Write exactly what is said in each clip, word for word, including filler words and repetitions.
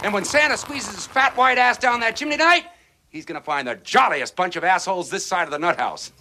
And when Santa squeezes his fat white ass down that chimney tonight, he's gonna find the jolliest bunch of assholes this side of the nut house.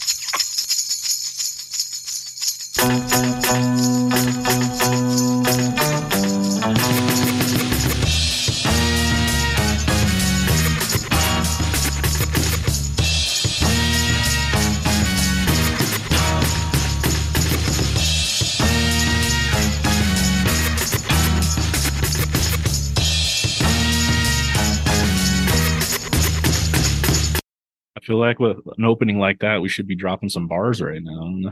I feel like with an opening like that, we should be dropping some bars right now.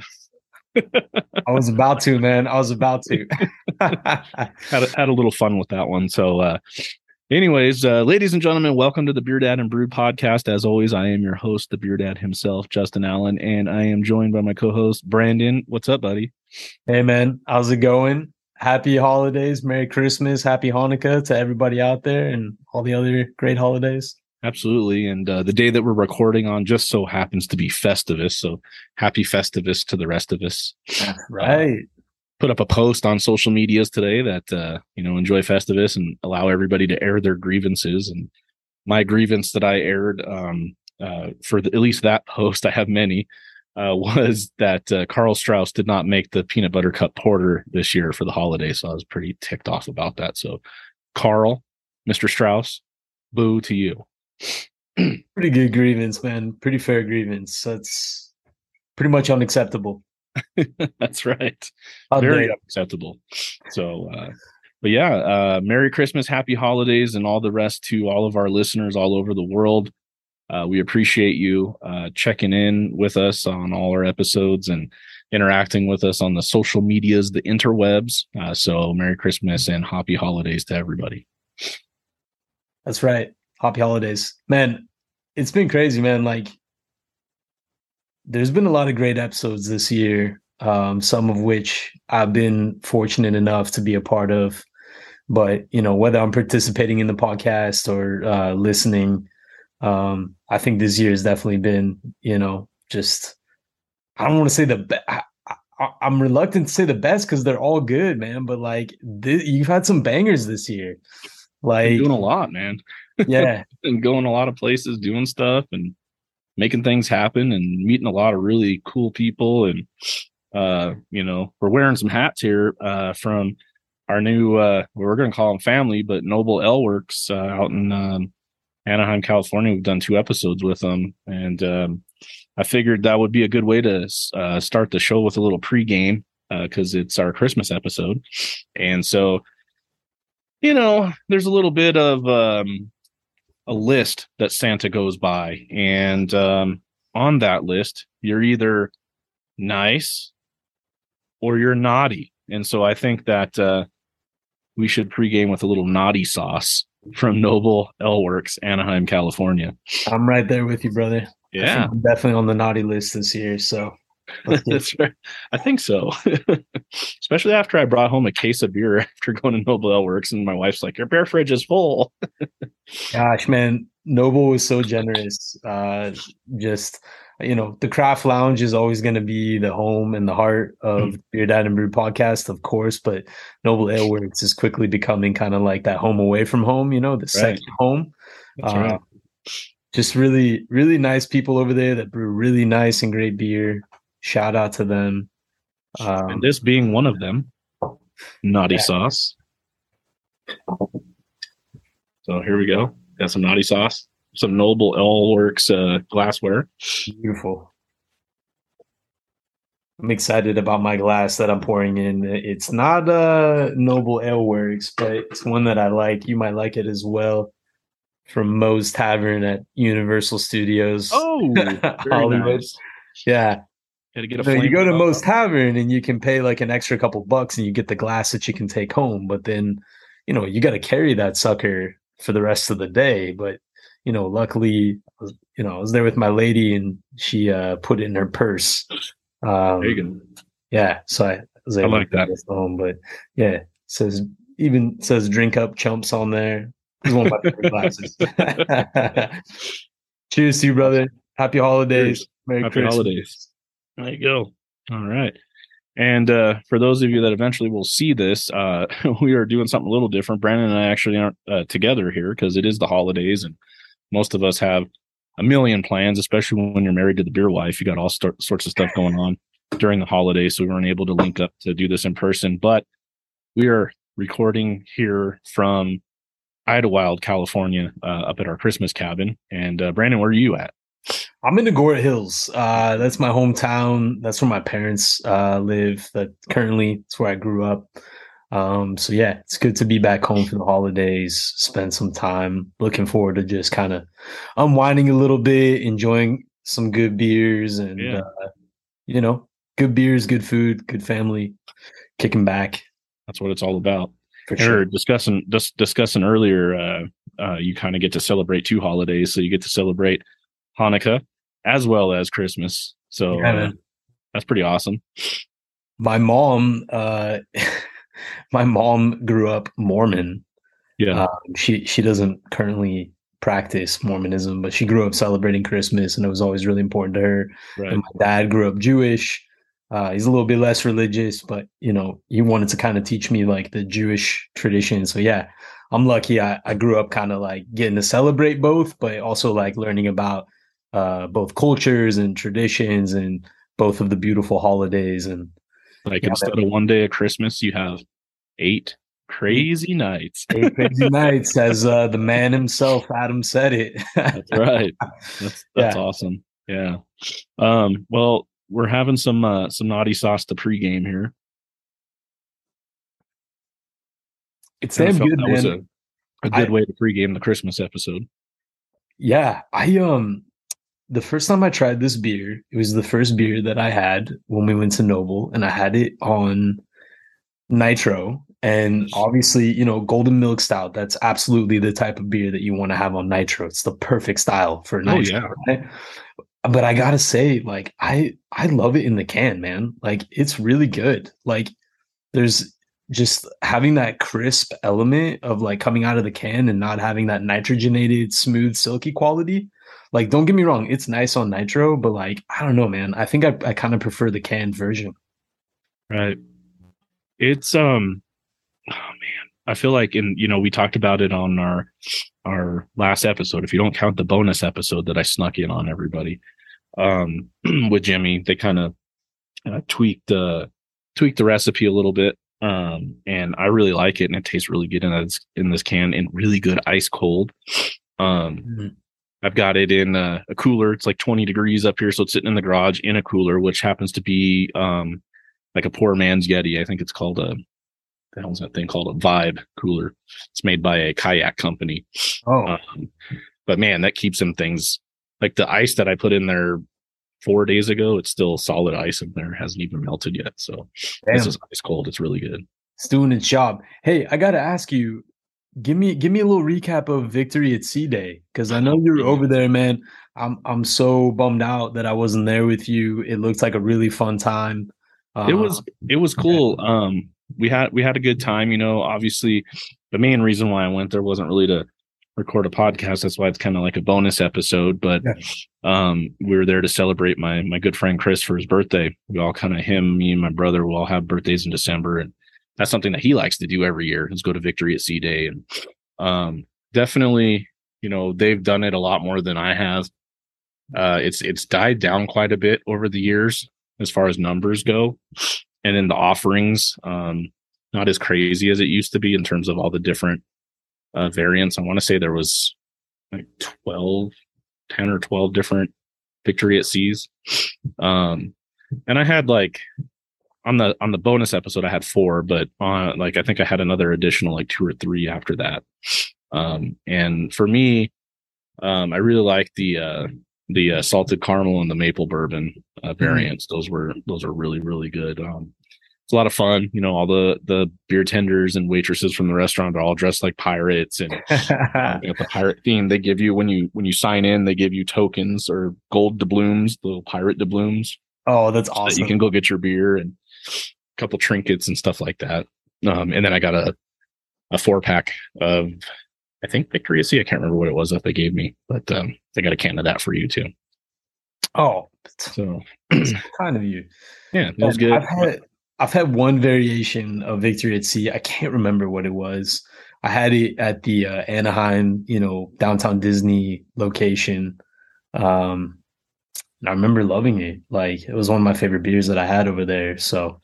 I was about to, man. I was about to. had, a, had a little fun with that one. So uh, anyways, uh, ladies and gentlemen, welcome to the Beer Dad and Brew podcast. As always, I am your host, the Beer Dad himself, Justin Allen, and I am joined by my co-host, Brandon. What's up, buddy? Hey, man. How's it going? Happy holidays. Merry Christmas. Happy Hanukkah to everybody out there and all the other great holidays. Absolutely. And uh, the day that we're recording on just so happens to be Festivus. So happy Festivus to the rest of us. Right. Uh, put up a post on social medias today that, uh, you know, enjoy Festivus and allow everybody to air their grievances. And my grievance that I aired um, uh, for the, at least that post, I have many, uh, was that uh, Karl Strauss did not make the peanut butter cup porter this year for the holiday. So I was pretty ticked off about that. So Karl, Mister Strauss, boo to you. Pretty good grievance, man. Pretty fair grievance. That's pretty much unacceptable. That's right. I'll Very unacceptable. So, uh, but yeah, uh, Merry Christmas, Happy Holidays, and all the rest to all of our listeners all over the world. Uh, we appreciate you uh, checking in with us on all our episodes and interacting with us on the social medias, the interwebs. Uh, so Merry Christmas and Happy Holidays to everybody. That's right. Happy holidays, man. It's been crazy, man. Like, there's been a lot of great episodes this year, um, some of which I've been fortunate enough to be a part of. But, you know, whether I'm participating in the podcast or uh, listening, um, I think this year has definitely been, you know, just, I don't want to say the best. I'm reluctant to say the best because they're all good, man. But like, th- you've had some bangers this year. Like, you're doing a lot, man. Yeah. And going a lot of places, doing stuff and making things happen and meeting a lot of really cool people. And, uh, you know, we're wearing some hats here uh, from our new, uh, we're going to call them family, but Noble Ale Works uh, out in um, Anaheim, California. We've done two episodes with them. And um, I figured that would be a good way to uh, start the show with a little pregame because uh, it's our Christmas episode. And so, you know, there's a little bit of, um, a list that Santa goes by. And um, on that list, you're either nice or you're naughty. And so I think that uh, we should pregame with a little naughty sauce from Noble Ale Works, Anaheim, California. I'm right there with you, brother. Yeah. I'm definitely on the naughty list this year. So that's right. I think so. Especially after I brought home a case of beer after going to Noble Ale Works, and my wife's like, your beer fridge is full. Gosh, man, Noble was so generous. Uh, just, you know, the craft lounge is always going to be the home and the heart of mm-hmm. Beer Dad and Brew podcast, of course, but Noble Ale Works is quickly becoming kind of like that home away from home, you know, the right. second home. That's uh, right. Just really, really nice people over there that brew really nice and great beer. Shout out to them. Um, and this being one of them, Naughty yeah. Sauce. So here we go. Got some Naughty Sauce, some Noble Ale Works uh, glassware. Beautiful. I'm excited about my glass that I'm pouring in. It's not uh, Noble Ale Works, but it's one that I like. You might like it as well. From Moe's Tavern at Universal Studios. Oh, Hollywood. Nice. Yeah. To get a so you go to Moe's Tavern and you can pay like an extra couple bucks and you get the glass that you can take home. But then, you know, you got to carry that sucker for the rest of the day. But, you know, luckily, you know, I was there with my lady and she uh, put it in her purse. Um, there you go. Yeah. So I was able I like to that. This home. But yeah, it says, even says drink up chumps on there. It's one of my favorite glasses. Cheers to you, brother. Happy holidays. Cheers. Merry Happy Christmas. Holidays. There you go. All right. And uh, for those of you that eventually will see this, uh, we are doing something a little different. Brandon and I actually aren't uh, together here because it is the holidays, and most of us have a million plans, especially when you're married to the beer wife. You got all start, sorts of stuff going on during the holidays, so we weren't able to link up to do this in person. But we are recording here from Idlewild, California, uh, up at our Christmas cabin. And uh, Brandon, where are you at? I'm in the Gora Hills. Uh, that's my hometown. That's where my parents uh, live. That currently, it's where I grew up. Um, so yeah, it's good to be back home for the holidays. Spend some time. Looking forward to just kind of unwinding a little bit, enjoying some good beers, and yeah. uh, you know, good beers, good food, good family, kicking back. That's what it's all about. For sure. Or discussing just discussing earlier, uh, uh, you kind of get to celebrate two holidays. So you get to celebrate Hanukkah as well as Christmas. So yeah, uh, that's pretty awesome. My mom, uh, my mom grew up Mormon. Yeah, uh, she she doesn't currently practice Mormonism, but she grew up celebrating Christmas, and it was always really important to her. Right. And my dad grew up Jewish. Uh, he's a little bit less religious, but you know, he wanted to kind of teach me like the Jewish tradition. So yeah, I'm lucky. I, I grew up kind of like getting to celebrate both, but also like learning about uh, both cultures and traditions and both of the beautiful holidays. And like, yeah, instead of one day of Christmas, you have eight crazy nights. Eight crazy nights, as uh, the man himself, Adam, said it. That's right. That's, that's yeah. awesome. Yeah. Um, well, we're having some uh, some naughty sauce to pregame here. It's damn good, that man. Was a, a good I, way to pregame the Christmas episode. Yeah, I um, the first time I tried this beer, it was the first beer that I had when we went to Noble, and I had it on nitro. And obviously, you know, golden milk stout, that's absolutely the type of beer that you want to have on nitro. It's the perfect style for nitro. Oh, yeah. Right? But I gotta say, like, I I love it in the can, man. Like, it's really good. Like, there's just having that crisp element of like coming out of the can and not having that nitrogenated, smooth, silky quality. Like, don't get me wrong, it's nice on nitro, but like, I don't know, man. I think I, I kind of prefer the canned version. Right. It's um oh man. I feel like, in you know, we talked about it on our our last episode, if you don't count the bonus episode that I snuck in on everybody, um, with Jimmy. They kind of uh, tweaked the tweaked the recipe a little bit. Um, and I really like it, and it tastes really good in this in this can, and really good ice cold. Um, mm-hmm. I've got it in a, a cooler. It's like twenty degrees up here, so it's sitting in the garage in a cooler, which happens to be um like a poor man's Yeti. I think it's called a the hell's that thing called a Vibe cooler. It's made by a kayak company. Oh, um, but man, that keeps them things like the ice that I put in there four days ago. It's still solid ice in there. It hasn't even melted yet. So damn, this is ice cold. It's really good. It's doing its job. Hey, I got to ask you, give me, give me a little recap of Victory at Sea Day. Cause I know you're over there, man. I'm, I'm so bummed out that I wasn't there with you. It looked like a really fun time. Uh, it was, it was cool. Um, We had we had a good time, you know. Obviously, the main reason why I went there wasn't really to record a podcast. That's why it's kind of like a bonus episode. But yeah. um, we were there to celebrate my my good friend Chris for his birthday. We all kind of him, me, and my brother will all have birthdays in December, and that's something that he likes to do every year, is go to Victory at Sea Day. And um, definitely, you know, they've done it a lot more than I have. Uh, it's it's died down quite a bit over the years as far as numbers go. And then the offerings, um, not as crazy as it used to be in terms of all the different uh, variants. I want to say there was like twelve, ten or twelve different Victory at Seas. Um, and I had like on the on the bonus episode, I had four, but on like I think I had another additional like two or three after that. Um, and for me, um, I really like the uh, the uh, salted caramel and the maple bourbon uh, variants. Those were those are really really good. Um, it's a lot of fun, you know. All the the beer tenders and waitresses from the restaurant are all dressed like pirates, and uh, the pirate theme. They give you when you when you sign in, they give you tokens or gold doubloons, little pirate doubloons. Oh, that's awesome! So that you can go get your beer and a couple trinkets and stuff like that. Um, and then I got a a four pack of, I think, Victory at Sea. I can't remember what it was that they gave me, but um, they got a can of that for you too. Oh, so kind of you. Yeah, that was good. I've had, I've had one variation of Victory at Sea. I can't remember what it was. I had it at the uh, Anaheim, you know, downtown Disney location. Um, and I remember loving it. Like, it was one of my favorite beers that I had over there. So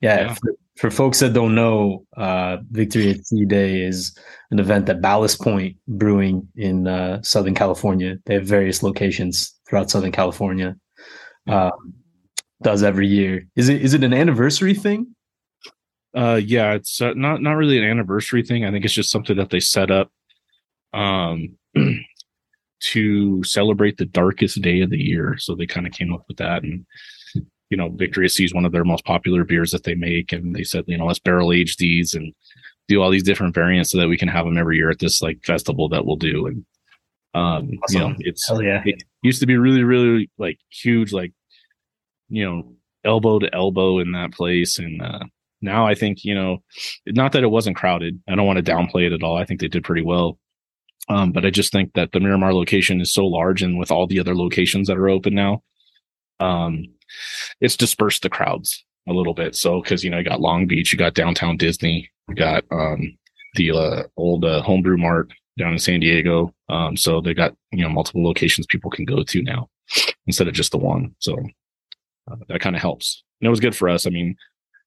yeah, yeah. For, for folks that don't know, uh, Victory at Sea Day is an event that Ballast Point Brewing in uh, Southern California, they have various locations throughout Southern California, uh, does every year. Is it, is it an anniversary thing? Uh, yeah, it's uh, not, not really an anniversary thing. I think it's just something that they set up, um, to celebrate the darkest day of the year. So they kind of came up with that, and, you know, Victory at Sea is one of their most popular beers that they make. And they said, you know, let's barrel age these and do all these different variants so that we can have them every year at this like festival that we'll do. And, um, awesome. You know, it's, Hell yeah. It used to be really, really like huge, like, you know, elbow to elbow in that place. And, uh, now I think, you know, not that it wasn't crowded. I don't want to downplay it at all. I think they did pretty well. Um, but I just think that the Miramar location is so large, and with all the other locations that are open now, um, it's dispersed the crowds a little bit. So, because, you know, you got Long Beach, you got downtown Disney, you got um, the uh, old uh, Homebrew Mart down in San Diego. Um, so they got, you know, multiple locations people can go to now instead of just the one. So uh, that kind of helps. And it was good for us. I mean,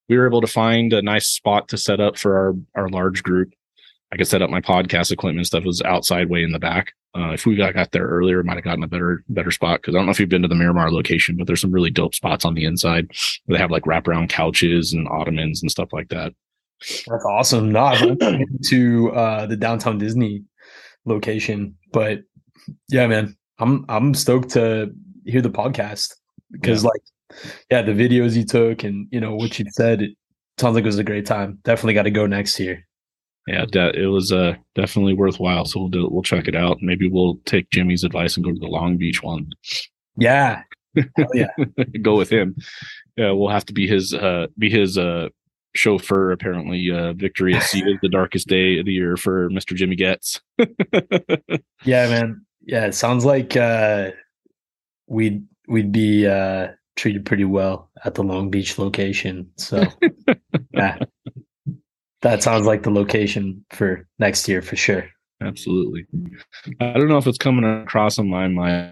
we were able to find a nice spot to set up for our, our large group. I could set up my podcast equipment and stuff. It was outside way in the back. Uh, if we got, got there earlier, might have gotten a better better spot, because I don't know if you've been to the Miramar location, but there's some really dope spots on the inside. They have like wraparound couches and ottomans and stuff like that. That's awesome. No, I went to uh, the downtown Disney location, but yeah, man, I'm I'm stoked to hear the podcast, because yeah. like, yeah, the videos you took and, you know, what you said, it sounds like it was a great time. Definitely got to go next year. Yeah, it was uh, definitely worthwhile. So we'll do, we'll check it out. Maybe we'll take Jimmy's advice and go to the Long Beach one. Yeah, yeah. Go with him. Yeah, we'll have to be his uh, be his uh, chauffeur. Apparently, uh, Victory at Sea is the darkest day of the year for Mister Jimmy Getz. Yeah, man. Yeah, it sounds like uh, we'd we'd be uh, treated pretty well at the Long Beach location. So yeah. That sounds like the location for next year for sure. Absolutely. I don't know if it's coming across on my mind,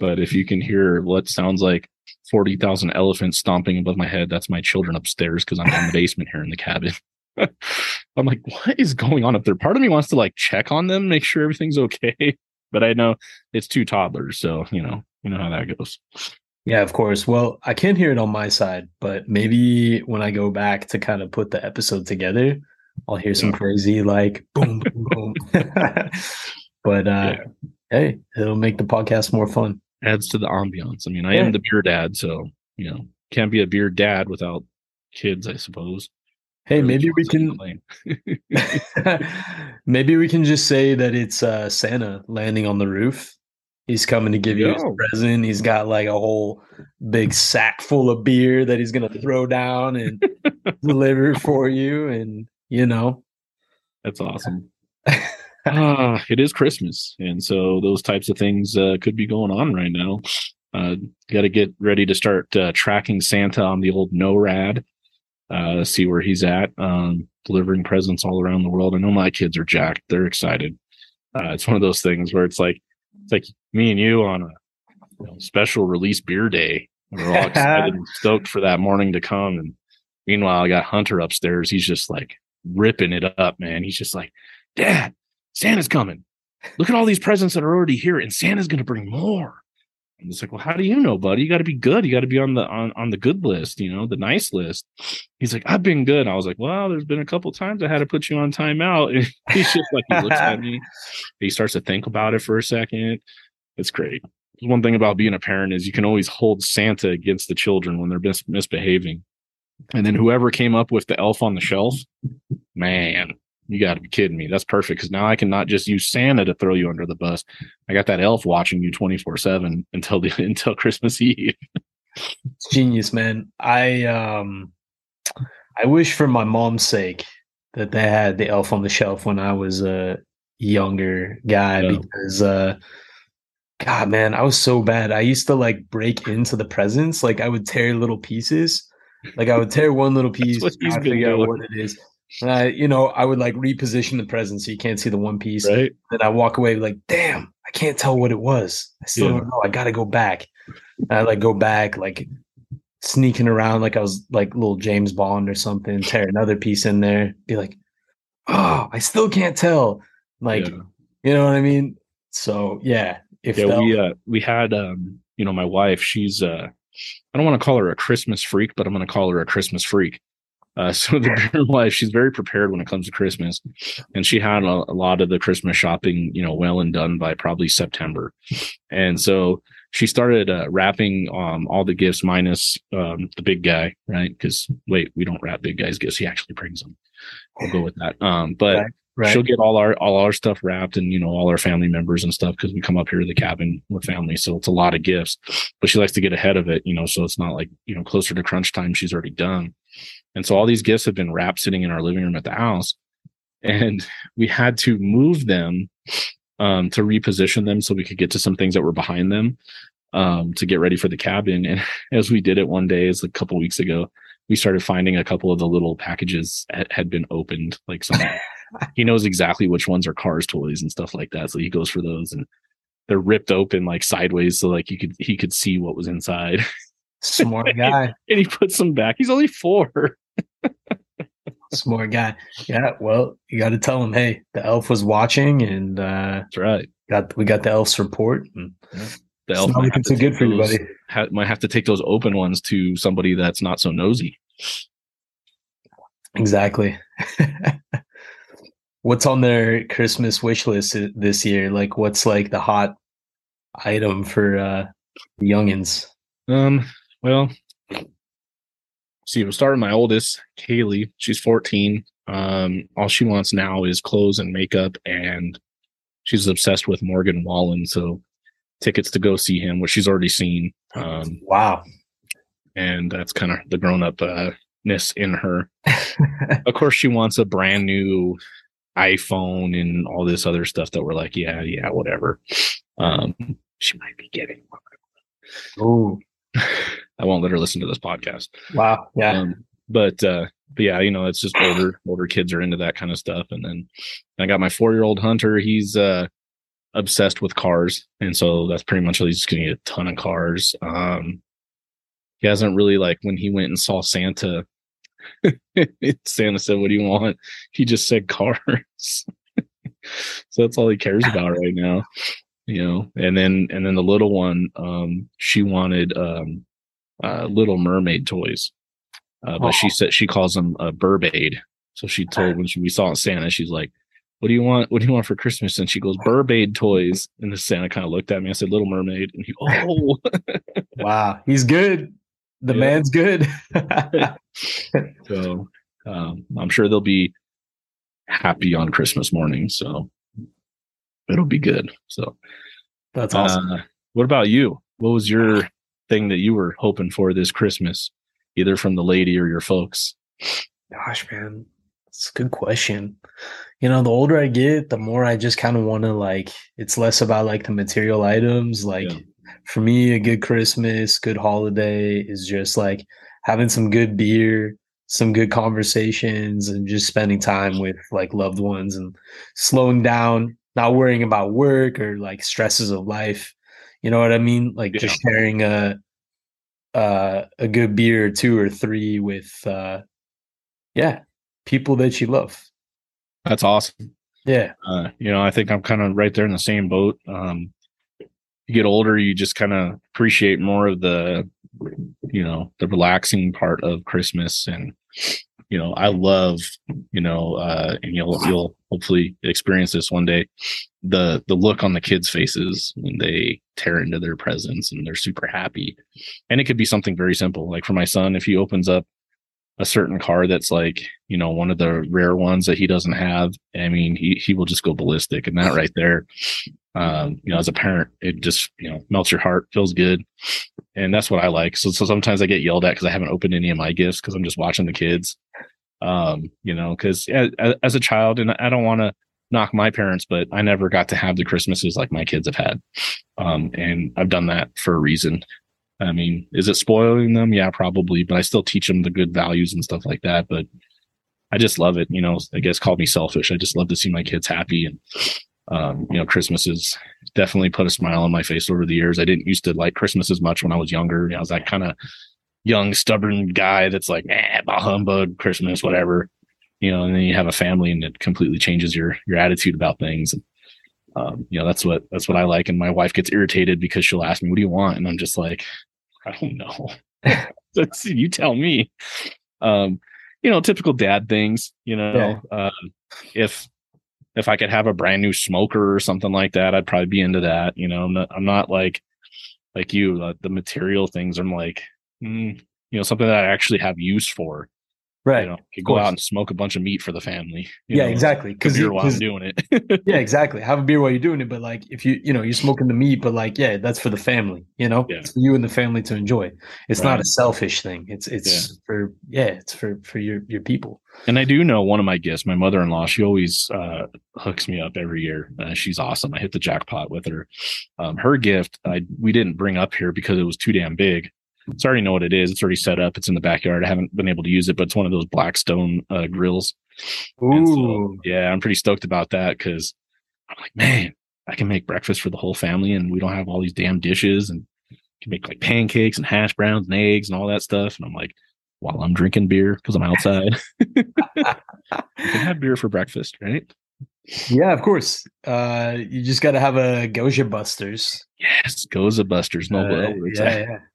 but if you can hear what sounds like forty thousand elephants stomping above my head, that's my children upstairs, because I'm in the basement here in the cabin. I'm like, what is going on up there? Part of me wants to like check on them, make sure everything's okay. But I know it's two toddlers. So, you know, you know how that goes. Yeah, of course. Well, I can't hear it on my side, but maybe when I go back to kind of put the episode together, I'll hear some crazy like boom, boom, boom. But uh, yeah. Hey, it'll make the podcast more fun. Adds to the ambiance. I mean, I yeah. am the beer dad, so, you know, can't be a beer dad without kids, I suppose. Hey, really, maybe we can. Maybe we can just say that it's uh, Santa landing on the roof. He's coming to give you Yo. his present. He's got like a whole big sack full of beer that he's going to throw down and deliver for you. And, you know, that's awesome. uh, it is Christmas. And so those types of things uh, could be going on right now. Uh, got to get ready to start uh, tracking Santa on the old NORAD, uh, see where he's at, um, delivering presents all around the world. I know my kids are jacked. They're excited. Uh, it's one of those things where it's like, it's like me and you on a, you know, special release beer day. We're all excited and stoked for that morning to come. And meanwhile, I got Hunter upstairs. He's just like ripping it up, man. He's just like, Dad, Santa's coming. Look at all these presents that are already here, and Santa's going to bring more. And it's like, well, how do you know, buddy? You got to be good. You got to be on the on, on the good list, you know, the nice list. He's like, I've been good. I was like, well, there's been a couple times I had to put you on timeout. And he's just like, he looks at me. He starts to think about it for a second. It's great. One thing about being a parent is you can always hold Santa against the children when they're mis- misbehaving. And then whoever came up with the elf on the shelf, man, you got to be kidding me. That's perfect, because now I can not just use Santa to throw you under the bus. I got that elf watching you twenty-four seven until the, until Christmas Eve. It's genius, man. I um, I wish for my mom's sake that they had the elf on the shelf when I was a younger guy, yeah. because, uh, God, man, I was so bad. I used to like break into the presents. Like I would tear little pieces. Like I would tear one little piece, I figure out what it is. And I, you know, I would like reposition the present so you can't see the one piece. Right. Then I walk away like, damn, I can't tell what it was. I still yeah. don't know. I got to go back. And I like go back, like sneaking around like I was like little James Bond or something, tear another piece in there, be like, oh, I still can't tell. Like, yeah. you know what I mean? So, yeah. If yeah, that- we, uh, we had, um, you know, my wife, she's, uh, I don't want to call her a Christmas freak, but I'm going to call her a Christmas freak. Uh, so the beer wife, she's very prepared when it comes to Christmas, and she had a, a lot of the Christmas shopping, you know, well and done by probably September. And so she started uh, wrapping um, all the gifts minus um, the big guy, right? Because wait, we don't wrap big guy's gifts; he actually brings them. I'll go with that. Um, but right, right. she'll get all our all our stuff wrapped, and you know, all our family members and stuff, because we come up here to the cabin with family, so it's a lot of gifts. But she likes to get ahead of it, you know, so it's not like, you know, closer to crunch time, she's already done. And so all these gifts have been wrapped sitting in our living room at the house, and we had to move them um, to reposition them so we could get to some things that were behind them um, to get ready for the cabin. And as we did it one day, it's a couple weeks ago, we started finding a couple of the little packages that had been opened. Like some, he knows exactly which ones are Cars toys and stuff like that. So he goes for those, and they're ripped open like sideways. So like you could, he could see what was inside. Smart guy. And he puts them back. He's only four. Smart guy. Yeah, well, you got to tell him, hey, the elf was watching, and uh that's right, got we got the elf's report, and yeah. the elf might have, to good for those, you, buddy. Ha- might have to take those open ones to somebody that's not so nosy. Exactly. What's on their Christmas wish list this year? Like, what's like the hot item for uh youngins? Um, well, see, we'll start with my oldest, Kaylee. She's fourteen. Um, all she wants now is clothes and makeup, and she's obsessed with Morgan Wallen. So tickets to go see him, which she's already seen. Um, wow. And that's kind of the grown up uh, ness in her. Of course, she wants a brand new iPhone and all this other stuff that we're like, yeah, yeah, whatever. Um, she might be getting one. Oh, I won't let her listen to this podcast. Wow. Yeah. Um, but, uh, but yeah, you know, it's just older, older kids are into that kind of stuff. And then I got my four-year-old Hunter. He's, uh, obsessed with cars. And so that's pretty much, he's just going to get a ton of cars. Um, he hasn't really, like, when he went and saw Santa, Santa said, what do you want? He just said cars. So that's all he cares about right now. You know, and then and then the little one, um, she wanted um, uh, Little Mermaid toys, uh, but oh. she said she calls them a Burbade. So she told when she, we saw Santa, she's like, "What do you want? What do you want for Christmas?" And she goes, "Burbade toys." And the Santa kind of looked at me. I said, "Little Mermaid." And he, oh, wow, he's good. The yeah. man's good. So um, I'm sure they'll be happy on Christmas morning. So. It'll be good. So that's awesome. Uh, what about you? What was your thing that you were hoping for this Christmas, either from the lady or your folks? Gosh, man, it's a good question. You know, the older I get, the more I just kind of want to like, it's less about like the material items. Like yeah. for me, a good Christmas, good holiday is just like having some good beer, some good conversations, and just spending time with like loved ones and slowing down. Not worrying about work or like stresses of life. You know what I mean? Like yeah. just sharing a, uh, a good beer or two or three with, uh, yeah, people that you love. That's awesome. Yeah. Uh, you know, I think I'm kind of right there in the same boat. Um, you get older, you just kind of appreciate more of the, you know, the relaxing part of Christmas. And, you know, I love, you know, uh, and you'll, you'll hopefully experience this one day, the, the look on the kids' faces when they tear into their presents and they're super happy. And it could be something very simple. Like for my son, if he opens up a certain car, that's like, you know, one of the rare ones that he doesn't have. I mean, he, he will just go ballistic, and that right there, um, you know, as a parent, it just, you know, melts your heart, feels good. And that's what I like. So, so sometimes I get yelled at because I haven't opened any of my gifts because I'm just watching the kids, um, you know, because as, as a child, and I don't want to knock my parents, but I never got to have the Christmases like my kids have had. Um, and I've done that for a reason. I mean, is it spoiling them? Yeah, probably, but I still teach them the good values and stuff like that. But I just love it. You know, I guess call me selfish. I just love to see my kids happy. And, um, you know, Christmases definitely put a smile on my face over the years. I didn't used to like Christmas as much when I was younger. I was that kind of young, stubborn guy that's like, eh, bah humbug, Christmas, whatever. You know, and then you have a family and it completely changes your your attitude about things. And, um, you know, that's what that's what I like. And my wife gets irritated because she'll ask me, what do you want? And I'm just like, I don't know. That's, you tell me. Um, you know, typical dad things, you know. Yeah. Uh, if if I could have a brand new smoker or something like that, I'd probably be into that. You know, I'm not, I'm not like like you, uh, the material things. I'm like, mm, you know, something that I actually have use for. Right. You know, you go out and smoke a bunch of meat for the family. You yeah, know, exactly. Because you're while I'm doing it. Yeah, exactly. Have a beer while you're doing it. But like, if you, you know, you're smoking the meat, but like, yeah, that's for the family, you know, yeah. It's for you and the family to enjoy. It's right. Not a selfish thing. It's, it's yeah. for, yeah, it's for, for your, your people. And I do know one of my gifts, my mother-in-law, she always uh, hooks me up every year. Uh, she's awesome. I hit the jackpot with her. Um, her gift, I, we didn't bring up here because it was too damn big. So I already know what it is. It's already set up. It's in the backyard. I haven't been able to use it, but it's one of those Blackstone uh, grills. Ooh. So, yeah, I'm pretty stoked about that because I'm like, man, I can make breakfast for the whole family and we don't have all these damn dishes, and can make like pancakes and hash browns and eggs and all that stuff. And I'm like, while I'm drinking beer because I'm outside, you can have beer for breakfast, right? Yeah, of course. Uh, you just got to have a Goza Busters. Yes, Goza Busters. Noble Ale Works. Uh,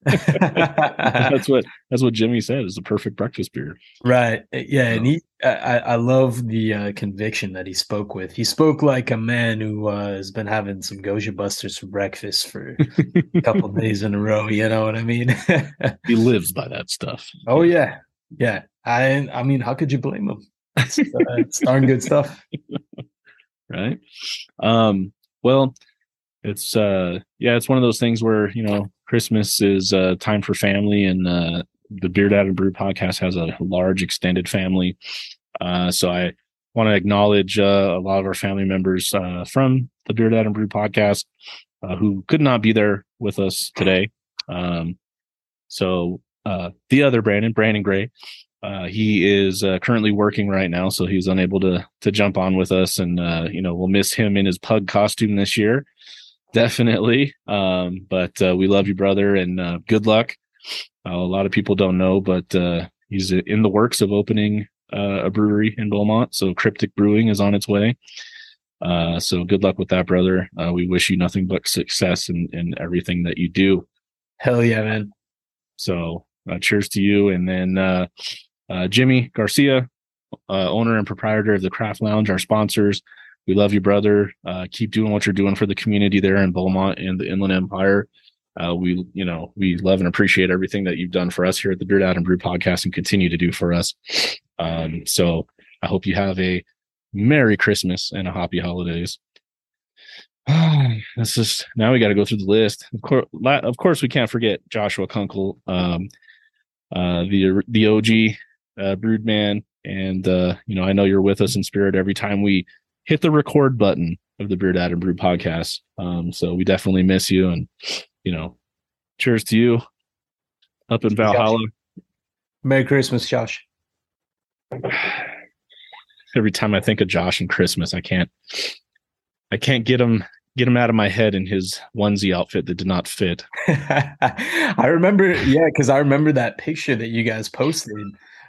yeah, yeah. that's what that's what Jimmy said. Is the perfect breakfast beer. Right. Yeah, so. And he, I, I love the uh, conviction that he spoke with. He spoke like a man who uh, has been having some Goza Busters for breakfast for a couple of days in a row. You know what I mean? He lives by that stuff. Oh yeah, yeah. I, I mean, how could you blame him? It's, uh, it's darn good stuff. Right. Um, well, it's, uh, yeah, it's one of those things where, you know, Christmas is uh time for family, and uh, the Beer Dad and Brew podcast has a large extended family. Uh, so I want to acknowledge uh, a lot of our family members uh, from the Beer Dad and Brew podcast uh, who could not be there with us today. Um, so uh, the other Brandon, Brandon Gray, Uh, he is uh, currently working right now, so he's unable to to jump on with us, and uh, you know, we'll miss him in his pug costume this year, definitely. Um, but uh, we love you, brother, and uh, good luck. Uh, a lot of people don't know, but uh, he's in the works of opening uh, a brewery in Beaumont, so Cryptic Brewing is on its way. Uh, so good luck with that, brother. Uh, we wish you nothing but success in, in everything that you do. Hell yeah, man! So uh, cheers to you, and then. Uh, Uh, Jimmy Garcia, uh, owner and proprietor of the Craft Lounge, our sponsors. We love you, brother. Uh, keep doing what you're doing for the community there in Beaumont and the Inland Empire. Uh, we, you know, we love and appreciate everything that you've done for us here at the Beer Dad and Brew Podcast, and continue to do for us. Um, so I hope you have a Merry Christmas and a Happy Holidays. That's just, now we got to go through the list. Of course, of course, we can't forget Joshua Kunkel, um, uh, the the O G. Uh, Broodman, and uh, you know, I know you're with us in spirit every time we hit the record button of the Beer Dad and Brew podcast. Um, so we definitely miss you, and you know, cheers to you up in Valhalla. Merry Christmas, Josh. Every time I think of Josh and Christmas, I can't, I can't get him get him out of my head in his onesie outfit that did not fit. I remember, yeah, because I remember that picture that you guys posted.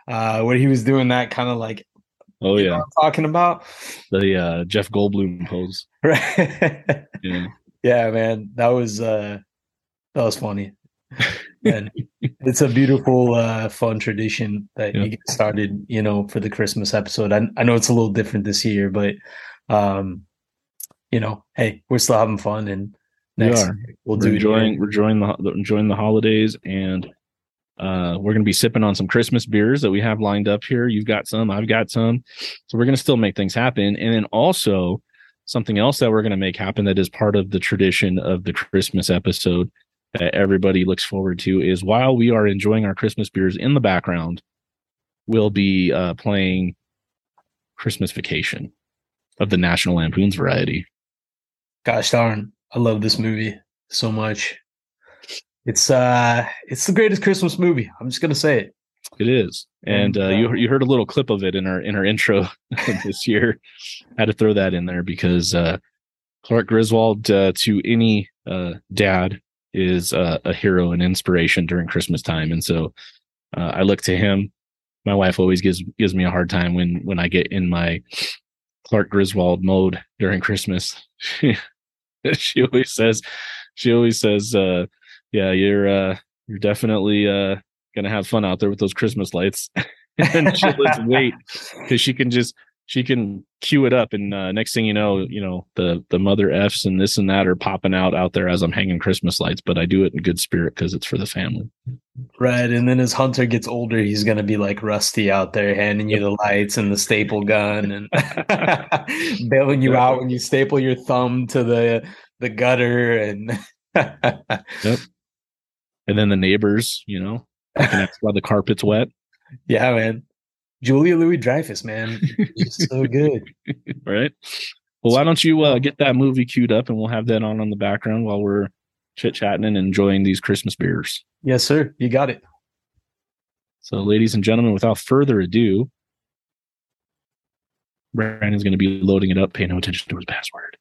Uh, where he was doing that kind of like, oh yeah, you know what I'm talking about the uh, Jeff Goldblum pose, right? Yeah, yeah, man, that was uh, that was funny, and it's a beautiful, uh, fun tradition that yeah. you get started, you know, for the Christmas episode. I, I know it's a little different this year, but um, you know, hey, we're still having fun, and next we are. we'll we're do enjoying, it. We're enjoying the enjoying the holidays and. Uh, we're going to be sipping on some Christmas beers that we have lined up here. You've got some, I've got some. So we're going to still make things happen. And then also something else that we're going to make happen that is part of the tradition of the Christmas episode that everybody looks forward to is while we are enjoying our Christmas beers in the background, we'll be uh, playing Christmas Vacation of the National Lampoon's variety. Gosh darn, I love this movie so much. It's uh, it's the greatest Christmas movie. I'm just gonna say it. It is, and uh, you you heard a little clip of it in our in our intro this year. I had to throw that in there because uh, Clark Griswold, uh, to any uh, dad, is uh, a hero and inspiration during Christmas time, and so uh, I look to him. My wife always gives gives me a hard time when when I get in my Clark Griswold mode during Christmas. She always says, she always says, uh, "Yeah, you're uh, you're definitely uh, gonna have fun out there with those Christmas lights." And she lets wait because she can just she can cue it up, and uh, next thing you know, you know the the mother f's and this and that are popping out out there as I'm hanging Christmas lights. But I do it in good spirit because it's for the family. Right, and then as Hunter gets older, he's gonna be like Rusty out there, handing you the lights and the staple gun, and bailing you out when you staple your thumb to the the gutter, and yep. And then the neighbors, you know, that's why the carpet's wet. Yeah, man. Julia Louis-Dreyfus, man. She's so good. Right. Well, why don't you uh, get that movie queued up, and we'll have that on in the background while we're chit-chatting and enjoying these Christmas beers. Yes, sir. You got it. So, ladies and gentlemen, without further ado, Brandon's going to be loading it up. Pay no attention to his password.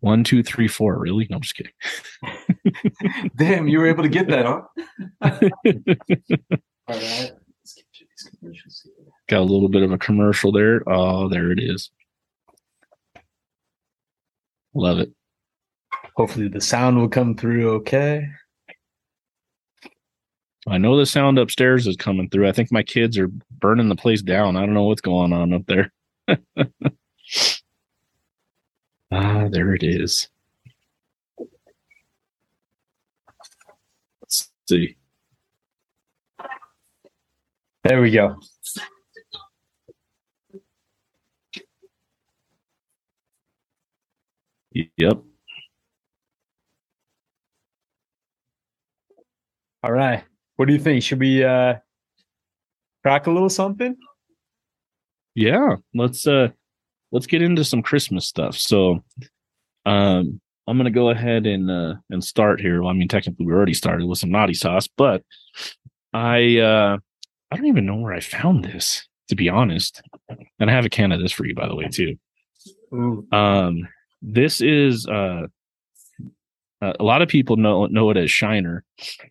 One, two, three, four. Really? No, I'm just kidding. Damn, you were able to get that, huh? All right. Let's get to these commercials here. Got a little bit of a commercial there. Oh, there it is. Love it. Hopefully the sound will come through okay. I know the sound upstairs is coming through. I think my kids are burning the place down. I don't know what's going on up there. Ah, there it is. Let's see. There we go. Yep. All right. What do you think? Should we uh, crack a little something? Yeah. Let's... Uh... Let's get into some Christmas stuff. So um, I'm going to go ahead and uh, and start here. Well, I mean, technically, we already started with some Naughty Sauce, but I uh, I don't even know where I found this, to be honest. And I have a can of this for you, by the way, too. Um, this is uh, a lot of people know know it as Shiner,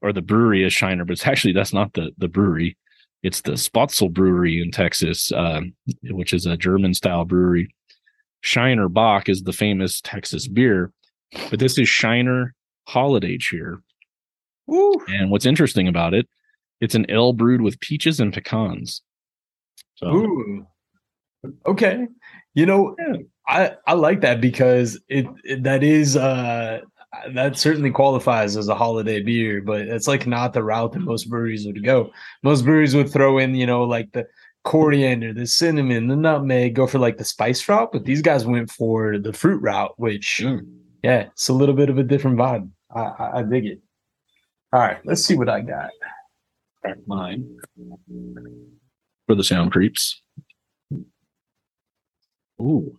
or the brewery as Shiner, but it's actually that's not the the brewery. It's the Spoetzl Brewery in Texas, um, which is a German-style brewery. Shiner Bock is the famous Texas beer, but this is Shiner Holiday Cheer. Woo. And what's interesting about it, it's an ale brewed with peaches and pecans. So, ooh. Okay. You know, yeah. I, I like that because it, it that is uh, that certainly qualifies as a holiday beer, but it's like not the route that most breweries would go. Most breweries would throw in, you know, like the coriander, the cinnamon, the nutmeg, go for like the spice route. But these guys went for the fruit route, which, mm. yeah, it's a little bit of a different vibe. I, I, I dig it. All right, let's see what I got. Crack mine for the sound creeps. Ooh,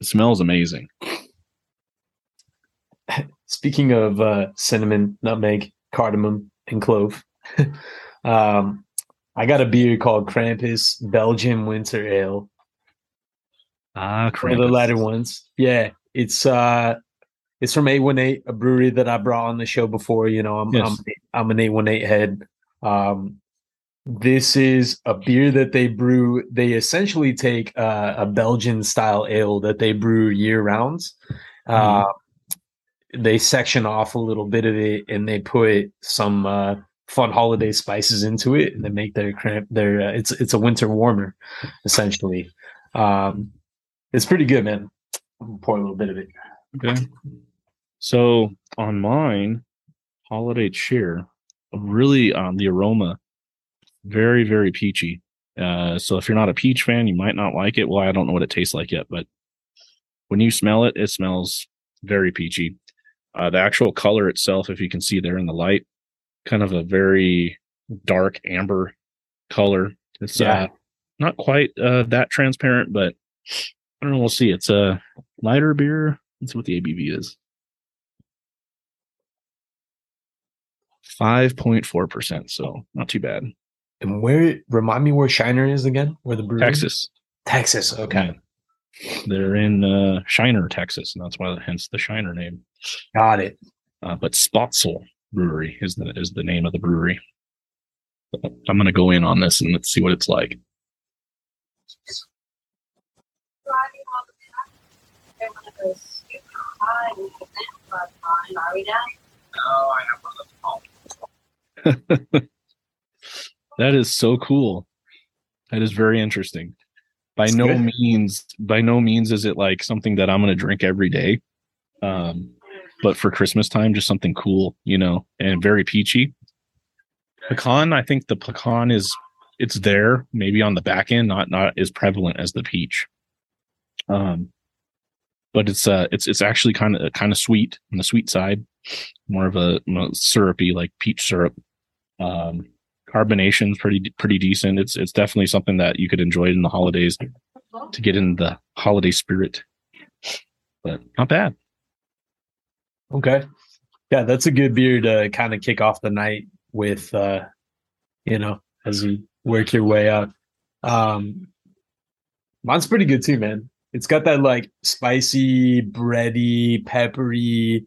it smells amazing. Speaking of uh, cinnamon, nutmeg, cardamom, and clove, um, I got a beer called Krampus Belgian Winter Ale. Ah, Krampus. One of the latter ones. Yeah, it's uh, it's from eight one eight, a brewery that I brought on the show before. You know, I'm yes. I'm, I'm an eight one eight head. Um, this is a beer that they brew. They essentially take uh, a Belgian-style ale that they brew year-round. Uh, mm. They section off a little bit of it, and they put some uh, fun holiday spices into it, and they make their cramp. Their uh, it's it's a winter warmer, essentially. Um, it's pretty good, man. I'll pour a little bit of it. Okay. So on mine, holiday cheer, really on um, the aroma, very very peachy. Uh, so if you're not a peach fan, you might not like it. Well, I don't know what it tastes like yet, but when you smell it, it smells very peachy. Uh, the actual color itself, if you can see there in the light, kind of a very dark amber color. It's yeah. uh, not quite uh, that transparent, but I don't know. We'll see. It's a lighter beer. Let's see what the A B V is. five point four percent, so not too bad. And where, remind me where Shiner is again? Where the brewery? Texas. Texas, okay. Yeah. They're in uh, Shiner, Texas, and that's why, hence the Shiner name. Got it. Uh, but Spoetzl Brewery is the, is the name of the brewery. I'm going to go in on this and let's see what it's like. That is so cool. That is very interesting. By it's no good. means, by no means is it like something that I'm going to drink every day. Um, but for Christmas time, just something cool, you know, and very peachy. Pecan, I think the pecan is, it's there, maybe on the back end, not not as prevalent as the peach. Um, but it's uh, it's it's actually kind of kind of sweet on the sweet side, more of a you know, syrupy, like peach syrup. Um, carbonation's pretty pretty decent. It's it's definitely something that you could enjoy in the holidays to get in the holiday spirit. But not bad. Okay, yeah, that's a good beer to kind of kick off the night with, uh, you know, as you work your way up. Um, mine's pretty good too, man. It's got that like spicy, bready, peppery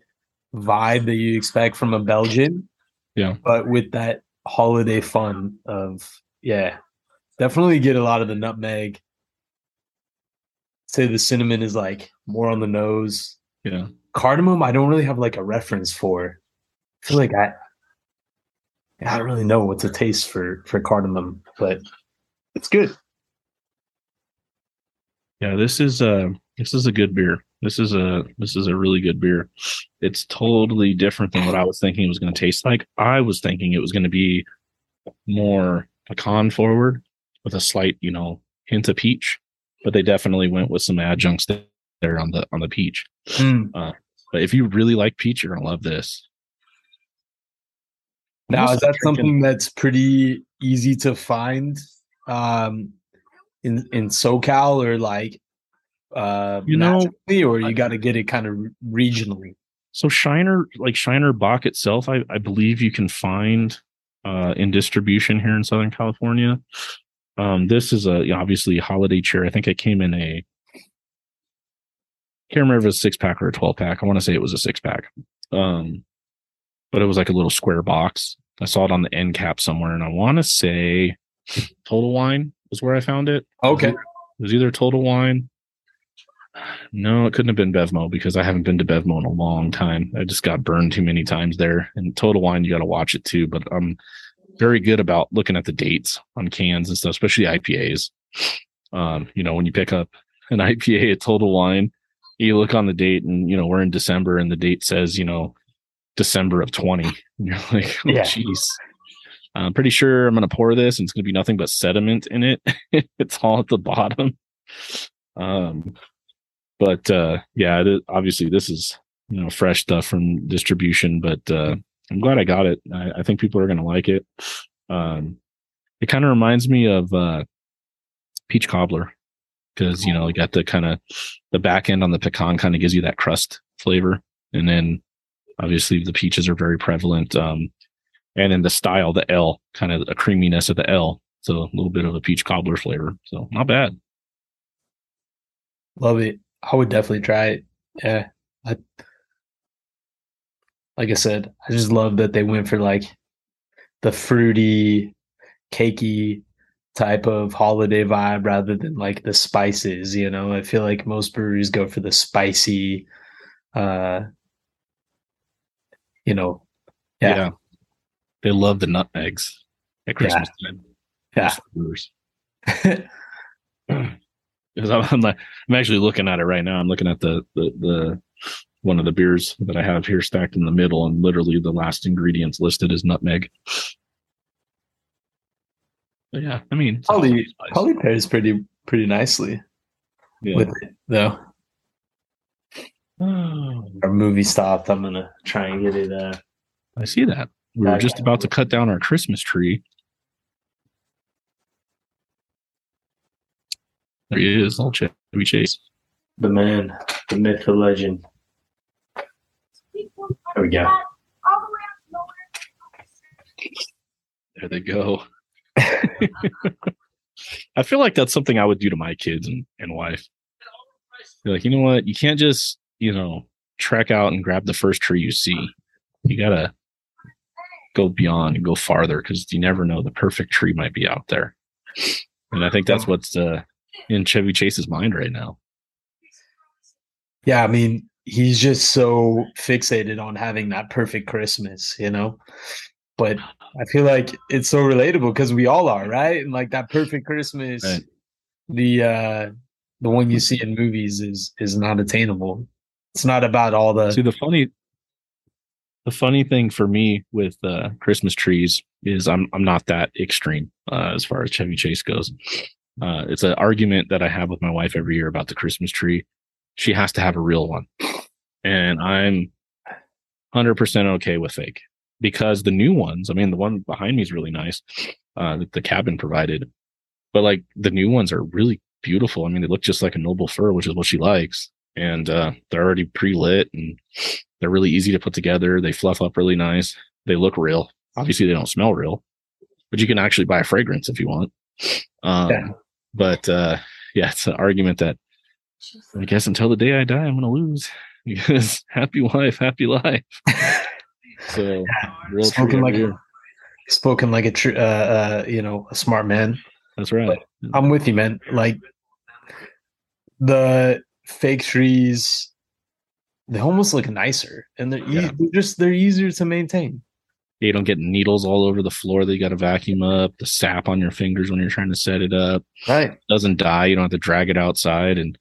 vibe that you expect from a Belgian. Yeah. But with that holiday fun of, yeah, definitely get a lot of the nutmeg. Say the cinnamon is like more on the nose. Yeah. Cardamom, I don't really have like a reference for. I feel like I... I don't really know what's a taste for, for cardamom, but it's good. Yeah, this is a this is a good beer. This is a this is a really good beer. It's totally different than what I was thinking it was going to taste like. I was thinking it was going to be more pecan forward with a slight, you know, hint of peach, but they definitely went with some adjuncts there on the on the peach. Mm. Uh, but if you really like peach, you're gonna love this. Now, is that something that's pretty easy to find um, in in SoCal or like, uh, you know, or you got to get it kind of regionally? So Shiner, like Shiner Bock itself, I, I believe you can find uh, in distribution here in Southern California. Um, this is a obviously holiday cheer. I think it came in a, I can't remember if it was a six pack or a twelve pack. I want to say it was a six pack, um, but it was like a little square box. I saw it on the end cap somewhere, and I want to say Total Wine is where I found it. Okay. It was either Total Wine. No, it couldn't have been Bevmo because I haven't been to Bevmo in a long time. I just got burned too many times there. And Total Wine, you got to watch it too. But I'm very good about looking at the dates on cans and stuff, especially I P As. Um, you know, when you pick up an I P A at Total Wine, you look on the date and, you know, we're in December and the date says, you know, December of twenty. And you're like, oh, yeah. Geez. I'm pretty sure I'm going to pour this and it's going to be nothing but sediment in it. It's all at the bottom. Um, but uh, yeah, it is, obviously this is, you know, fresh stuff from distribution, but uh, I'm glad I got it. I, I think people are going to like it. Um, it kind of reminds me of uh, peach cobbler because, you know, you got the kind of the back end on the pecan kind of gives you that crust flavor. And then obviously, the peaches are very prevalent. Um, and in the style, the L, kind of a creaminess of the L. So a little bit of a peach cobbler flavor. So not bad. Love it. I would definitely try it. Yeah. I, like I said, I just love that they went for like the fruity, cakey type of holiday vibe rather than like the spices. You know, I feel like most breweries go for the spicy, uh, you know, yeah. yeah, they love the nutmegs at Christmas yeah. time. Yeah, because I'm, like, I'm actually looking at it right now. I'm looking at the, the the one of the beers that I have here stacked in the middle, and literally the last ingredients listed is nutmeg. But yeah, I mean, probably probably pairs pretty pretty nicely yeah. with it though. Our movie stopped. I'm going to try and get it. Uh, I see that. We were just about to cut down our Christmas tree. There he is. Old Chevy Chase. The man, the myth, the legend. There we go. There they go. I feel like that's something I would do to my kids and, and wife. You're like, you know what? You can't just, you know, trek out and grab the first tree you see. You got to go beyond and go farther, because you never know, the perfect tree might be out there. And I think that's what's uh, in Chevy Chase's mind right now. Yeah, I mean, he's just so fixated on having that perfect Christmas, you know? But I feel like it's so relatable, because we all are, right? And like that perfect Christmas, right. the uh, the one you see in movies is is not attainable. It's not about all the... See, the funny the funny thing for me with uh, Christmas trees is I'm I'm not that extreme uh, as far as Chevy Chase goes. Uh, it's an argument that I have with my wife every year about the Christmas tree. She has to have a real one. And I'm one hundred percent okay with fake, because the new ones, I mean, the one behind me is really nice uh, that the cabin provided, but like the new ones are really beautiful. I mean, they look just like a noble fir, which is what she likes. And uh, they're already pre-lit and they're really easy to put together. They fluff up really nice. They look real. Obviously they don't smell real, but you can actually buy a fragrance if you want. Um, yeah. But uh, yeah, it's an argument that, I guess until the day I die, I'm going to lose. Because happy wife, happy life. So, yeah. real spoken like a, spoken like a true, uh, uh, you know, a smart man. That's right. Yeah. I'm with you, man. Like the fake trees, they almost look nicer, and they're, yeah. e- they're just they're easier to maintain. You don't get needles all over the floor that you got to vacuum up. The sap on your fingers when you're trying to set it up. Right, it doesn't die. You don't have to drag it outside and,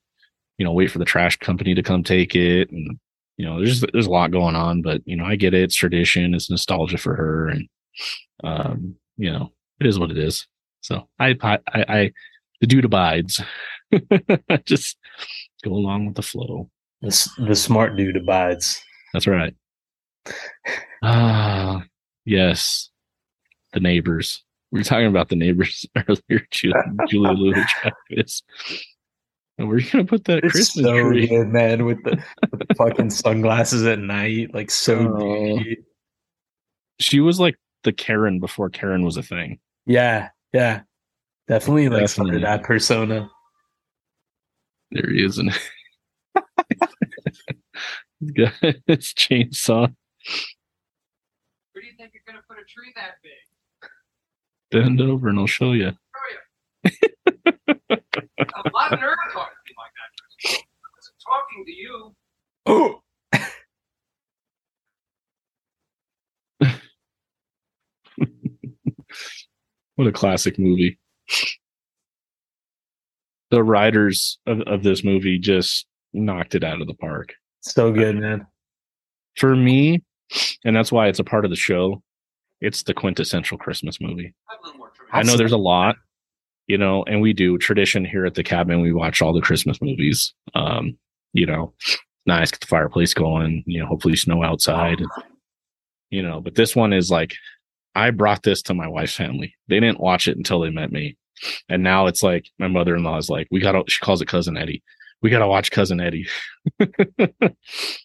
you know, wait for the trash company to come take it. And, you know, there's there's a lot going on, but, you know, I get it. It's tradition. It's nostalgia for her. And, um, you know, it is what it is. So I, I, I the dude abides. Just go along with the flow. The, the smart dude abides. That's right. Ah, uh, yes. The neighbors. We were talking about the neighbors earlier. Julia, Julia Louis-Dreyfus. And we're gonna put that it's Christmas so tree, good, man, with the, with the fucking sunglasses at night, like so. Oh. She was like the Karen before Karen was a thing. Yeah, yeah, definitely, like definitely. Under that persona. There he is, and it's chainsaw. Where do you think you're gonna put a tree that big? Bend over, and I'll show you. A lot of nerve talking like that. Talking to you. Oh. What a classic movie. The writers of, of this movie just knocked it out of the park. So good, man. For me, and that's why it's a part of the show, it's the quintessential Christmas movie. I know there's a lot. You know, and we do tradition here at the cabin. We watch all the Christmas movies. Um, you know, nice, get the fireplace going. You know, hopefully snow outside. And, you know, but this one is like, I brought this to my wife's family. They didn't watch it until they met me, and now it's like my mother-in-law is like, we gotta. She calls it Cousin Eddie. We gotta watch Cousin Eddie.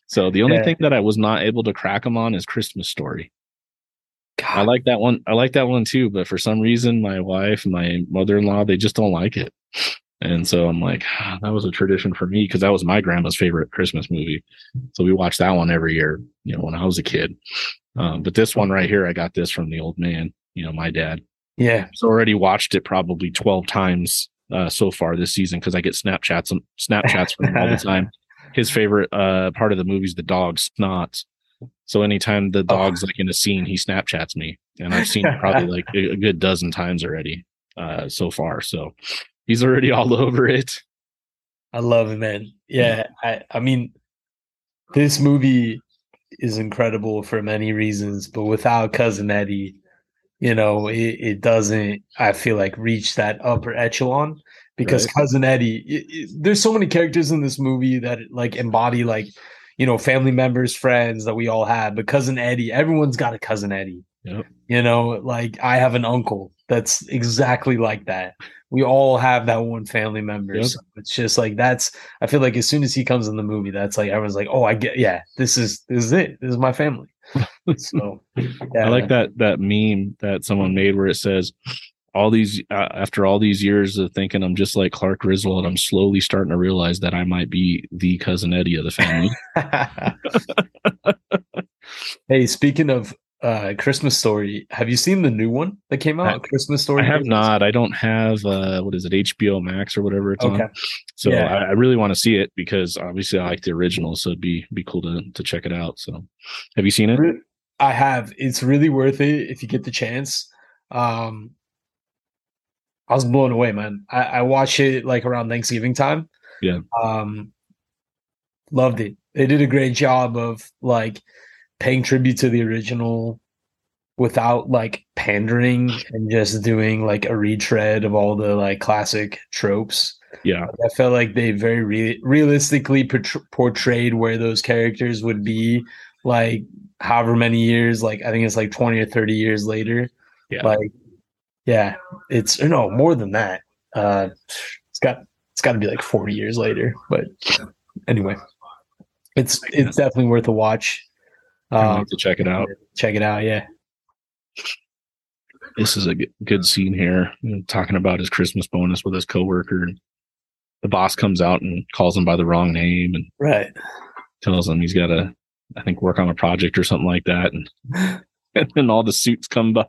So the only yeah. thing that I was not able to crack them on is Christmas Story. God. I like that one. I like that one too. But for some reason, my wife, and my mother-in-law, they just don't like it. And so I'm like, ah, that was a tradition for me, because that was my grandma's favorite Christmas movie. So we watched that one every year, you know, when I was a kid. Um, but this one right here, I got this from the old man, you know, my dad. Yeah. So already watched it probably twelve times uh, so far this season, because I get Snapchats, Snapchats from him all the time. His favorite uh, part of the movie is the dog snots. So anytime the dog's oh. like in a scene, he Snapchats me, and I've seen it probably like a, a good dozen times already uh, so far. So he's already all over it. I love it, man. Yeah, I, I mean, this movie is incredible for many reasons, but without Cousin Eddie, you know, it, it doesn't, I feel like, reach that upper echelon, because right. Cousin Eddie, it, it, there's so many characters in this movie that like embody like, you know, family members, friends that we all had, but Cousin Eddie, everyone's got a Cousin Eddie, yep. You know, like I have an uncle that's exactly like that. We all have that one family member. Yep. So it's just like, that's, I feel like as soon as he comes in the movie, that's like, everyone's like, oh, I get, yeah, this is, this is it. This is my family. So yeah. I like that that meme that someone made where it says, all these uh, after all these years of thinking I'm just like Clark Griswold, I'm slowly starting to realize that I might be the Cousin Eddie of the family. Hey, speaking of uh Christmas Story, have you seen the new one that came out? I, Christmas Story. I have Christmas? not. I don't have uh what is it, H B O Max or whatever it's okay. on. So yeah. I, I really want to see it because obviously I like the original, so it'd be be cool to to check it out. So have you seen it? I have. It's really worth it if you get the chance. Um I was blown away, man. I, I watched it like around Thanksgiving time. Yeah. Um, loved it. They did a great job of like paying tribute to the original without like pandering and just doing like a retread of all the like classic tropes. Yeah. I felt like they very re- realistically portray- portrayed where those characters would be like however many years, like I think it's like twenty or thirty years later. Yeah. Like, yeah, it's no more than that. Uh, it's got it's got to be like forty years later. But anyway, it's it's definitely worth a watch. Um, to check it out. Check it out. Yeah. This is a good, good scene here. You know, talking about his Christmas bonus with his coworker, and the boss comes out and calls him by the wrong name, and right tells him he's got to, I think, work on a project or something like that, and. And then all the suits come by.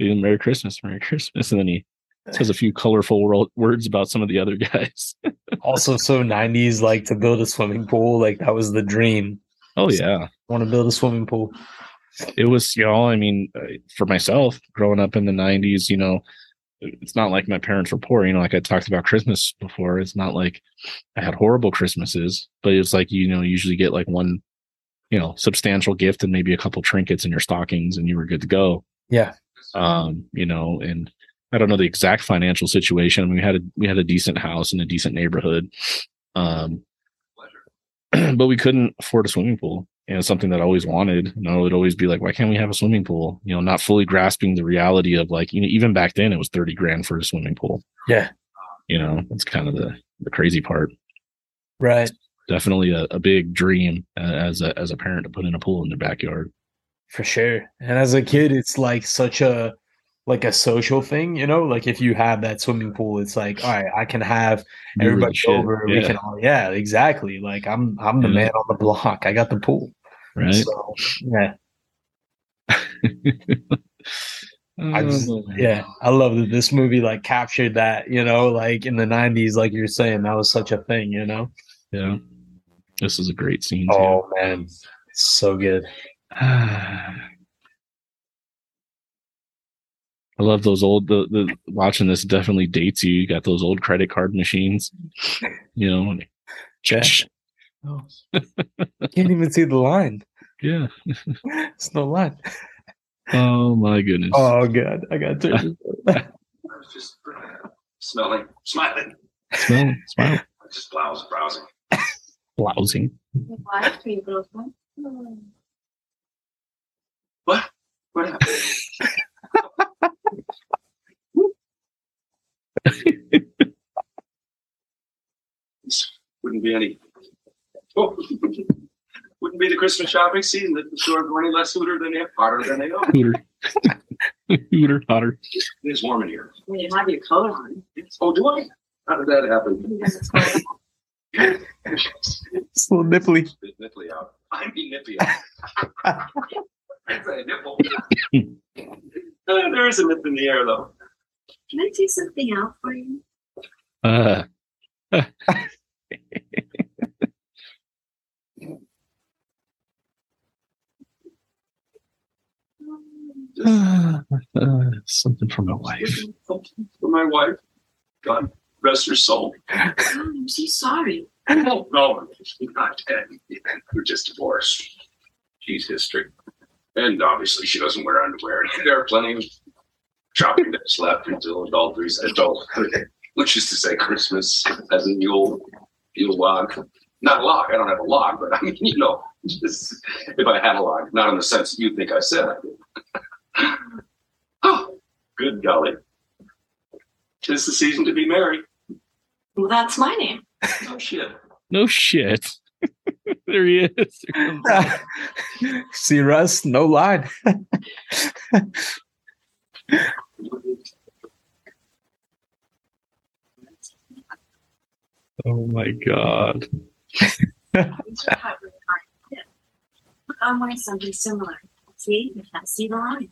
Merry Christmas, Merry Christmas. And then he says a few colorful words about some of the other guys. Also, so nineties, like to build a swimming pool. Like that was the dream. Oh, so yeah. I want to build a swimming pool. It was, you know, I mean, for myself, growing up in the nineties, you know, it's not like my parents were poor. You know, like I talked about Christmas before. It's not like I had horrible Christmases, but it's like, you know, usually get like one, you know, substantial gift and maybe a couple trinkets in your stockings and you were good to go. Yeah. Um, you know, and I don't know the exact financial situation. I mean, we had a, we had a decent house in a decent neighborhood. Um, but we couldn't afford a swimming pool, and it's something that I always wanted. You know, it would always be like, why can't we have a swimming pool? You know, not fully grasping the reality of like, you know, even back then it was thirty grand for a swimming pool. Yeah. You know, that's kind of the, the crazy part. Right. Definitely a, a big dream uh, as a as a parent to put in a pool in their backyard. For sure. And as a kid, it's like such a like a social thing, you know, like if you have that swimming pool, it's like, all right, I can have everybody over. Yeah. We can all, yeah, exactly. Like I'm I'm the yeah. man on the block. I got the pool. Right. So, yeah. I just, yeah, I love that this movie like captured that, you know, like in the nineties, like you're saying, that was such a thing, you know? Yeah. This is a great scene. Oh, too. Man. It's so good. I love those old, the, the watching this definitely dates you. You got those old credit card machines, you know. And oh. Can't even see the line. Yeah. It's no line. Oh, my goodness. Oh, God. I got to. I was just smelling, smiling. Smelling, smiling. I just blouse, browsing. Blousing. What? What happened? This wouldn't be any. Oh, wouldn't be the Christmas shopping season that the stores were any less hooter than they are, hotter than they are. Hooter, hooter, hotter. It is warm in here. I mean, it might be a color on it. Oh, do I? How did that happen? It's a little nipply. Nipply out. I'm be nippy out. It's a nipple. Uh, there is a nip in the air, though. Can I do something out for you? Uh. uh, uh something for my wife. Something for my wife. God. Rest her soul. Oh, I'm so sorry. No, no, she's not dead. We're just divorced. She's history. And obviously she doesn't wear underwear. There are plenty of shopping that's left until adultery's adulthood, which is to say Christmas as a mule, mule log. Not a log. I don't have a log, but I mean, you know, just, if I had a log, not in the sense that you think I said I did. Oh, good golly. Tis the season to be merry. Well, that's my name. No shit. No shit. There he is. See, Russ, no line. Oh my God. I want something similar. See, you can't see the line.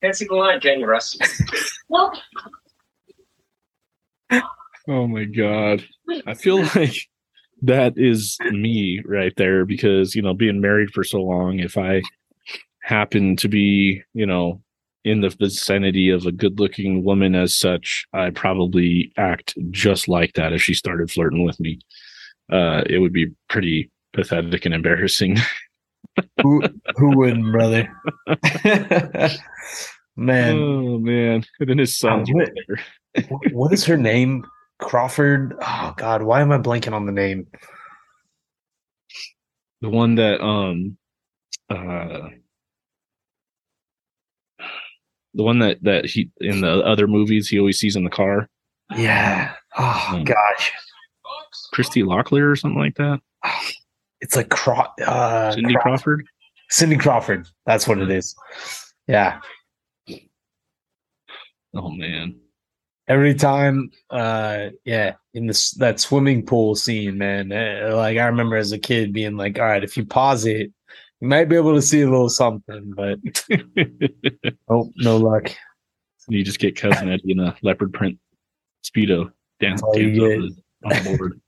Can't see the line, can you, Russ? Well. Oh my God. I feel like that is me right there because, you know, being married for so long, if I happen to be, you know, in the vicinity of a good-looking woman as such, I probably act just like that. If she started flirting with me, uh, it would be pretty pathetic and embarrassing. who, who wouldn't, brother? Man. Oh, man. And then his son's right there. What is her name? Crawford. Oh God, why am I blanking on the name? The one that um uh the one that, that he in the other movies he always sees in the car. Yeah. Oh um, gosh. Christy Locklear or something like that. It's like Cro- uh Cindy Crawford. Crawford. Cindy Crawford. That's what it is. Yeah. Oh man. Every time, uh, yeah, in this that swimming pool scene, man, uh, like I remember as a kid being like, all right, if you pause it, you might be able to see a little something, but oh, no luck. You just get Cousin Eddie in a leopard print Speedo dance oh, on the board.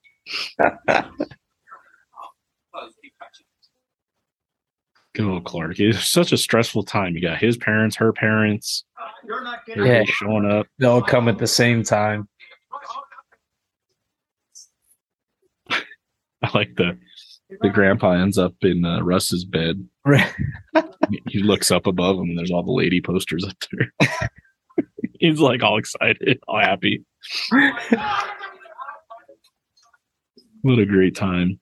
Go, Clark. It's such a stressful time. You got his parents, her parents. You're not getting yeah. showing up. They all come at the same time. I like the the grandpa ends up in uh, Russ's bed. He looks up above him and there's all the lady posters up there. He's like all excited, all happy. What a great time.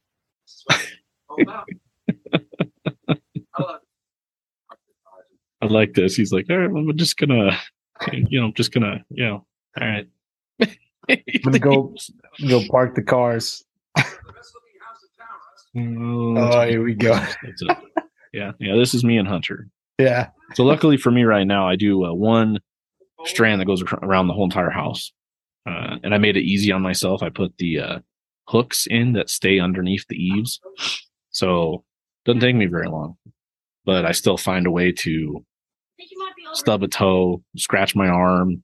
I like this. He's like, all right, well, I'm just gonna, you know, just gonna, you know, all right. I'm gonna go, go park the cars. oh, oh, here we go. That's it. Yeah, yeah. This is me and Hunter. Yeah. So luckily for me, right now, I do uh, one strand that goes around the whole entire house, uh, and I made it easy on myself. I put the uh, hooks in that stay underneath the eaves, so it doesn't take me very long. But I still find a way to. Stub a toe, scratch my arm.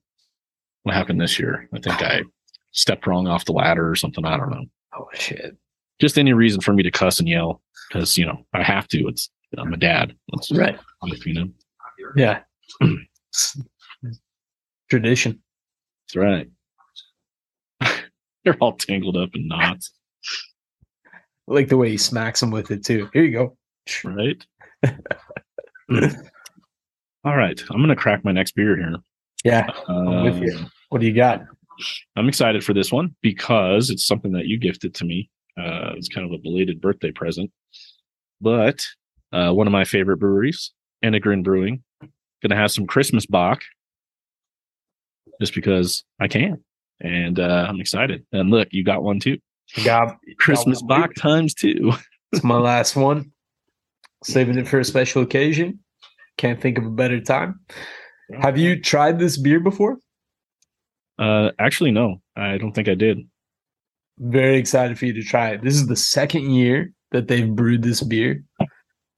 What happened this year? I think I stepped wrong off the ladder or something. I don't know. Oh shit! Just any reason for me to cuss and yell because you know I have to. It's I'm a dad. That's right. You know. Yeah. Tradition. That's right. They're all tangled up in knots. I like the way he smacks them with it too. Here you go. Right. All right, I'm gonna crack my next beer here. Yeah, I'm um, with you. What do you got? I'm excited for this one because it's something that you gifted to me. Uh, it's kind of a belated birthday present, but uh, one of my favorite breweries, Enegren Brewing, gonna have some Christmas bock just because I can, and uh, I'm excited. And look, you got one too. I got Christmas bock times two. It's my last one. Saving it for a special occasion. Can't think of a better time. Have you tried this beer before? Uh, actually, no. I don't think I did. Very excited for you to try it. This is the second year that they've brewed this beer.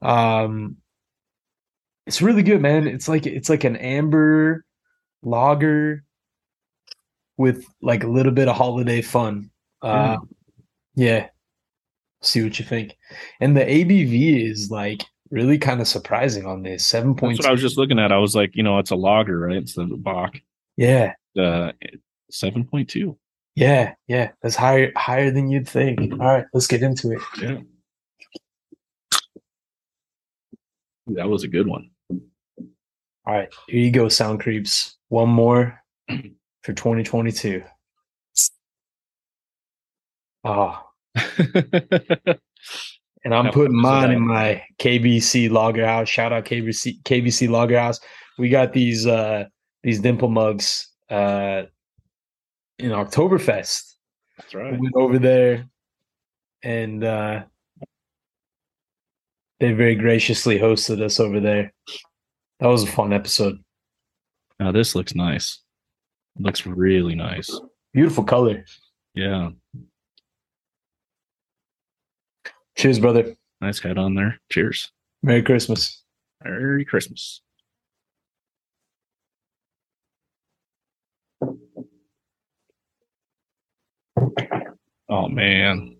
Um, it's really good, man. It's like it's like an amber lager with like a little bit of holiday fun. Uh, yeah. See what you think. And the A B V is like really kind of surprising on this. seven point two That's what I was just looking at. I was like, you know, it's a lager, right? It's the Bock. Yeah. Uh, seven point two Yeah. Yeah. That's higher, higher than you'd think. All right. Let's get into it. Yeah. That was a good one. All right. Here you go, Sound Creeps. One more for twenty twenty-two Oh, and I'm putting mine in my K B C Lager House. Shout out K B C K B C Lager House. We got these uh, these dimple mugs uh, in Oktoberfest. That's right. We went over there and uh, They very graciously hosted us over there. That was a fun episode. Now, this looks nice. It looks really nice. Beautiful color. Yeah. Cheers, brother. Nice hat on there. Cheers. Merry Christmas. Merry Christmas. Oh, man.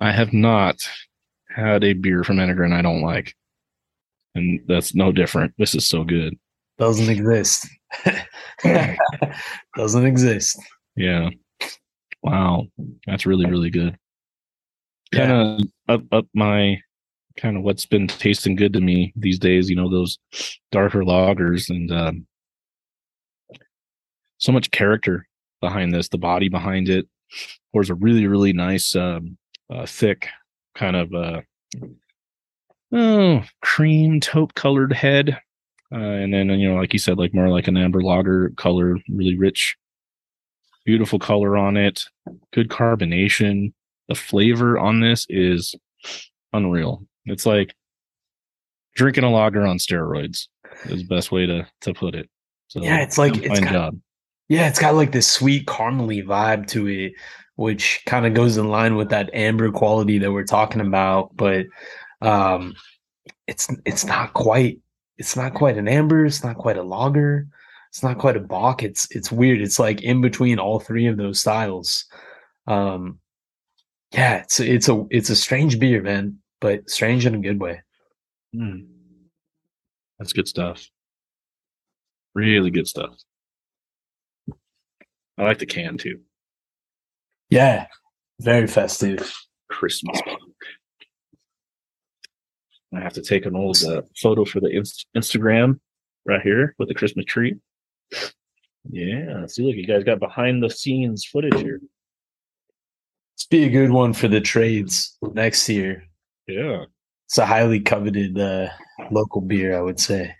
I have not had a beer from Enegren I don't like. And that's no different. This is so good. Doesn't exist. Doesn't exist. Yeah. Wow. That's really, really good. Kind of yeah. up, up my kind of what's been tasting good to me these days, you know, those darker lagers and um, so much character behind this, the body behind it. Pours a really, really nice, um, uh, thick kind of uh, oh, cream taupe colored head. Uh, and then, you know, like you said, like more like an amber lager color, really rich, beautiful color on it. Good carbonation. The flavor on this is unreal. It's like drinking a lager on steroids is the best way to, to put it. So yeah, it's like it's got, job. yeah, it's got like this sweet caramely vibe to it, which kind of goes in line with that amber quality that we're talking about. But um, it's it's not quite. It's not quite an amber. It's not quite a lager. It's not quite a bock. It's it's weird. It's like in between all three of those styles. Um, yeah, it's it's a it's a strange beer, man, but strange in a good way. Mm. That's good stuff. Really good stuff. I like the can too. Yeah, very festive. Christmas punk. I have to take an old uh, photo for the inst- Instagram right here with the Christmas tree. Yeah, see, look, you guys got behind the scenes footage here. This be a good one for the trades next year. Yeah, it's a highly coveted uh, local beer, I would say.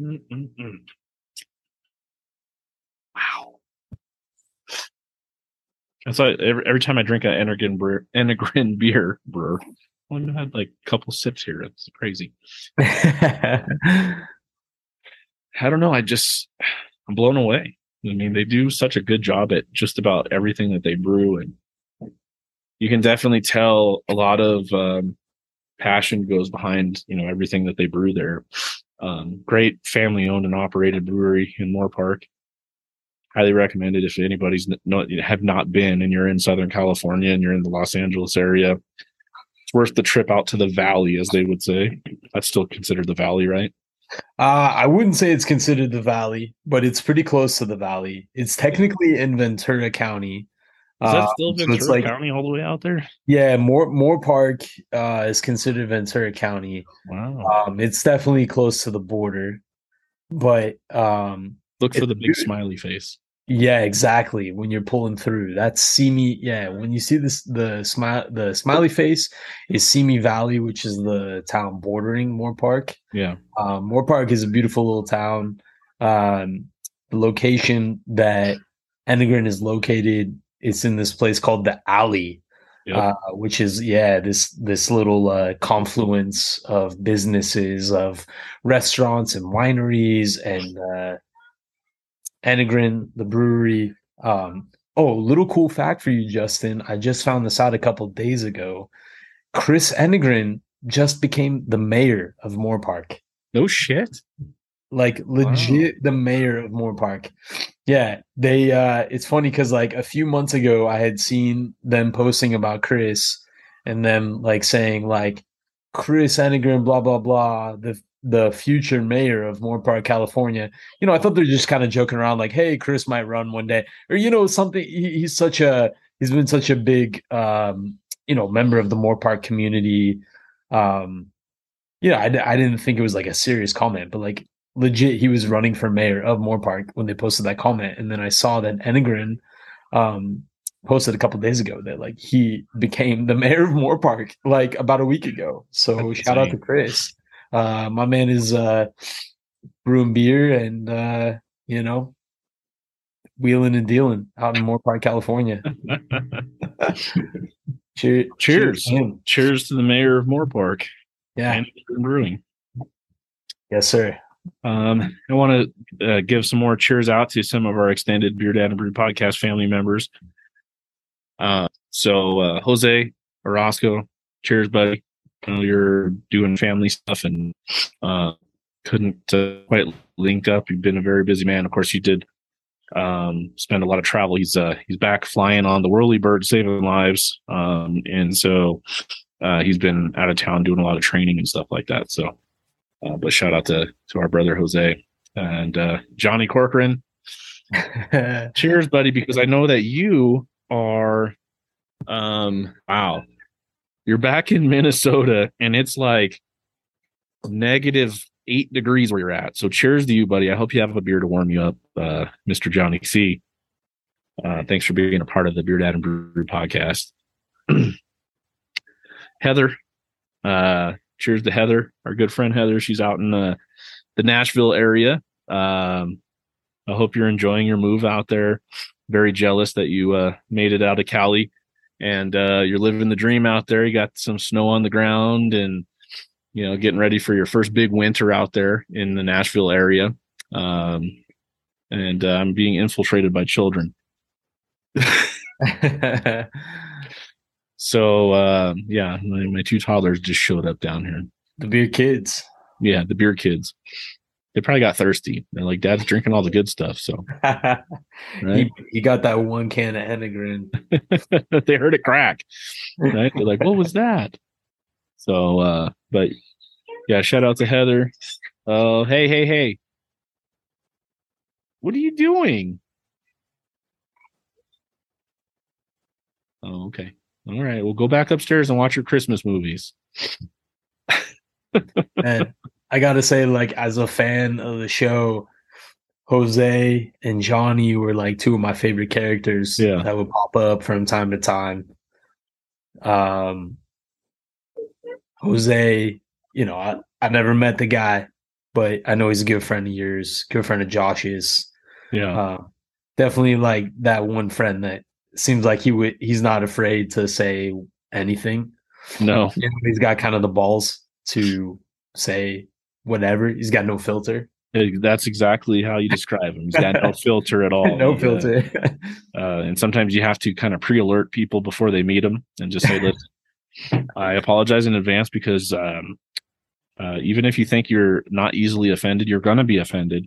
Mm-mm-mm. Wow. That's like every, every time I drink an Enegren brewer, Enegren beer, brewer. I've had like a couple sips here. It's crazy. I don't know. I just, I'm blown away. I mean, they do such a good job at just about everything that they brew. And you can definitely tell a lot of um, passion goes behind, you know, everything that they brew there. Um, great family owned and operated brewery in Moorpark. Highly recommend it if anybody's not, have not been and you're in Southern California and you're in the Los Angeles area. It's worth the trip out to the valley, as they would say. That's still considered the valley, right? Uh, I wouldn't say it's considered the valley, but it's pretty close to the valley. It's technically in Ventura County. Is that still Ventura uh, so like, County all the way out there? Yeah, Moore, Moorpark uh, is considered Ventura County. Wow. Um, it's definitely close to the border. But um, look for the big smiley face. Yeah, exactly. When you're pulling through, that's Simi. Yeah, when you see this, the smile, the smiley face is Simi Valley, which is the town bordering Moorpark. Yeah, um, Moorpark is a beautiful little town. Um, the location that Enegren is located, it's in this place called the Alley, yep. uh, which is yeah this this little uh, confluence of businesses, of restaurants and wineries and. Uh, Enegren, the brewery. Um, oh, little cool fact for you, Justin. I just found this out a couple days ago. Chris Enegren just became the mayor of Moorpark. No shit. Like legit wow. The mayor of Moorpark. Yeah. They uh it's funny because like a few months ago I had seen them posting about Chris and them like saying like Chris Enegren, blah blah blah. The the future mayor of Moorpark, California. You know, I thought they're just kind of joking around like, hey, Chris might run one day or, you know, something. He, he's such a he's been such a big, um, you know, member of the Moorpark community. Um, you know, I, I didn't think it was like a serious comment, but like legit, he was running for mayor of Moorpark when they posted that comment. And then I saw that Enegren um, posted a couple days ago that like he became the mayor of Moorpark like about a week ago. So That's shout insane. Out to Chris. Uh, my man is uh, brewing beer and, uh, you know, wheeling and dealing out in Moorpark, California. Cheer, cheers. Cheers. Cheers to the mayor of Moorpark. Yeah. And brewing. Yes, sir. Um, I want to uh, give some more cheers out to some of our extended Beer Dad and Brew podcast family members. Uh, so, uh, Jose, Orozco, cheers, buddy. I know you're doing family stuff and uh, couldn't uh, quite link up. You've been a very busy man. Of course, you did um, spend a lot of travel. He's uh, he's back flying on the Whirly Bird, saving lives. Um, and so uh, he's been out of town doing a lot of training and stuff like that. So, uh, but shout out to, to our brother, Jose, and uh, Johnny Corcoran. Cheers, buddy, because I know that you are um wow you're back in Minnesota and it's like negative eight degrees where you're at, so cheers to you, buddy. I hope you have a beer to warm you up. uh Mister Johnny C, uh thanks for being a part of the Beer Dad and Brew podcast. Heather, uh cheers to Heather, our good friend Heather. She's out in uh, the Nashville area. um I hope you're enjoying your move out there. Very jealous that you uh, made it out of Cali, and uh, you're living the dream out there. You got some snow on the ground and, you know, getting ready for your first big winter out there in the Nashville area. Um, and uh, I'm being infiltrated by children. So, uh, yeah, my, my two toddlers just showed up down here. The beer kids. Yeah, the beer kids. They probably got thirsty. They're like, Dad's drinking all the good stuff. So right? you, you got that one can of Enegren. They heard it crack. Right? They're like, what was that? So, uh, but yeah, shout out to Heather. Oh, uh, hey, hey, hey. What are you doing? Oh, okay. All right. Well, go back upstairs and watch your Christmas movies. Man. I gotta say, like, as a fan of the show, Jose and Johnny were like two of my favorite characters yeah. that would pop up from time to time. Um, Jose, you know, I, I never met the guy, but I know he's a good friend of yours, good friend of Josh's. Yeah, uh, definitely like that one friend that seems like he would he's not afraid to say anything. No, you know, he's got kind of the balls to say whatever. He's got no filter. That's exactly how you describe him. He's got no filter at all. No filter. Uh, uh, and sometimes you have to kind of pre-alert people before they meet him and just say, listen, I apologize in advance because um, uh, even if you think you're not easily offended, you're going to be offended.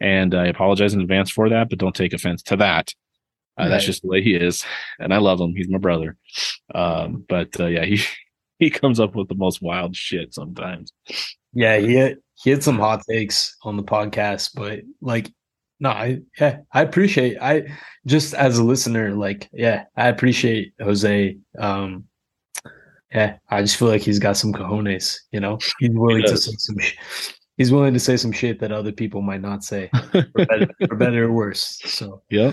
And I apologize in advance for that, but don't take offense to that. Uh, right. That's just the way he is. And I love him. He's my brother. Um, but uh, yeah, he... He comes up with the most wild shit sometimes. Yeah, he had, he had some hot takes on the podcast, but like, no, I yeah, I appreciate. I just as a listener, like, yeah, I appreciate Jose. Um, yeah, I just feel like he's got some cojones. You know, he's willing he to say some. He's willing to say some shit that other people might not say, for better, for better or worse. So yeah,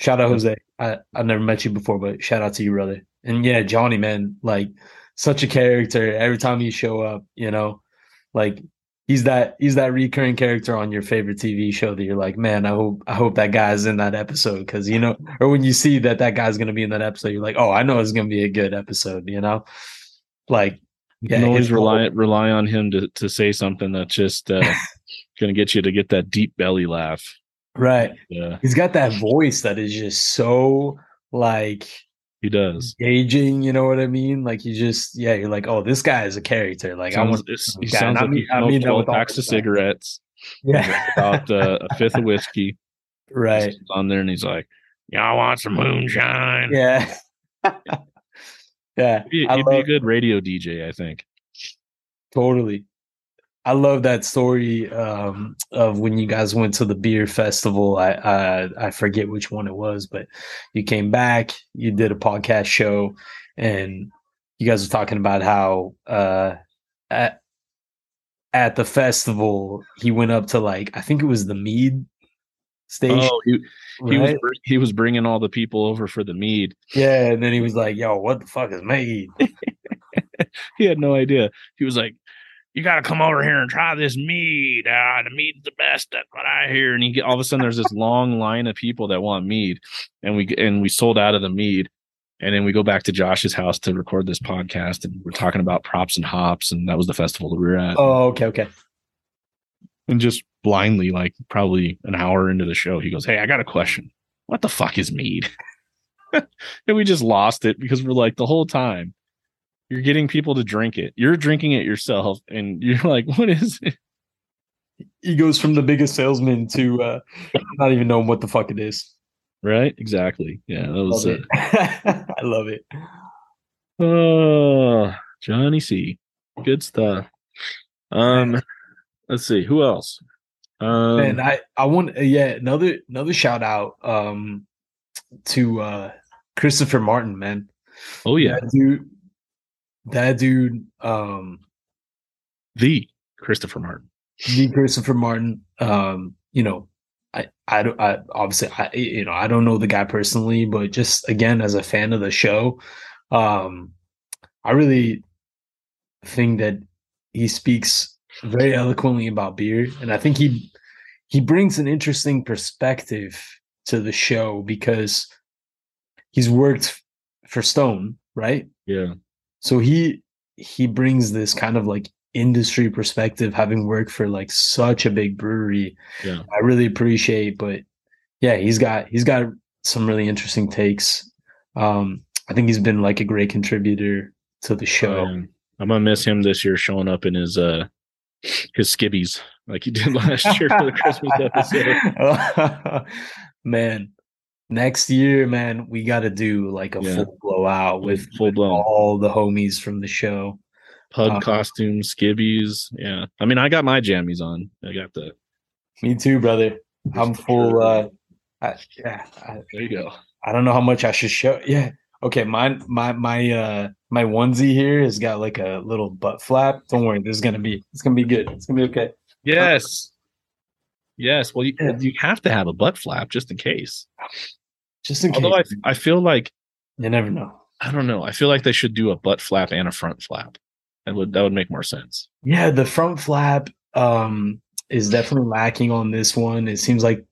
shout out Jose. I I've never met you before, but shout out to you, brother. And yeah, Johnny, man, like. Such a character. Every time you show up, you know, like he's that he's that recurring character on your favorite T V show that you're like, man, I hope I hope that guy's in that episode because, you know, or when you see that that guy's going to be in that episode, you're like, oh, I know it's going to be a good episode, you know, like yeah, you can always rely whole... rely on him to, to say something that's just uh, going to get you to get that deep belly laugh. Right. Yeah. He's got that voice that is just so like. He does engaging, you know what I mean? Like you just, yeah, you're like, oh, this guy is a character. Like sounds, I want this he guy. Sounds like I mean, he I mean that with packs of cigarettes, yeah, about uh, a fifth of whiskey, right? He's on there, and he's like, y'all want some moonshine? Yeah, yeah. He'd, he'd I love, be a good radio D J, I think. Totally, I love that story um, of when you guys went to the beer festival. I, I I forget which one it was, but you came back. You did a podcast show, and you guys were talking about how uh, at at the festival he went up to like I think it was the mead stage. Oh, he, he right? was he was bringing all the people over for the mead. Yeah, and then he was like, "Yo, what the fuck is mead?" He had no idea. He was like. You got to come over here and try this mead. Ah, the mead's the best. That's what I hear. And he, all of a sudden, there's this long line of people that want mead, and we and we sold out of the mead. And then we go back to Josh's house to record this podcast, and we're talking about props and hops, and that was the festival that we were at. Oh, okay, okay. And just blindly, like probably an hour into the show, he goes, "Hey, I got a question. What the fuck is mead?" And we just lost it, because we're like, the whole time you're getting people to drink it. You're drinking it yourself, and you're like, what is it? He goes from the biggest salesman to uh, not even knowing what the fuck it is. Right? Exactly. Yeah, that was it. Uh, I love it. Oh, Johnny C. Good stuff. Um, let's see who else. Um, and I, I want yeah another another shout out um to uh, Christopher Martin, man. Oh yeah, that dude. That dude um, the Christopher Martin. The Christopher Martin. Um, you know. I, I, don't, I obviously, I, you know, I don't know the guy personally, but just again, as a fan of the show, um, I really think that he speaks very eloquently about beer. And I think he, he brings an interesting perspective to the show, because he's worked for Stone, right? Yeah. So he, he brings this kind of like industry perspective, having worked for like such a big brewery. Yeah. I really appreciate, but yeah, he's got he's got some really interesting takes. Um, I think he's been like a great contributor to the show. Um, I'm gonna miss him this year, showing up in his uh his skibbies like he did last year for the Christmas episode. Man, next year, man, we got to do like a yeah. full blowout with full blow all the homies from the show. Pug um, costumes, skibbies. Yeah. I mean, I got my jammies on. I got the. Me too, brother. I'm full. Uh, I, yeah. I, there you go. I don't know how much I should show. Yeah. Okay. My, my, my, uh, my onesie here has got like a little butt flap. Don't worry. This is going to be, it's going to be good. It's going to be okay. Yes. Yes. Well, you, yeah. you have to have a butt flap just in case. Just in Although case. Although I, I feel like. You never know. I don't know. I feel like they should do a butt flap and a front flap. That would that would make more sense. Yeah, the front flap um, is definitely lacking on this one. It seems like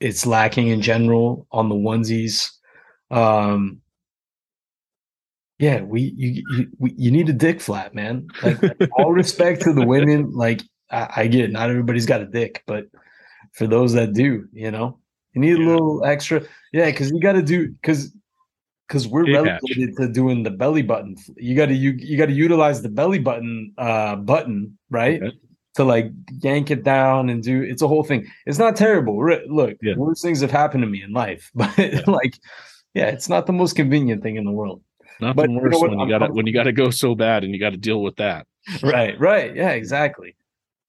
it's lacking in general on the onesies. Um, yeah, we you you, we, you need a dick flap, man. Like, like all respect to the women. Like I, I get, it. Not everybody's got a dick, but for those that do, you know, you need yeah. a little extra. Yeah, because you got to do because. Because we're Big relegated patch. to doing the belly button. You got to you you got to utilize the belly button uh, button right okay. to like yank it down and do. It's a whole thing. It's not terrible. We're, look, yeah. worse things have happened to me in life, but yeah. like, yeah, it's not the most convenient thing in the world. Nothing but worse you know when you got when you got to go so bad and you got to deal with that. Right. Right. Yeah. Exactly.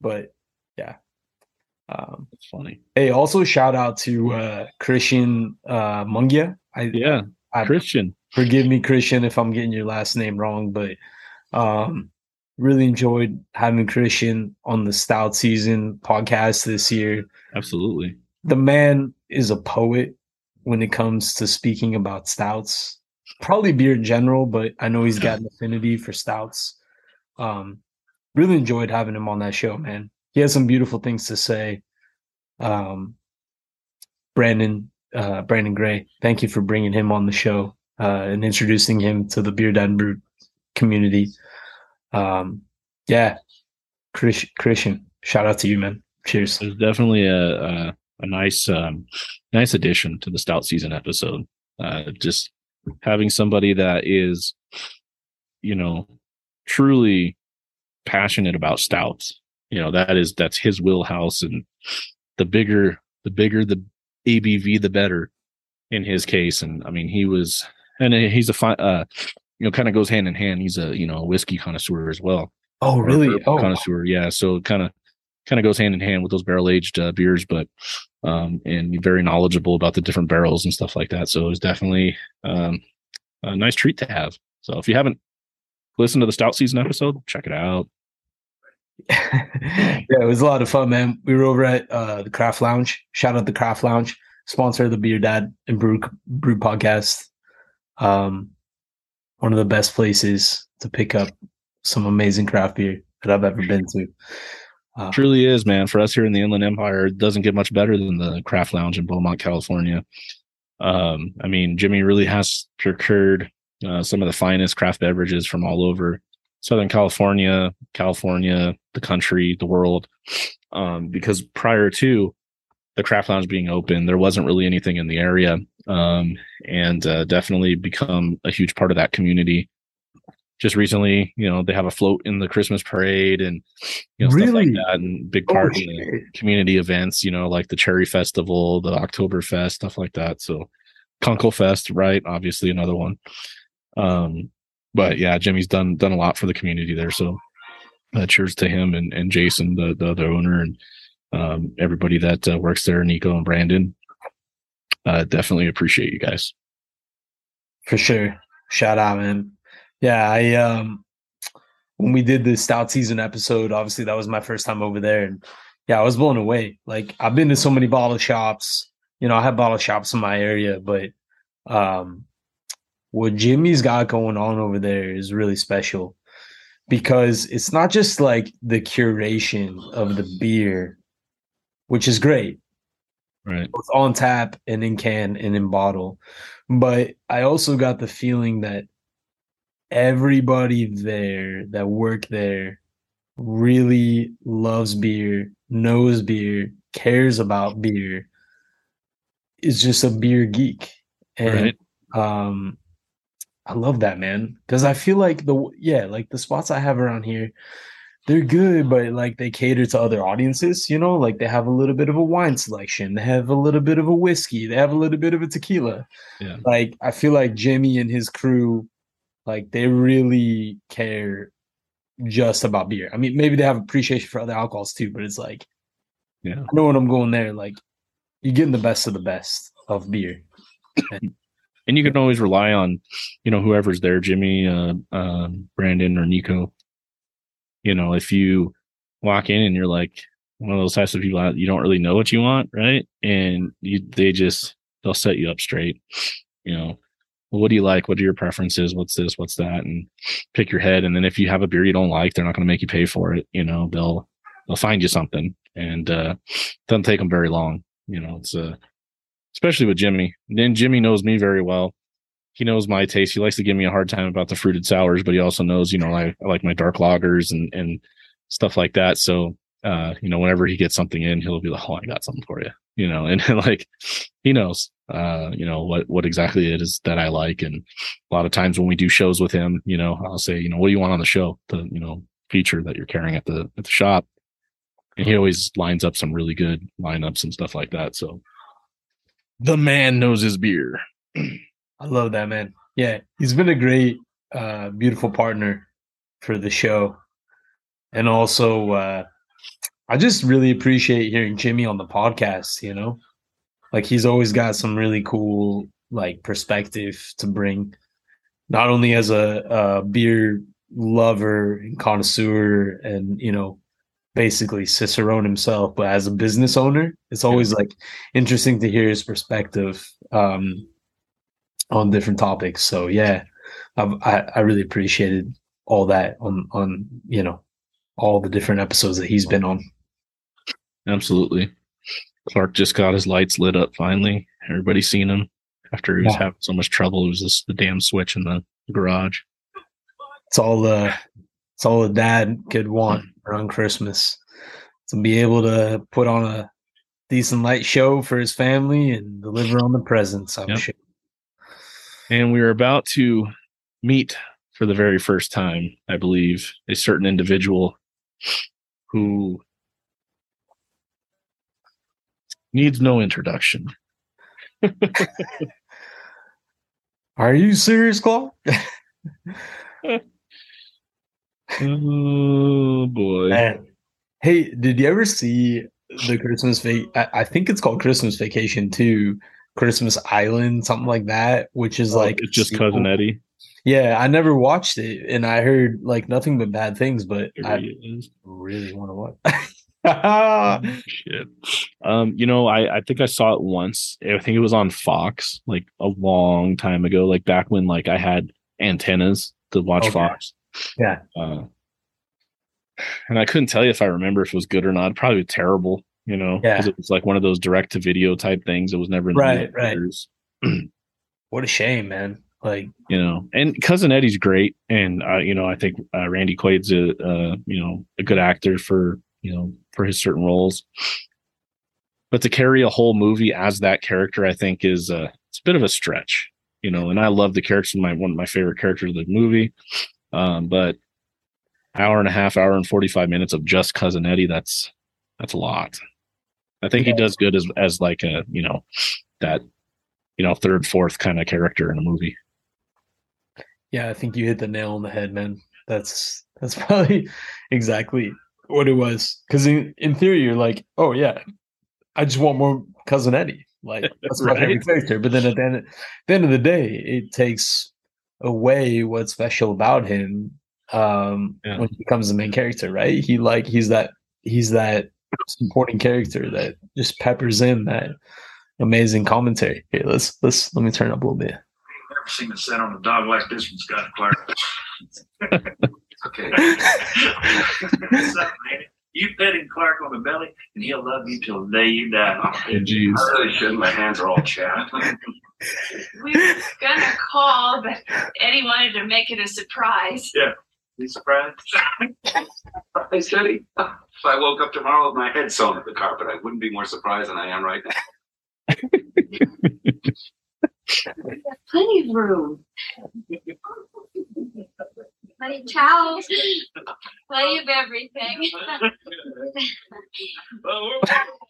But yeah, um, it's funny. Hey, also shout out to uh, Christian uh, Mungia. I, yeah. I, Christian, forgive me, Christian, if I'm getting your last name wrong, but um, really enjoyed having Christian on the Stout Season podcast this year. Absolutely. The man is a poet when it comes to speaking about stouts, probably beer in general, but I know he's got an affinity for stouts. Um, really enjoyed having him on that show, man. He has some beautiful things to say. Um, Brandon. Uh, Brandon Gray, thank you for bringing him on the show uh, and introducing him to the Beer Dad Brew community. Um, yeah, Chris, Christian, shout out to you, man. Cheers. There's definitely a a, a nice um, nice addition to the Stout Season episode. Uh, just having somebody that is, you know, truly passionate about stouts. You know, that is that's his wheelhouse, and the bigger the bigger the A B V the better in his case. And I mean, he was, and he's a fine, uh, you know, kind of goes hand in hand. He's a, you know, a whiskey connoisseur as well. Oh, really? Oh, connoisseur. Yeah. So kind of, kind of goes hand in hand with those barrel aged uh, beers, but, um, and very knowledgeable about the different barrels and stuff like that. So it was definitely, um, a nice treat to have. So if you haven't listened to the Stout Season episode, check it out. Yeah, it was a lot of fun, man. We were over at uh the Craft Lounge. Shout out the Craft Lounge, sponsor of the Beer Dad and Brew Brew podcast. Um, one of the best places to pick up some amazing craft beer that I've ever been to. Uh, it truly is, man. For us here in the Inland Empire, it doesn't get much better than the Craft Lounge in Beaumont, California. Um, I mean, Jimmy really has procured uh, some of the finest craft beverages from all over Southern California, California, the country, the world. Um, because prior to the craft lounge being open, there wasn't really anything in the area, um, and uh, definitely become a huge part of that community. Just recently, you know, they have a float in the Christmas parade and, you know, really? Stuff like that, and big party oh, and community events, you know, like the Cherry Festival, the Oktoberfest, stuff like that. So Kunkelfest, right? Obviously another one. Um, but yeah, Jimmy's done done a lot for the community there. So uh, cheers to him and, and Jason, the, the other owner, and um, everybody that uh, works there, Nico and Brandon. Uh, definitely appreciate you guys. For sure. Shout out, man. Yeah, I um, when we did the Stout Season episode, obviously that was my first time over there, and yeah, I was blown away. Like, I've been to so many bottle shops, you know, I have bottle shops in my area, but um, what Jimmy's got going on over there is really special, because it's not just like the curation of the beer, which is great, right? Both on tap and in can and in bottle, but I also got the feeling that everybody there that work there really loves beer, knows beer, cares about beer, is just a beer geek. And right. um, I love that, man. Because I feel like the, yeah, like the spots I have around here, they're good, but like they cater to other audiences, you know, like they have a little bit of a wine selection. They have a little bit of a whiskey. They have a little bit of a tequila. Yeah. Like, I feel like Jimmy and his crew, like, they really care just about beer. I mean, maybe they have appreciation for other alcohols too, but it's like, yeah, I know when I'm going there, like, you're getting the best of the best of beer. And you can always rely on, you know, whoever's there, Jimmy, uh, uh, Brandon, or Nico. You know, if you walk in and you're like one of those types of people out, you don't really know what you want, right? And you, they just, they'll set you up straight, you know. What do you like? What are your preferences? What's this? What's that? And pick your head. And then if you have a beer you don't like, they're not going to make you pay for it. You know, they'll they'll find you something, and uh, it doesn't take them very long. You know, it's uh, especially with Jimmy. Then Jimmy knows me very well. He knows my taste. He likes to give me a hard time about the fruited sours, but he also knows, you know, I, I like my dark lagers and and stuff like that. So uh, you know, whenever he gets something in, he'll be like, "Oh, I got something for you." You know, and like he knows. Uh, you know, what, what exactly it is that I like. And a lot of times when we do shows with him, you know, I'll say, you know, what do you want on the show? The, you know, feature that you're carrying at the, at the shop. And he always lines up some really good lineups and stuff like that. So the man knows his beer. I love that, man. Yeah. He's been a great, uh, beautiful partner for the show. And also, uh, I just really appreciate hearing Jimmy on the podcast, you know? Like, he's always got some really cool, like, perspective to bring, not only as a, a beer lover and connoisseur and, you know, basically Cicerone himself, but as a business owner, it's always, like, interesting to hear his perspective um, on different topics. So, yeah, I've, I, I really appreciated all that on, on, you know, all the different episodes that he's been on. Absolutely. Clark just got his lights lit up finally. Everybody's seen him after he was yeah. having so much trouble. It was just the damn switch in the garage. It's all uh, it's all a dad could want around Christmas, to be able to put on a decent light show for his family and deliver on the presents, I'm yep. sure. And we were about to meet for the very first time, I believe, a certain individual who needs no introduction. Are you serious, Claude? Oh, boy. Man. Hey, did you ever see the Christmas vac- I-, I think it's called Christmas Vacation two, Christmas Island, something like that, which is oh, like... It's just sequel. Cousin Eddie? Yeah, I never watched it, and I heard like nothing but bad things, but there I really want to watch. Shit. Um, you know, I, I think I saw it once. I think it was on Fox like a long time ago, like back when like I had antennas to watch okay. Fox. Yeah. Uh, and I couldn't tell you if I remember if it was good or not. Probably terrible, you know, because yeah. it was like one of those direct to video type things. It was never in the right, right. What a shame, man. Like, you know, and Cousin Eddie's great. And, uh, you know, I think uh, Randy Quaid's a, uh, you know, a good actor for, you know, for his certain roles. But to carry a whole movie as that character, I think is a, uh, it's a bit of a stretch, you know, and I love the character, my one of my favorite characters of the movie. Um, but hour and a half, hour and forty-five minutes of just Cousin Eddie, that's, that's a lot. I think yeah. he does good as, as like a, you know, that, you know, third, fourth kind of character in a movie. Yeah, I think you hit the nail on the head, man. That's that's probably exactly what it was. Because in, in theory, you're like, oh, yeah, I just want more Cousin Eddie. Like, that's my right? favorite character. But then at the, end, at the end of the day, it takes away what's special about him um, yeah. when he becomes the main character, right? He like he's that he's that supporting character that just peppers in that amazing commentary. Here, let's let's let me turn up a little bit. Never seen a set on a dog like this from Scott Clark. Okay. What's up, man? You pet him, Clark, on the belly, and he'll love you till the day you die. Oh, geez. I really shouldn't. My hands are all chapped. We were gonna call, but Eddie wanted to make it a surprise. Yeah. You surprised? I said he. If I woke up tomorrow with my head sewn at the carpet, I wouldn't be more surprised than I am right now. We've got plenty of room. Plenty of towels. Plenty of everything.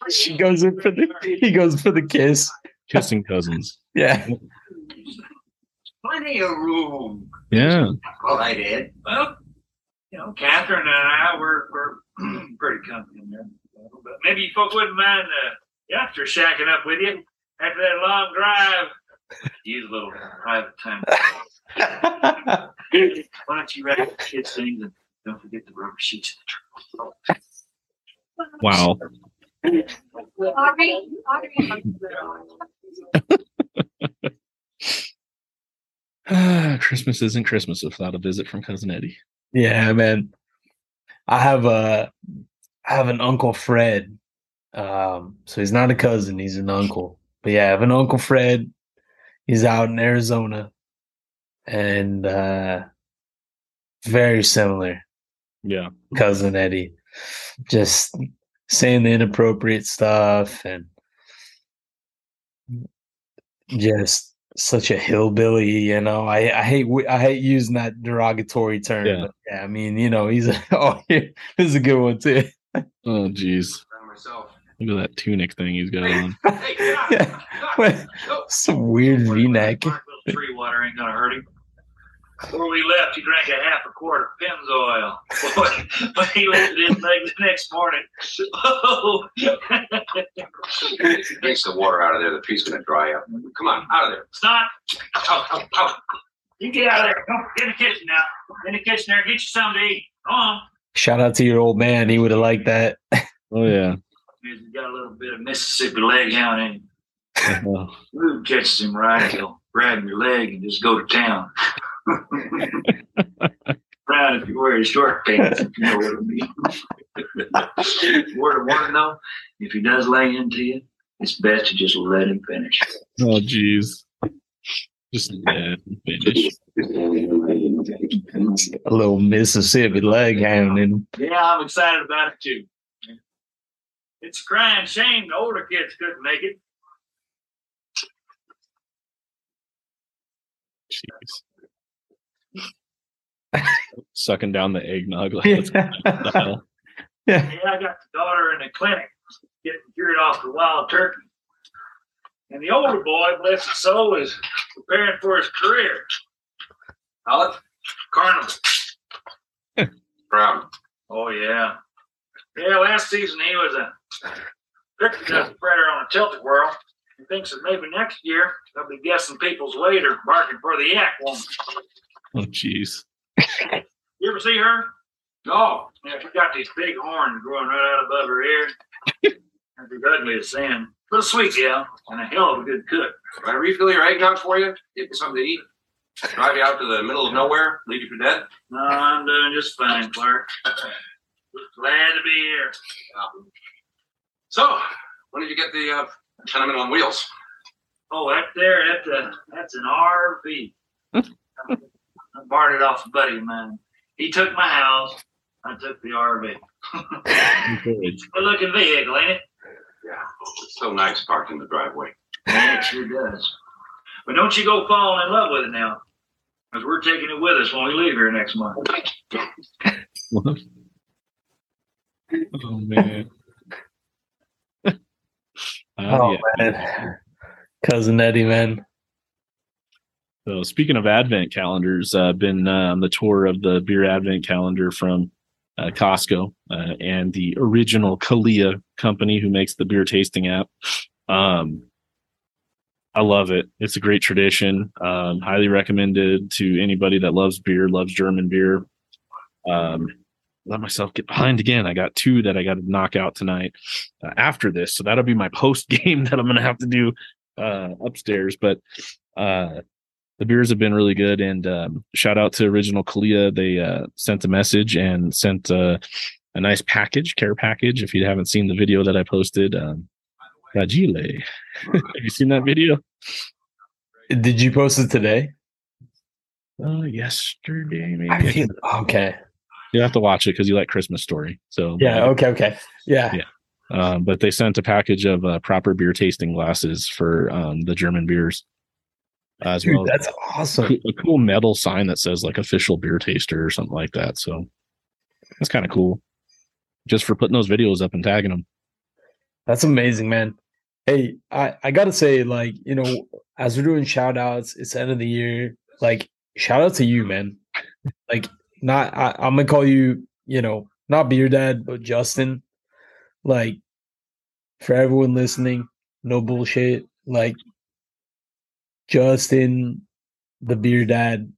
She goes in for the. He goes for the kiss. Kissing cousins. Yeah. Plenty of room. Yeah. Well, I did. Well, you know, Catherine and I were, we're pretty comfy in there. But maybe you folks wouldn't mind uh, after shacking up with you. After that long drive, use a little private time. Why don't you write the kids' things and don't forget the rubber sheets in the trunk? Wow. Audrey, Audrey. Christmas isn't Christmas without a visit from Cousin Eddie. Yeah, man. I have a, I have an Uncle Fred. Um, so he's not a cousin; he's an uncle. But yeah, I have an Uncle Fred. He's out in Arizona, and uh, very similar. Yeah, Cousin Eddie, just saying the inappropriate stuff and just. Such a hillbilly, you know. I, I hate I hate using that derogatory term. Yeah, but yeah I mean, you know, he's a, oh, yeah, this is a good one too. Oh, geez. Look at that tunic thing he's got on. Yeah. Wait, some weird V-neck. Tree water ain't gonna hurt him. Before we left, he drank a half a quart of Pennzoil. Boy, when he lifted his legs the next morning. Oh. He drinks the water out of there. The tree's going to dry up. Come on, out of there. It's not. Oh, oh, oh. You get out of there. Come in the kitchen now. In the kitchen there. Get you something to eat. Come on. Shout out to your old man. He would have liked that. Oh, yeah. He's got a little bit of Mississippi leg hound in him. Uh-huh. Ooh, catches him right. He'll grab your leg and just go to town. Proud if you wear your short pants, if you know what it means. Word to warning though, if he does lay into you, it's best to just let him finish. Oh, jeez. Just let him finish. A little Mississippi leg hound in him. Yeah, I'm excited about it too. It's a crying shame the older kids couldn't make it. Jeez. Sucking down the eggnog. Like, yeah. That's the yeah. Hey, I got the daughter in the clinic getting cured off the wild turkey. And the older boy, bless his soul, is preparing for his career. Olive? Carnival. Brown. Oh, yeah. Yeah, last season he was a turkey dust spreader on a tilted whirl. He thinks that maybe next year they'll be guessing people's weight or barking for the yak woman. Oh, jeez. You ever see her? No. Yeah, she got these big horns growing right out above her ear. That's as ugly as sin. Little sweet gal and a hell of a good cook. Can I refill your eggnog for you? Get you something to eat? Drive you out to the middle of nowhere? Leave you for dead? No, I'm doing just fine, Clark. Glad to be here. So, when did you get the uh, tenement on wheels? Oh, up there, that's, a, that's an R V. I borrowed it off a buddy of mine. He took my house. I took the R V. It's a good looking vehicle, ain't it? Yeah, it's so nice parked in the driveway. Yeah, it sure does. But don't you go falling in love with it now, because we're taking it with us when we leave here next month. Oh, man. oh, oh yeah. man. Cousin Eddie, man. So speaking of advent calendars, I've uh, been uh, on the tour of the beer advent calendar from uh, Costco uh, and the original Kalia company who makes the beer tasting app. Um, I love it. It's a great tradition. Um, highly recommended to anybody that loves beer, loves German beer. Um, let myself get behind again. I got two that I got to knock out tonight uh, after this. So that'll be my post game that I'm going to have to do uh, upstairs. But, uh, the beers have been really good, and um, shout out to Original Kalia. They uh, sent a message and sent uh, a nice package, care package. If you haven't seen the video that I posted, um, Fragile. Have you seen that video? Did you post it today? Uh, yesterday, maybe. I feel, okay. You'll have to watch it because you like Christmas Story. So yeah, okay, okay, yeah. yeah. Um, but they sent a package of uh, proper beer tasting glasses for um, the German beers. As Dude, well. That's awesome. A cool metal sign that says like official beer taster or something like that. So that's kind of cool. Just for putting those videos up and tagging them. That's amazing, man. Hey, I, I got to say, like, you know, as we're doing shout outs, it's the end of the year. Like, shout out to you, man. Like, not, I, I'm going to call you, you know, not Beer Dad, but Justin. Like, for everyone listening, no bullshit. Like, Justin, the Beer Dad,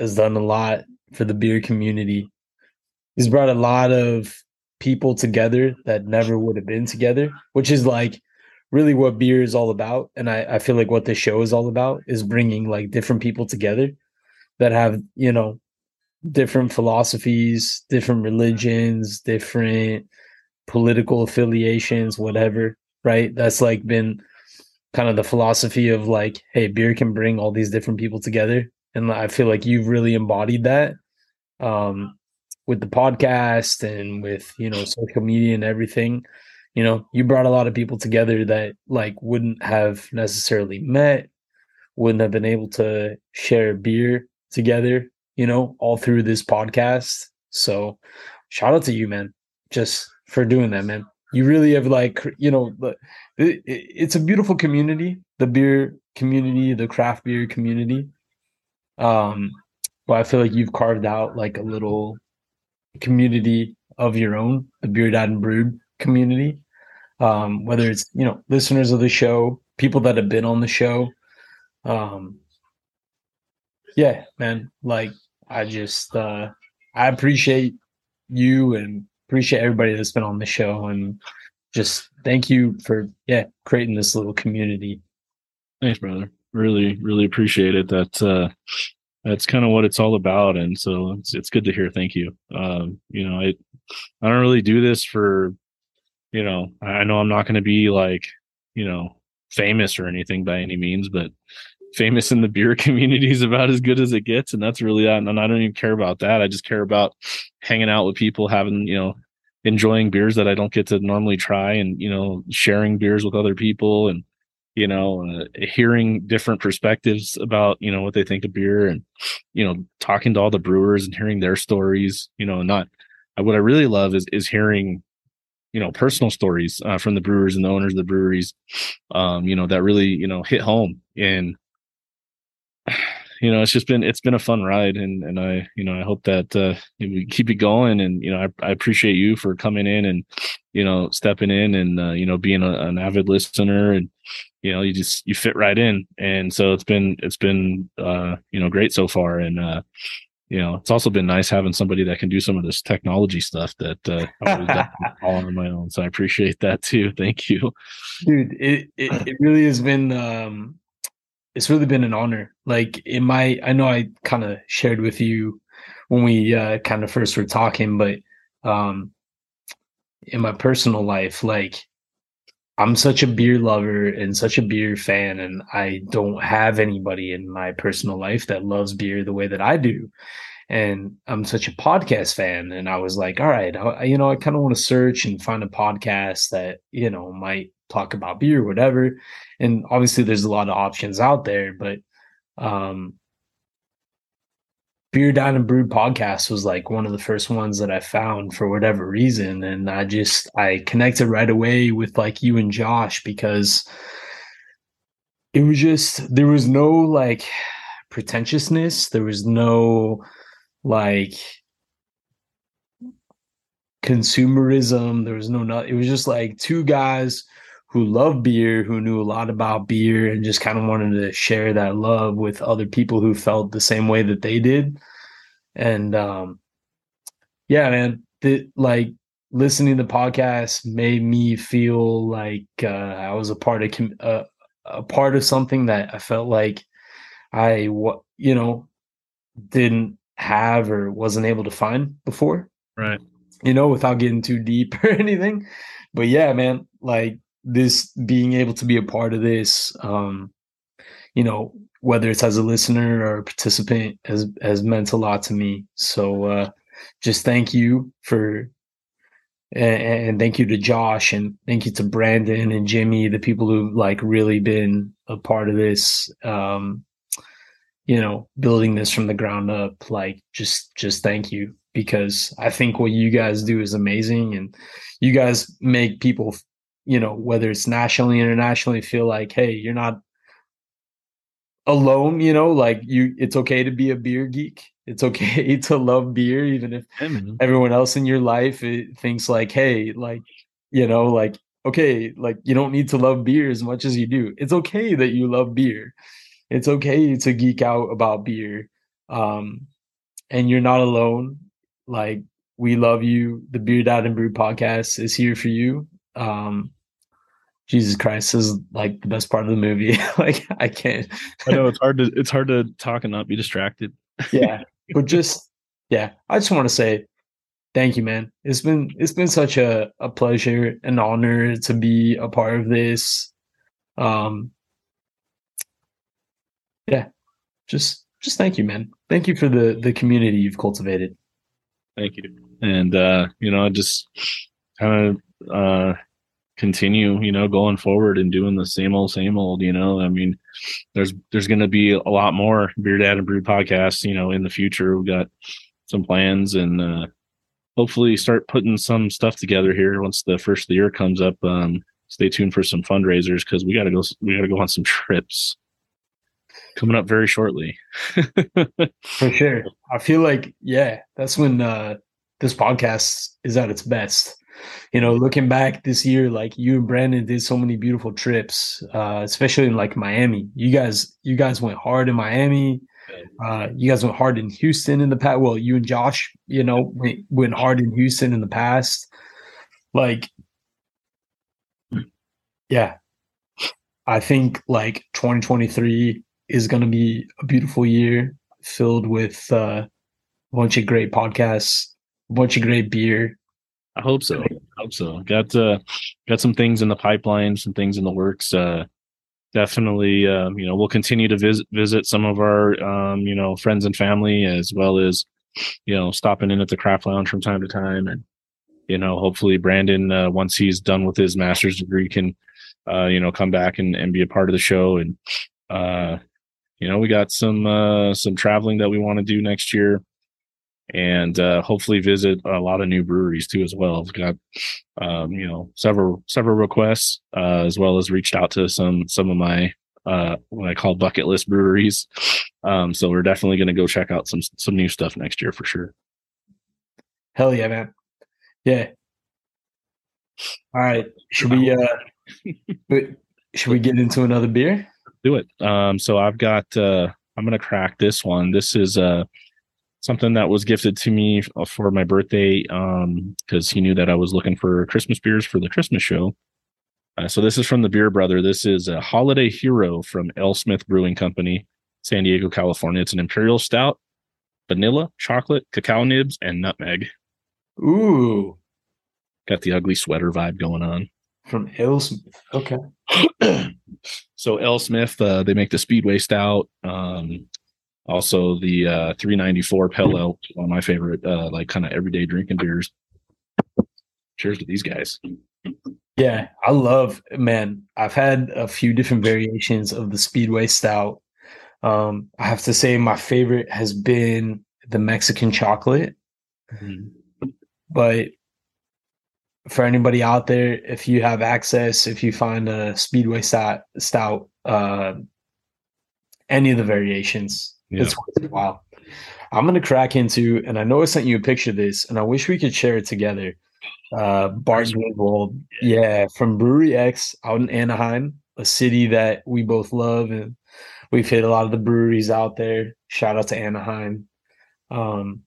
has done a lot for the beer community. He's brought a lot of people together that never would have been together, which is like really what beer is all about. And I, I feel like what this show is all about is bringing like different people together that have, you know, different philosophies, different religions, different political affiliations, whatever, right? That's like been kind of the philosophy of like, hey, beer can bring all these different people together. And I feel like you've really embodied that um, with the podcast and with, you know, social media and everything. You know, you brought a lot of people together that like wouldn't have necessarily met, wouldn't have been able to share beer together, you know, all through this podcast. So shout out to you, man, just for doing that, man. You really have like, you know, it, it, it's a beautiful community, the beer community, the craft beer community. Um, but I feel like you've carved out like a little community of your own, the Beer Dad and Brood community. Um, whether it's, you know, listeners of the show, people that have been on the show. Um, yeah, man, like I just, uh, I appreciate you and appreciate everybody that's been on the show, and just thank you for yeah creating this little community. Thanks, brother. Really, really appreciate it. That uh, that's kind of what it's all about, and so it's it's good to hear. Thank you. Um, you know, I I don't really do this for, you know, I know I'm not going to be like, you know, famous or anything by any means, but famous in the beer community is about as good as it gets, and that's really, and I don't even care about that. I just care about hanging out with people, having, you know, enjoying beers that I don't get to normally try, and, you know, sharing beers with other people, and, you know, uh, hearing different perspectives about, you know, what they think of beer, and, you know, talking to all the brewers and hearing their stories. You know, not what I really love is is hearing, you know, personal stories uh, from the brewers and the owners of the breweries. Um, you know, that really, you know, hit home. And you know, it's just been, it's been a fun ride, and, and I, you know, I hope that, uh, we keep it going. And, you know, I, I appreciate you for coming in and, you know, stepping in and, uh, you know, being a, an avid listener, and, you know, you just, you fit right in. And so it's been, it's been, uh, you know, great so far. And, uh, you know, it's also been nice having somebody that can do some of this technology stuff that uh, I would all on my own. So I appreciate that too. Thank you. Dude, it, it, it really has been, um, it's really been an honor. Like in my, I know I kind of shared with you when we uh, kind of first were talking, but um, in my personal life, like I'm such a beer lover and such a beer fan, and I don't have anybody in my personal life that loves beer the way that I do. And I'm such a podcast fan. And I was like, all right, I, you know, I kind of want to search and find a podcast that, you know, might talk about beer or whatever. And obviously there's a lot of options out there, but um, Beer Down and Brewed podcast was like one of the first ones that I found for whatever reason. And I just, I connected right away with like you and Josh, because it was just, there was no like pretentiousness. There was no like consumerism. There was no, no, it was just like two guys who loved beer, who knew a lot about beer, and just kind of wanted to share that love with other people who felt the same way that they did. And um, yeah, man, the, like listening to the podcast made me feel like uh, I was a part of uh, a part of something that I felt like I, you know, didn't have or wasn't able to find before. Right. You know, without getting too deep or anything. But yeah, man, like, this being able to be a part of this, um, you know, whether it's as a listener or a participant, has, has meant a lot to me. So uh, just thank you for, and, and thank you to Josh, and thank you to Brandon and Jimmy, the people who've like really been a part of this, um, you know, building this from the ground up. Like, just, just thank you, because I think what you guys do is amazing, and you guys make people, you know, whether it's nationally, internationally, feel like, hey, you're not alone, you know, like you, it's okay to be a beer geek. It's okay to love beer, even if mm-hmm. everyone else in your life it thinks like, hey, like, you know, like, okay, like you don't need to love beer as much as you do. It's okay that you love beer. It's okay to geek out about beer. Um, and you're not alone. Like, we love you. The Beer Dad and Brew podcast is here for you. Um, Jesus Christ, this is like the best part of the movie. Like, I can't. I know it's hard to it's hard to talk and not be distracted. Yeah, but just yeah, I just want to say thank you, man. It's been it's been such a a pleasure and honor to be a part of this. Um, yeah, just just thank you, man. Thank you for the the community you've cultivated. Thank you, and uh, you know, just kind of. uh continue, you know, going forward and doing the same old same old, you know. I mean, there's there's going to be a lot more Beer Dad and Brew podcasts, you know, in the future. We've got some plans, and uh hopefully start putting some stuff together here once the first of the year comes up. Um stay tuned for some fundraisers, because we gotta go we gotta go on some trips coming up very shortly. For sure. I feel like, yeah, that's when uh this podcast is at its best. You know, looking back this year, like you and Brandon did so many beautiful trips, uh, especially in like Miami. You guys, you guys went hard in Miami. Uh, you guys went hard in Houston in the past. Well, you and Josh, you know, went, went hard in Houston in the past. Like, yeah, I think like twenty twenty-three is going to be a beautiful year filled with uh, a bunch of great podcasts, a bunch of great beer. I hope so. I hope so. Got uh, got some things in the pipeline, some things in the works. Uh, definitely, um, you know, we'll continue to visit visit some of our, um, you know, friends and family, as well as, you know, stopping in at the craft lounge from time to time. And, you know, hopefully Brandon, uh, once he's done with his master's degree, can, uh, you know, come back and, and be a part of the show. And, uh, you know, we got some uh, some traveling that we want to do next year. And uh, hopefully visit a lot of new breweries too, as well. We've got, um, you know, several several requests, uh, as well as reached out to some some of my uh, what I call bucket list breweries. Um, so we're definitely going to go check out some some new stuff next year for sure. Hell yeah, man! Yeah. All right, should we uh, should we get into another beer? Do it. Um, so I've got. Uh, I'm going to crack this one. This is a. Uh, Something that was gifted to me for my birthday, um, because he knew that I was looking for Christmas beers for the Christmas show. Uh, so this is from the Beer Brother. This is a Holiday Hero from AleSmith Brewing Company, San Diego, California. It's an Imperial Stout, vanilla, chocolate, cacao nibs, and nutmeg. Ooh. Got the ugly sweater vibe going on. From AleSmith. Okay. So AleSmith, uh, they make the Speedway Stout. Um, also the uh, three ninety-four Pale Ale, one of my favorite, uh, like kind of everyday drinking beers. Cheers to these guys. Yeah, I love, man, I've had a few different variations of the Speedway Stout. Um, I have to say my favorite has been the Mexican chocolate. Mm-hmm. But for anybody out there, if you have access, if you find a Speedway Stout, stout uh, any of the variations, yeah. It's worth it. Wow. I'm going to crack into, and I know I sent you a picture of this, and I wish we could share it together. Uh, Bart Griswold, yeah. yeah, from Brewery X out in Anaheim, a city that we both love, and we've hit a lot of the breweries out there. Shout out to Anaheim. Um,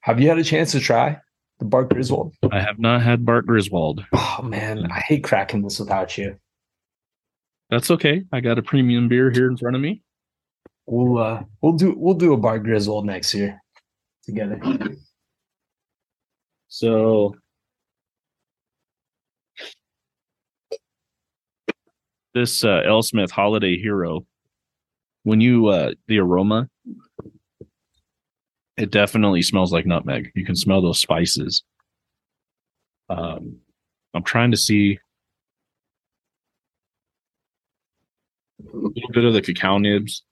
have you had a chance to try the Bart Griswold? I have not had Bart Griswold. Oh, man, I hate cracking this without you. That's okay. I got a premium beer here in front of me. We'll uh, we'll do we'll do a Bart Griswold next year together. So this uh, AleSmith Holiday Hero, when you uh, the aroma, it definitely smells like nutmeg. You can smell those spices. Um, I'm trying to see a little bit of the cacao nibs.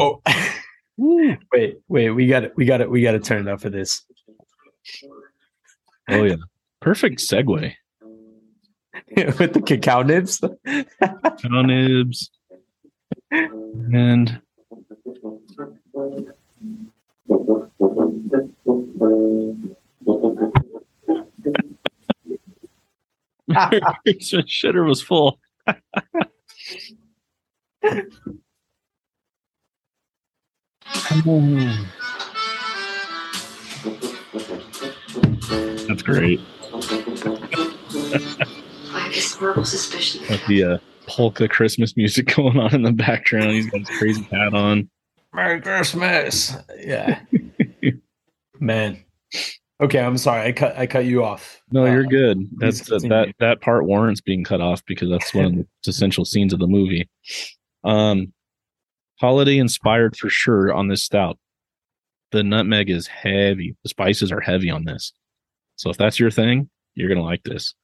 Oh, wait, wait, we got it. We got it. We got to turn it up for this. Oh, yeah. Perfect segue. With the cacao nibs. Cacao nibs. And shitter was full. That's great. I have this horrible suspicion. With the uh, polka Christmas music going on in the background. He's got his crazy hat on. Merry Christmas. Yeah. Man. Okay, I'm sorry. I cut I cut you off. No, uh, you're good. That's uh, that that part warrants being cut off because that's one of the essential scenes of the movie. Um Holiday inspired for sure on this stout. The nutmeg is heavy. The spices are heavy on this. So if that's your thing, you're going to like this.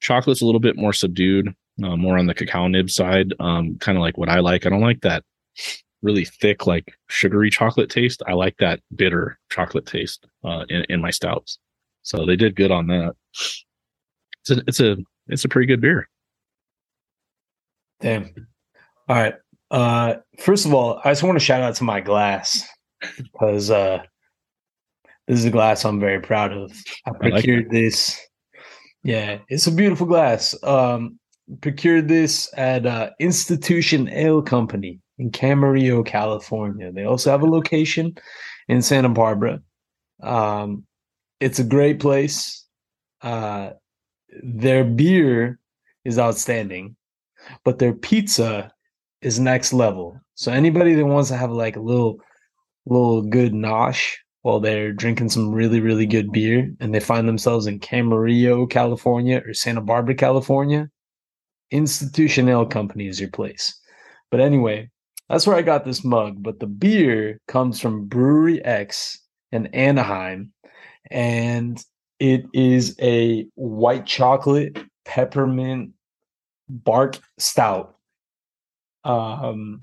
Chocolate's a little bit more subdued, uh, more on the cacao nib side, um, kind of like what I like. I don't like that really thick, like sugary chocolate taste. I like that bitter chocolate taste uh, in, in my stouts. So they did good on that. It's a, it's a, it's a pretty good beer. Damn. All right. Uh, first of all, I just want to shout out to my glass because uh, this is a glass I'm very proud of. I procured I like this. Yeah, it's a beautiful glass. Um, procured this at uh, Institution Ale Company in Camarillo, California. They also have a location in Santa Barbara. Um, it's a great place. Uh, their beer is outstanding, but their pizza is next level. So anybody that wants to have like a little, little good nosh while they're drinking some really, really good beer and they find themselves in Camarillo, California or Santa Barbara, California, Institution Ale Company is your place. But anyway, that's where I got this mug. But the beer comes from Brewery X in Anaheim, and it is a white chocolate peppermint bark stout. Um,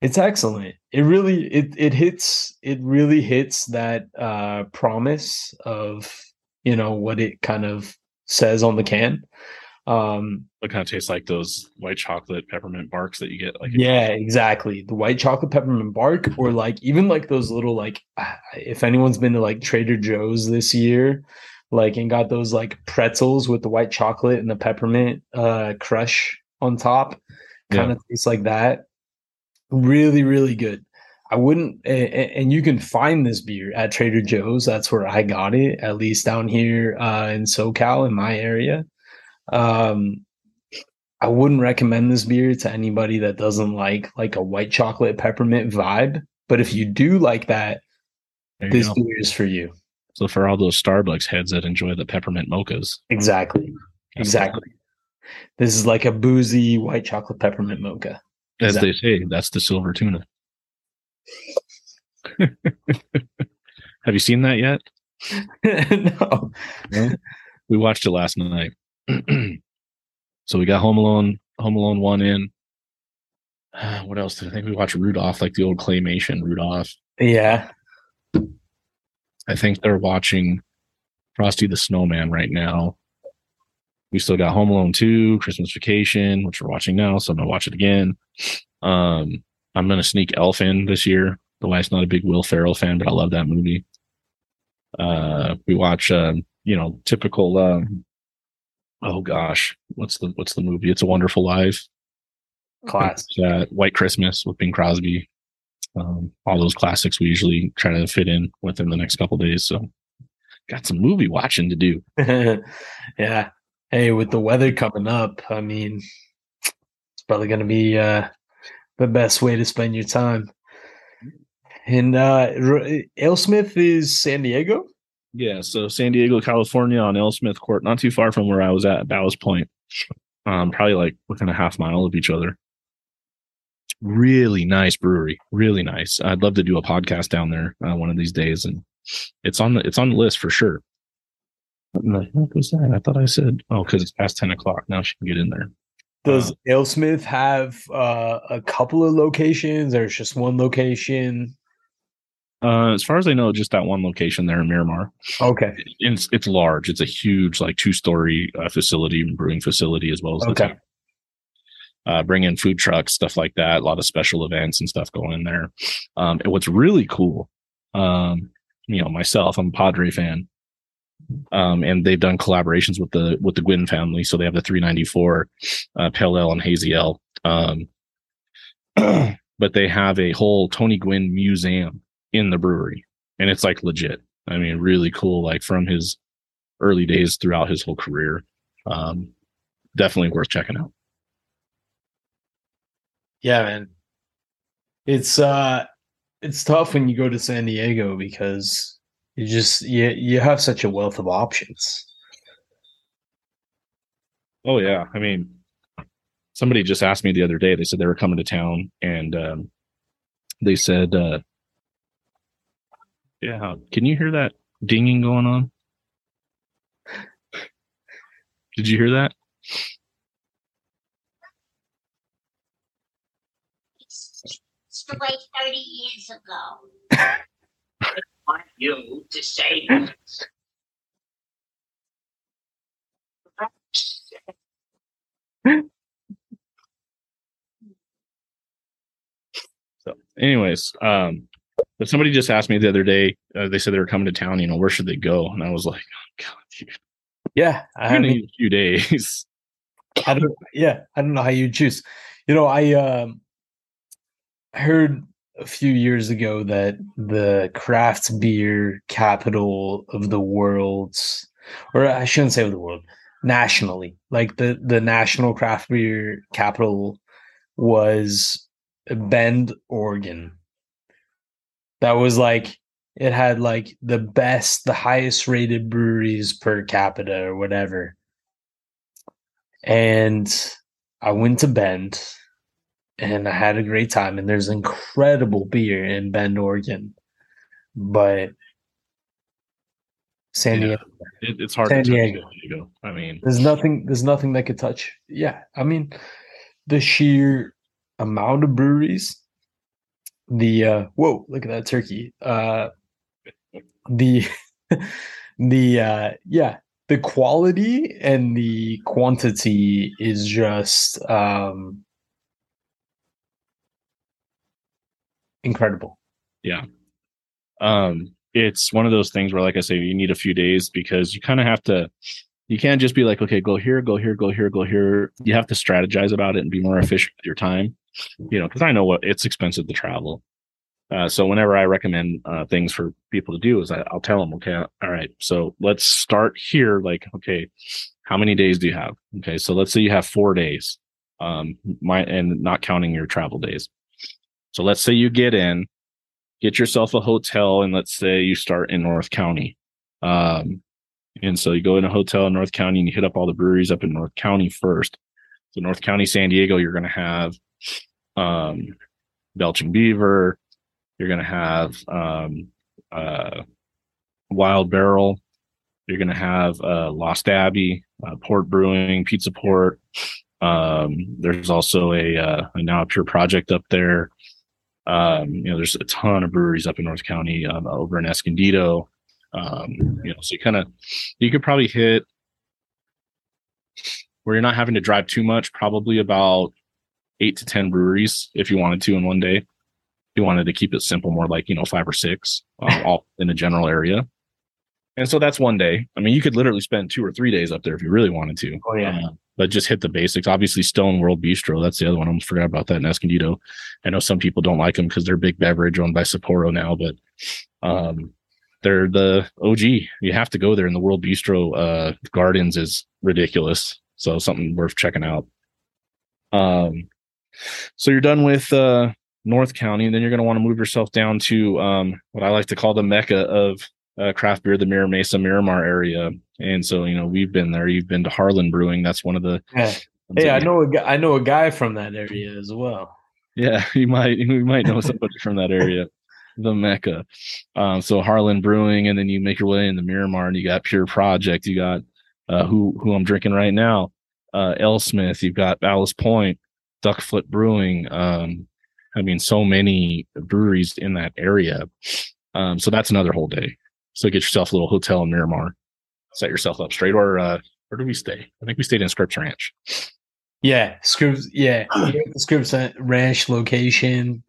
it's excellent. It really, it, it hits, it really hits that, uh, promise of, you know, what it kind of says on the can. Um, it kind of tastes like those white chocolate peppermint barks that you get. Like, yeah, exactly. The white chocolate peppermint bark, or like, even like those little, like, if anyone's been to like Trader Joe's this year, like, and got those like pretzels with the white chocolate and the peppermint, uh, crush on top. Kind yeah. of tastes like that. Really, really good. I wouldn't, and you can find this beer at Trader Joe's. That's where I got it, at least down here uh, in SoCal, in my area. Um, I wouldn't recommend this beer to anybody that doesn't like like a white chocolate peppermint vibe. But if you do like that, this go. beer is for you. So for all those Starbucks heads that enjoy the peppermint mochas. Exactly. Exactly. This is like a boozy white chocolate peppermint mocha. As exactly. they say, that's the silver tuna. Have you seen that yet? No. No. We watched it last night. So we got Home Alone, Home Alone one in. Uh, what else did I think? We watched Rudolph, like the old claymation Rudolph. Yeah. I think they're watching Frosty the Snowman right now. We still got Home Alone two, Christmas Vacation, which we're watching now, so I'm going to watch it again. Um, I'm going to sneak Elf in this year. The wife's not a big Will Ferrell fan, but I love that movie. Uh, we watch, uh, you know, typical, uh, oh gosh, what's the what's the movie? It's a Wonderful Life. Class. Uh, White Christmas with Bing Crosby. Um, all those classics we usually try to fit in within the next couple of days. So got some movie watching to do. Yeah. Hey, with the weather coming up, I mean, it's probably going to be uh, the best way to spend your time. And uh, AleSmith is San Diego? Yeah, so San Diego, California on AleSmith Court, not too far from where I was at, Ballast Point. Um, probably like within a half mile of each other. Really nice brewery, really nice. I'd love to do a podcast down there uh, one of these days, and it's on the it's on the list for sure. What the heck was that? I thought I said oh, because it's past ten o'clock now. She can get in there. Does uh, AleSmith have uh, a couple of locations, or it's just one location? Uh, as far as I know, just that one location there in Miramar. Okay, it's it's large. It's a huge, like two story uh, facility and brewing facility as well as okay. The town. Uh, bring in food trucks, stuff like that. A lot of special events and stuff going in there. Um, and what's really cool, um, you know, myself, I'm a Padre fan, um, and they've done collaborations with the with the Gwynn family. So they have the three ninety-four uh, Pale Ale and Hazy Ale, um, but they have a whole Tony Gwynn museum in the brewery, and it's like legit. I mean, really cool. Like from his early days throughout his whole career, um, definitely worth checking out. Yeah, man, it's uh, it's tough when you go to San Diego because you just you you have such a wealth of options. Oh yeah, I mean, somebody just asked me the other day. They said they were coming to town, and um, they said, uh, "Yeah, can you hear that dinging going on? Did you hear that?" Like thirty years ago. I want you to say that. So, anyways, um, but somebody just asked me the other day. Uh, they said they were coming to town. You know, where should they go? And I was like, oh, God, dude. Yeah, I need a few days. I don't. Yeah, I don't know how you choose. You know, I. Um, I heard a few years ago that the craft beer capital of the world, or I shouldn't say of the world, nationally, like the, the national craft beer capital was Bend, Oregon. That was like, it had like the best, the highest rated breweries per capita or whatever. And I went to Bend. And I had a great time, and there's incredible beer in Bend, Oregon, but San Diego. Yeah, it, it's hard San to touch Diego. San Diego. I mean, there's nothing. There's nothing that could touch. Yeah, I mean, the sheer amount of breweries. The uh, whoa, look at that turkey. Uh, the the uh, yeah, the quality and the quantity is just. Um, Incredible. Yeah. Um, it's one of those things where, like I say, you need a few days because you kind of have to, you can't just be like, okay, go here, go here, go here, go here. You have to strategize about it and be more efficient with your time, you know, because I know what it's expensive to travel. Uh, so whenever I recommend uh, things for people to do is I, I'll tell them, okay, all right, so let's start here. Like, okay, how many days do you have? Okay. So let's say you have four days, um, my, and not counting your travel days. So let's say you get in, get yourself a hotel, and let's say you start in North County. Um, and so you go in a hotel in North County and you hit up all the breweries up in North County first. So North County, San Diego, you're going to have um, Belching Beaver. You're going to have um, uh, Wild Barrel. You're going to have uh, Lost Abbey, uh, Port Brewing, Pizza Port. Um, there's also a, uh, a now a Pure Project up there. Um, you know, there's a ton of breweries up in North County, um, over in Escondido. Um, you know, so you kind of, you could probably hit where you're not having to drive too much, probably about eight to ten breweries if you wanted to in one day. If you wanted to keep it simple, more like, you know, five or six, um, all in a general area. And so that's one day. I mean, you could literally spend two or three days up there if you really wanted to. Oh, yeah. Um, but just hit the basics. Obviously, Stone World Bistro. That's the other one. I almost forgot about that in Escondido. I know some people don't like them because they're big beverage owned by Sapporo now, but um, they're the O G. You have to go there. And the World Bistro uh, Gardens is ridiculous. So something worth checking out. Um, so you're done with uh, North County, and then you're going to want to move yourself down to um, what I like to call the Mecca of Uh, craft beer, the Mira Mesa, Miramar area. And so, you know, we've been there. You've been to Harlan Brewing. That's one of the. Yeah. Hey, I know a guy, I know a guy from that area as well. Yeah, you might you might know somebody from that area, the Mecca. Um, so Harlan Brewing, and then you make your way in the Miramar, and you got Pure Project. You got uh, who who I'm drinking right now, uh, AleSmith. You've got Ballast Point, Duckfoot Brewing. Um, I mean, so many breweries in that area. Um, so that's another whole day. So get yourself a little hotel in Miramar, set yourself up straight. Or uh, where did we stay? I think we stayed in Scripps Ranch. Yeah, Scripps. Yeah, Scripps Ranch location.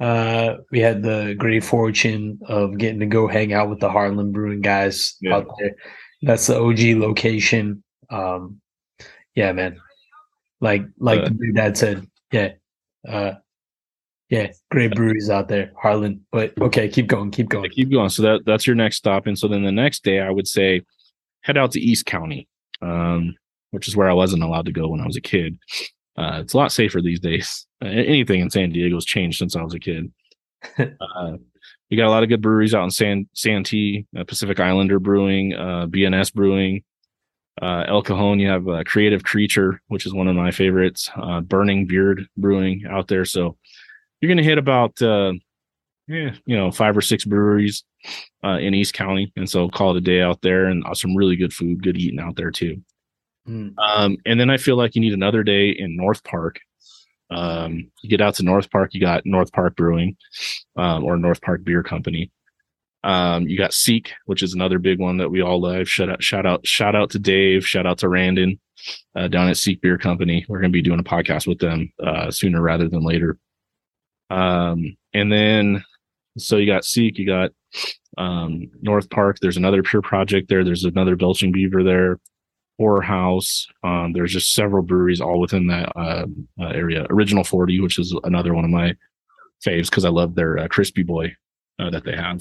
Uh, we had the great fortune of getting to go hang out with the Harlan Brewing guys yeah. out there. That's the O G location. Um, yeah, man. Like, like uh, the big dad said. Yeah, uh, yeah, great breweries out there, Harlan. But okay, keep going, keep going, keep going. So that that's your next stop, and so then the next day, I would say, head out to East County, um, which is where I wasn't allowed to go when I was a kid. Uh, it's a lot safer these days. Uh, anything in San Diego's changed since I was a kid. uh, you got a lot of good breweries out in San Santee, uh, Pacific Islander Brewing, uh, B and S Brewing, uh, El Cajon. You have uh, Creative Creature, which is one of my favorites. Uh, Burning Beard Brewing out there. So you're going to hit about, uh, yeah, you know, five or six breweries uh, in East County. And so call it a day out there, and some really good food, good eating out there too. Mm. Um, and then I feel like you need another day in North Park. Um, you get out to North Park, you got North Park Brewing um, or North Park Beer Company. Um, you got Seek, which is another big one that we all love. Shout out, shout out, shout out to Dave. Shout out to Randon uh, down at Seek Beer Company. We're going to be doing a podcast with them uh, sooner rather than later. Um, and then, so you got Seek, you got, um, North Park. There's another Pure Project there. There's another Belching Beaver there, Horror House. Um, there's just several breweries all within that, uh, uh area. Original forty, which is another one of my faves, cause I love their uh, crispy boy, uh, that they have.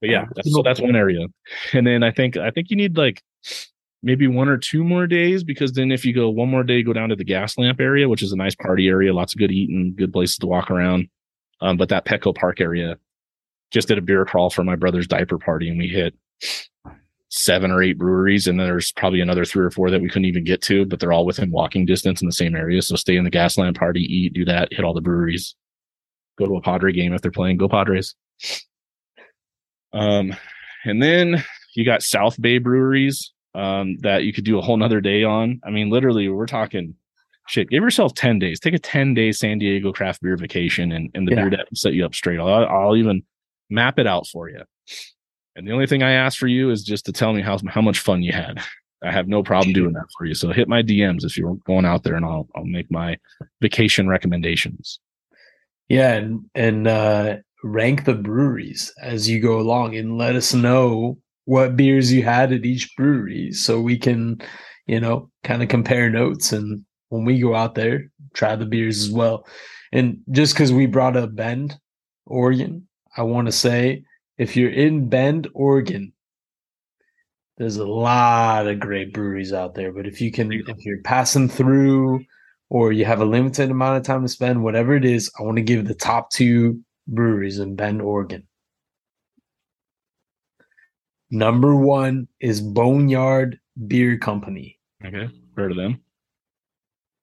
But yeah, that's, so that's one area. And then I think, I think you need like maybe one or two more days, because then if you go one more day, go down to the Gas Lamp area, which is a nice party area, lots of good eating, good places to walk around. Um, but that Petco Park area, just did a beer crawl for my brother's diaper party, and we hit seven or eight breweries, and there's probably another three or four that we couldn't even get to, but they're all within walking distance in the same area. So stay in the Gas Lamp, party, eat, do that, hit all the breweries, go to a Padre game if they're playing. Go Padres. Um, and then you got South Bay breweries. Um, that you could do a whole nother day on. I mean, literally, we're talking shit. Give yourself ten days. Take a ten-day San Diego craft beer vacation, and, and the yeah. beer that will set you up straight. I'll, I'll even map it out for you. And the only thing I ask for you is just to tell me how how much fun you had. I have no problem doing that for you. So hit my D Ms if you're going out there, and I'll I'll make my vacation recommendations. Yeah, and and uh, rank the breweries as you go along, and let us know what beers you had at each brewery, so we can, you know, kind of compare notes. And when we go out there, try the beers as well. And just because we brought up Bend, Oregon, I want to say, if you're in Bend, Oregon, there's a lot of great breweries out there. But if you can, if you're passing through, or you have a limited amount of time to spend, whatever it is, I want to give the top two breweries in Bend, Oregon. Number one is Boneyard Beer Company. Okay, heard of them.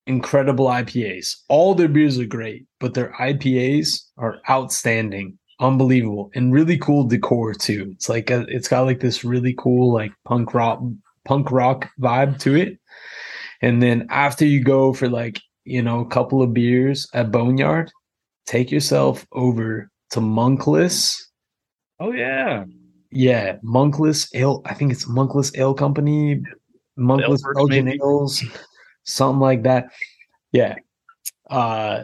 Incredible I P As. All their beers are great, but their I P As are outstanding, unbelievable, and really cool decor too. It's like a, it's got like this really cool like punk rock punk rock vibe to it. And then after you go for like, you know, a couple of beers at Boneyard, take yourself over to Monkless. Oh yeah. Yeah, Monkless Ale. I think it's Monkless Ale Company, Monkless Belgian Ales, something like that. Yeah. Uh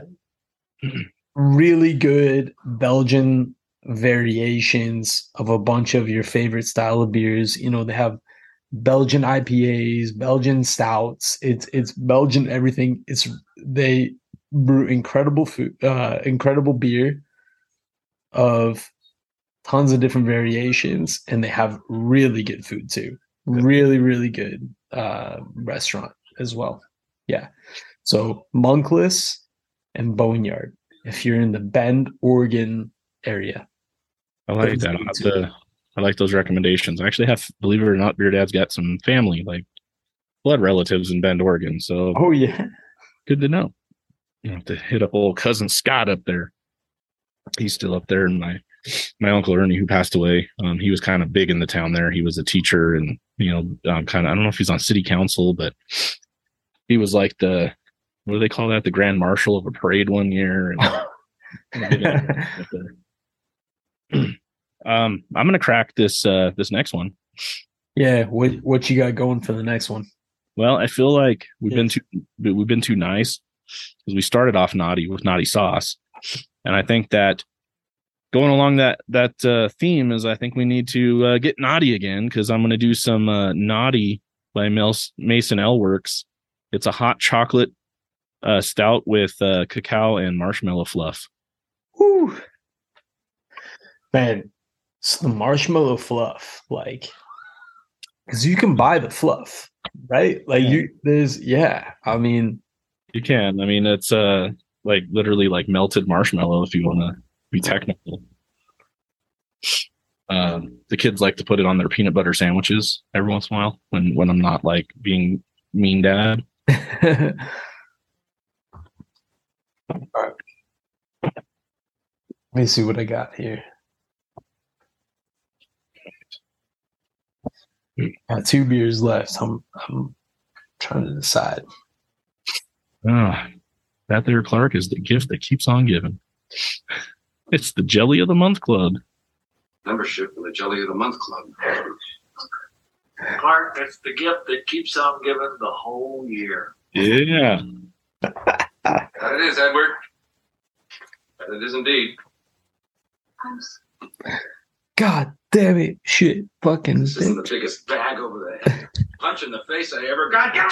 really good Belgian variations of a bunch of your favorite style of beers. You know, they have Belgian I P As, Belgian stouts. It's it's Belgian everything. It's they brew incredible food, uh, incredible beer of tons of different variations, and they have really good food too. Good. Really, really good uh, restaurant as well. Yeah. So Monkless and Boneyard, if you're in the Bend, Oregon area. I like that. I'll have to, I like those recommendations. I actually have, believe it or not, Beer Dad's got some family, like blood relatives in Bend, Oregon. So oh yeah, good to know. You have to hit up old cousin Scott up there. He's still up there, and my my uncle Ernie, who passed away, um, he was kind of big in the town there. He was a teacher, and you know, um, kind of. I don't know if he's on city council, but he was like the, what do they call that? The grand marshal of a parade one year. And, um, I'm gonna crack this uh, this next one. Yeah, what what you got going for the next one? Well, I feel like we've yeah. been too we've been too nice, because we started off naughty with Naughty Sauce, and I think that. Going along that that uh, theme is, I think we need to uh, get naughty again, because I'm going to do some uh, Naughty by Mel- Mason Ale Works. It's a hot chocolate uh, stout with uh, cacao and marshmallow fluff. Woo! Man, it's the marshmallow fluff, like, because you can buy the fluff, right? Like yeah. you, there's yeah. I mean, you can. I mean, it's uh like literally like melted marshmallow if you want to. Be technical. Um, the kids like to put it on their peanut butter sandwiches every once in a while when, when I'm not like being mean dad. All right. Let me see what I got here. Got two beers left. I'm I'm trying to decide. Ah, that there, Clark, is the gift that keeps on giving. It's the Jelly of the Month Club. Membership in the Jelly of the Month Club. Clark, it's the gift that keeps on giving the whole year. Yeah. That it is, Edward. That it is indeed. God damn it. Shit. Fucking This thing. Is the biggest bag over there. Punch in the face I ever got. God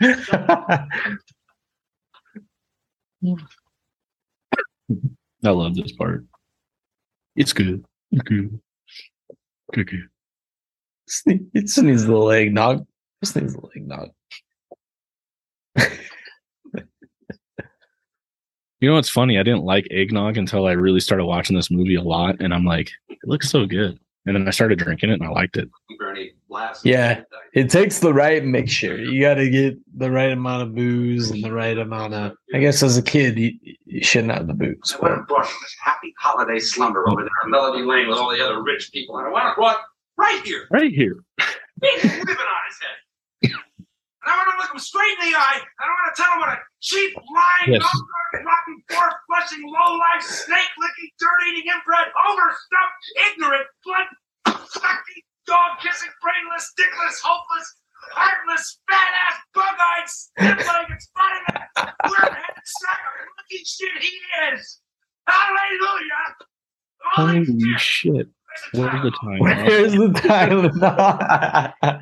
damn it. I love this part. It's good. It's good. Good, good. It just needs the leg knock. It just needs the leg knock. You know what's funny? I didn't like eggnog until I really started watching this movie a lot, and I'm like, it looks so good. And then I started drinking it, and I liked it. Yeah, it takes the right mixture. You got to get the right amount of booze and the right amount of... I guess as a kid, you, you shouldn't have the booze. I would have brought this happy holiday slumber over there on Melody Lane with all the other rich people. And I would have brought right here. Right here. He's ribbon on his head. And I want to look him straight in the eye. I don't want to tell him what a cheap, lying, yes. rotten, poor, flushing, low-life, snake-licking, dirt-eating, inbred, overstuffed, ignorant, blood-sucking, dog-kissing, brainless, dickless, hopeless, heartless, fat-ass, bug-eyed, stiff-legged, spotted, worm-headed, sucker-looking shit he is. Hallelujah! Holy, Holy shit! shit. Where's the time? Where's the time?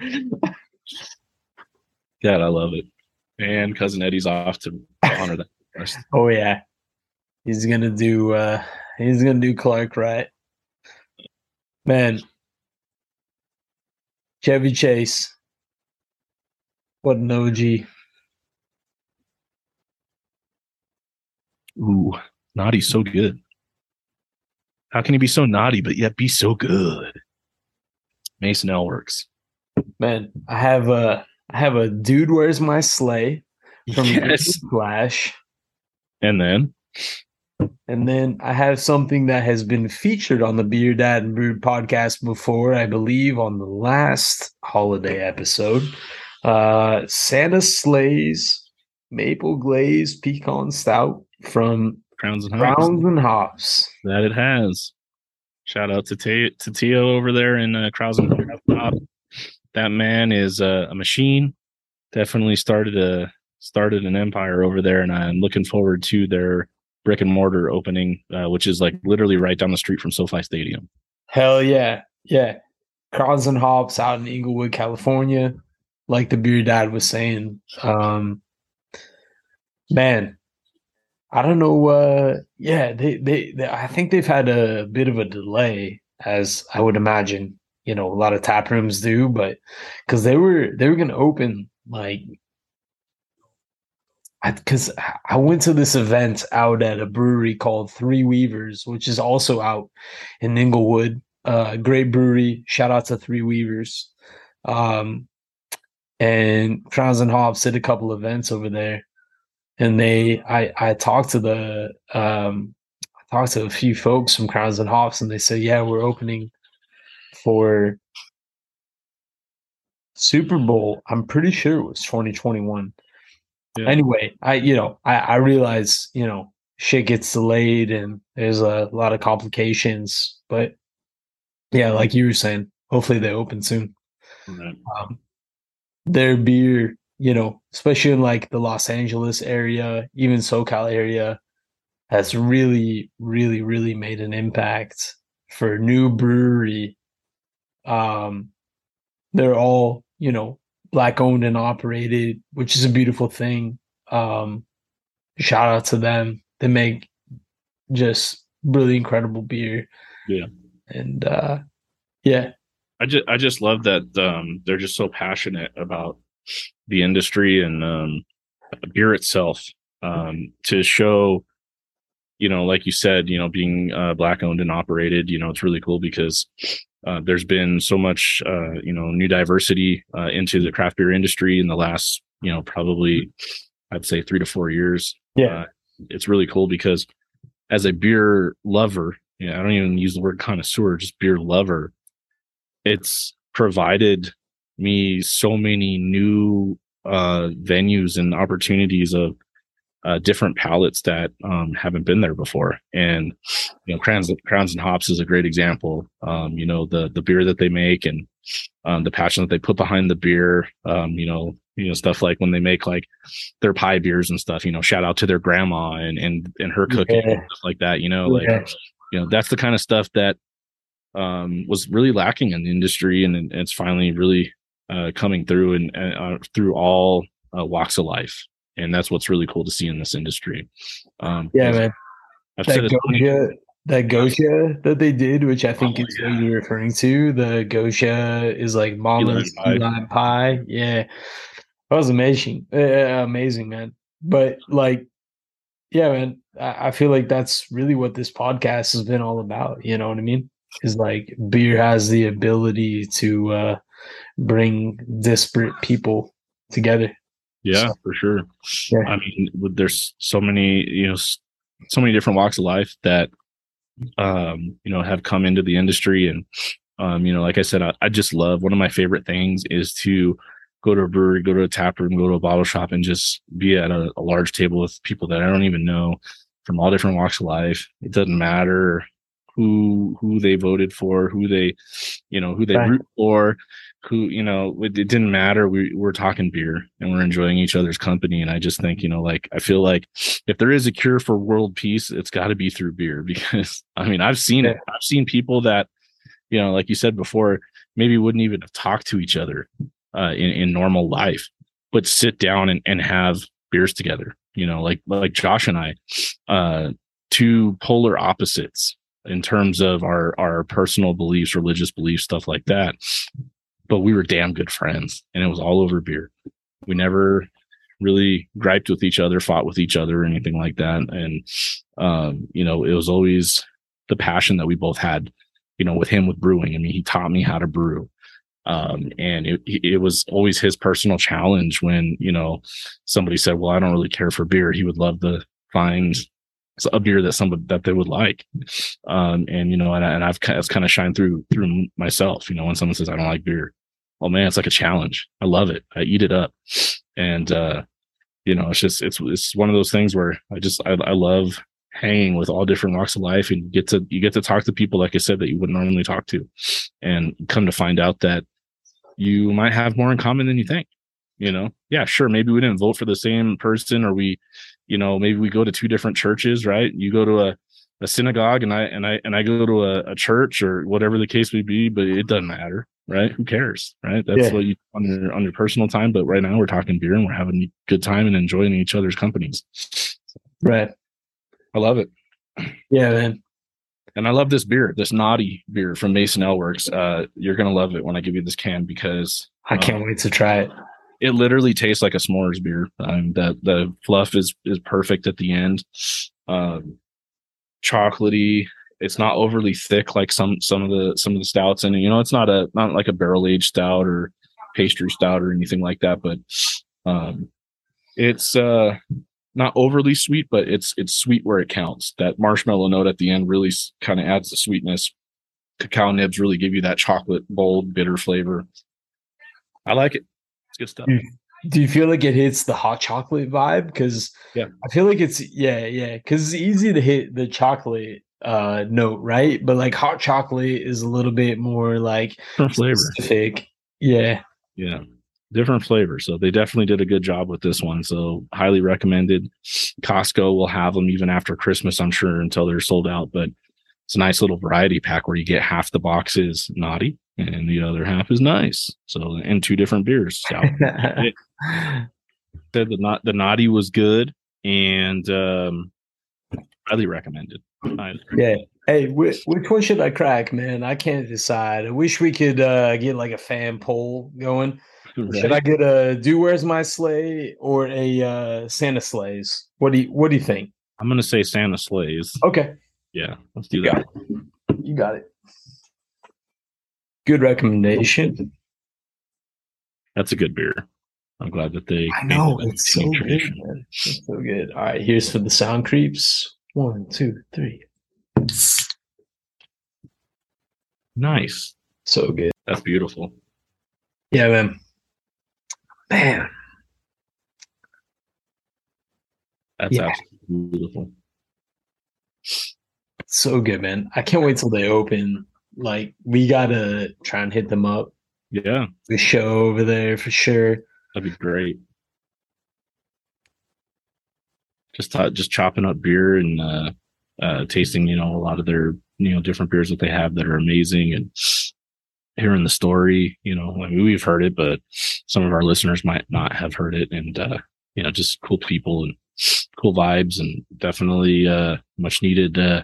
God, I love it. And Cousin Eddie's off to honor that. Oh yeah, he's gonna do. Uh, he's gonna do Clark right, man. Chevy Chase, what an O G. Ooh, naughty, so good. How can he be so naughty but yet be so good? Mason Ale Works. Man, I have a I have a Dude Where's My Sleigh from yes. Flash. And then and then I have something that has been featured on the Beer Dad and Brew podcast before, I believe on the last holiday episode. Uh, Santa Sleigh's Maple Glaze Pecan Stout from Crowns and Hops. Crowns and Hops. That it has. Shout out to T- to Tio over there in uh, Crowns and Hops. That man is uh, a machine. Definitely started a started an empire over there, and I'm looking forward to their brick and mortar opening, uh, which is like literally right down the street from SoFi Stadium. Hell yeah, yeah. Crowns and Hops out in Inglewood, California. Like the beer dad was saying, um, man, I don't know. Uh, yeah, they, they they I think they've had a bit of a delay, as I would imagine. You know, a lot of tap rooms do, but because they were they were going to open like, because I, I went to this event out at a brewery called Three Weavers, which is also out in Inglewood. Uh, great brewery. Shout out to Three Weavers. Um, and Crowns and Hops did a couple events over there, and they I I talked to the um I talked to a few folks from Crowns and Hops, and they said, yeah, we're opening for Super Bowl. I'm pretty sure it was twenty twenty-one. Yeah. Anyway, I you know I I realize you know shit gets delayed and there's a lot of complications, but yeah, like you were saying, hopefully they open soon. Right. Um, their beer, you know, especially in like the Los Angeles area, even SoCal area, has really, really, really made an impact for a new brewery. Um, they're all, you know, Black owned and operated, which is a beautiful thing. Um, shout out to them. They make just really incredible beer. Yeah. And uh, yeah. I just I just love that um, they're just so passionate about the industry and um, beer itself. Um, to show, you know, like you said, you know, being uh, Black owned and operated, you know, it's really cool because uh, there's been so much, uh, you know, new diversity uh, into the craft beer industry in the last, you know, probably I'd say three to four years. Yeah, uh, it's really cool because as a beer lover, you know, I don't even use the word connoisseur, just beer lover. It's provided me so many new uh, venues and opportunities of uh, different palettes that um, haven't been there before. And, you know, Crowns, Crowns and Hops is a great example. Um, you know, the the beer that they make and um, the passion that they put behind the beer, um, you know, you know, stuff like when they make like their pie beers and stuff, you know, shout out to their grandma and, and, and her cooking yeah. and stuff like that, you know, like, yeah. you know, that's the kind of stuff that um was really lacking in the industry, and, and it's finally really uh coming through and, and uh, through all uh, walks of life, and that's what's really cool to see in this industry. um yeah man I've that, said gosha, that gosha that they did, which I think oh, is yeah. what you're referring to. The gosha is like mama's key lime pie. Yeah, that was amazing. Uh, amazing, man. But like, yeah, man, I, I feel like that's really what this podcast has been all about, you know what I mean? Is like beer has the ability to uh, bring disparate people together. Yeah, so, for sure. Yeah. I mean, there's so many, you know, so many different walks of life that, um, you know, have come into the industry. And, um, you know, like I said, I, I just love, one of my favorite things is to go to a brewery, go to a tap room, go to a bottle shop, and just be at a, a large table with people that I don't even know, from all different walks of life. It doesn't matter who who they voted for, who they, you know, who they root for, who, you know, it, it didn't matter. We we're talking beer and we're enjoying each other's company. And I just think, you know, like, I feel like if there is a cure for world peace, it's got to be through beer, because I mean, I've seen it. I've seen people that, you know, like you said before, maybe wouldn't even have talked to each other uh, in, in normal life, but sit down and, and have beers together, you know, like, like Josh and I, uh, two polar opposites in terms of our, our personal beliefs, religious beliefs, stuff like that. But we were damn good friends, and it was all over beer. We never really griped with each other, fought with each other, or anything like that. And, um, you know, it was always the passion that we both had, you know, with him with brewing. I mean, he taught me how to brew. Um, and it, it was always his personal challenge when, you know, somebody said, well, I don't really care for beer. He would love to find a beer that somebody that they would like. Um, and, you know, and, and I've it's kind of shined through through myself. You know, when someone says, I don't like beer, oh man, it's like a challenge. I love it. I eat it up. And, uh, you know, it's just, it's, it's one of those things where I just, I, I love hanging with all different walks of life, and you get to, you get to talk to people, like I said, that you wouldn't normally talk to, and come to find out that you might have more in common than you think, you know? Yeah, sure. Maybe we didn't vote for the same person, or we, you know, maybe we go to two different churches, right? You go to a, a synagogue and I, and I, and I go to a, a church or whatever the case may be, but it doesn't matter. Right? Who cares? Right? That's yeah. what you do on your, on your personal time. But right now we're talking beer and we're having a good time and enjoying each other's companies. Right. I love it. Yeah, man. And I love this beer, this Naughty beer from Mason Ale Works. Uh, you're going to love it when I give you this can, because I can't um, wait to try it. It literally tastes like a s'mores beer. Um, the, the fluff is, is perfect at the end. Um, chocolatey. It's not overly thick like some some of the some of the stouts, and you know, it's not a not like a barrel aged stout or pastry stout or anything like that. But um, it's uh, not overly sweet, but it's it's sweet where it counts. That marshmallow note at the end really kind of adds the sweetness. Cacao nibs really give you that chocolate bold bitter flavor. I like it. It's good stuff. Mm. Do you feel like it hits the hot chocolate vibe? Because yeah, I feel like it's yeah yeah because it's easy to hit the chocolate uh note, right? But like hot chocolate is a little bit more like different flavor specific. yeah yeah different flavor. So they definitely did a good job with this one, so highly recommended. Costco will have them even after Christmas, I'm sure, until they're sold out. But it's a nice little variety pack where you get half the box is Naughty and the other half is Nice, so and two different beers. So it said the not the Naughty was good and um highly recommended. Yeah. Hey, which, which one should I crack, man? I can't decide. I wish we could uh, get like a fan poll going. Right. Should I get a Do Where's My Sleigh or a uh, Santa Sleighs? What do you What do you think? I'm gonna say Santa Sleighs. Okay. Yeah, let's do you that. Got you got it. Good recommendation. That's a good beer. I'm glad that they. I know it's so good, man. It's so good. All right, here's for the sound creeps. One, two, three. Nice. So good. That's beautiful. Yeah, man. Man. That's yeah. absolutely beautiful. So good, man. I can't wait till they open. Like, we got to try and hit them up. Yeah. The show over there for sure. That'd be great. Just uh, just chopping up beer and uh, uh, tasting, you know, a lot of their, you know, different beers that they have that are amazing, and hearing the story. You know, I mean, we've heard it, but some of our listeners might not have heard it. And, uh, you know, just cool people and cool vibes, and definitely uh, much needed uh,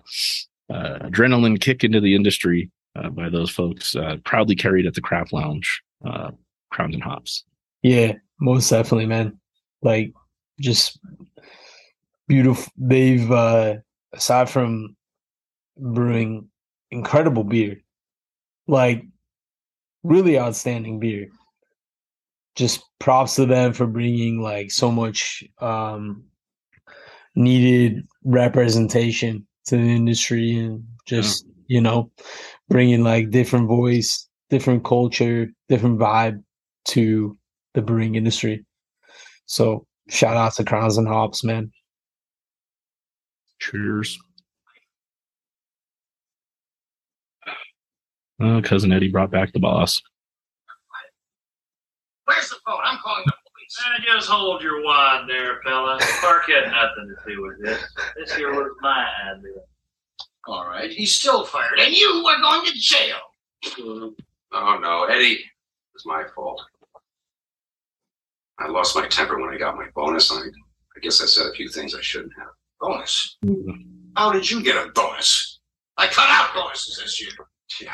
uh, adrenaline kick into the industry uh, by those folks. Uh, proudly carried at the Craft Lounge, uh, Crowns and Hops. Yeah, most definitely, man. Like, just... beautiful. They've uh, aside from brewing incredible beer, like really outstanding beer. Just props to them for bringing like so much um, needed representation to the industry, and just yeah. you know, bringing like different voice, different culture, different vibe to the brewing industry. So shout out to Crowns and Hops, man. Cheers. Oh, Cousin Eddie brought back the boss. Where's the phone? I'm calling the police. Uh, just hold your wad there, fella. Park had nothing to do with this. This here was my idea. All right. He's still fired. And you are going to jail. Mm-hmm. Oh, no. Eddie, it was my fault. I lost my temper when I got my bonus. I, I guess I said a few things I shouldn't have. Bonus? How did you get a bonus? I cut out bonuses this year. Yeah.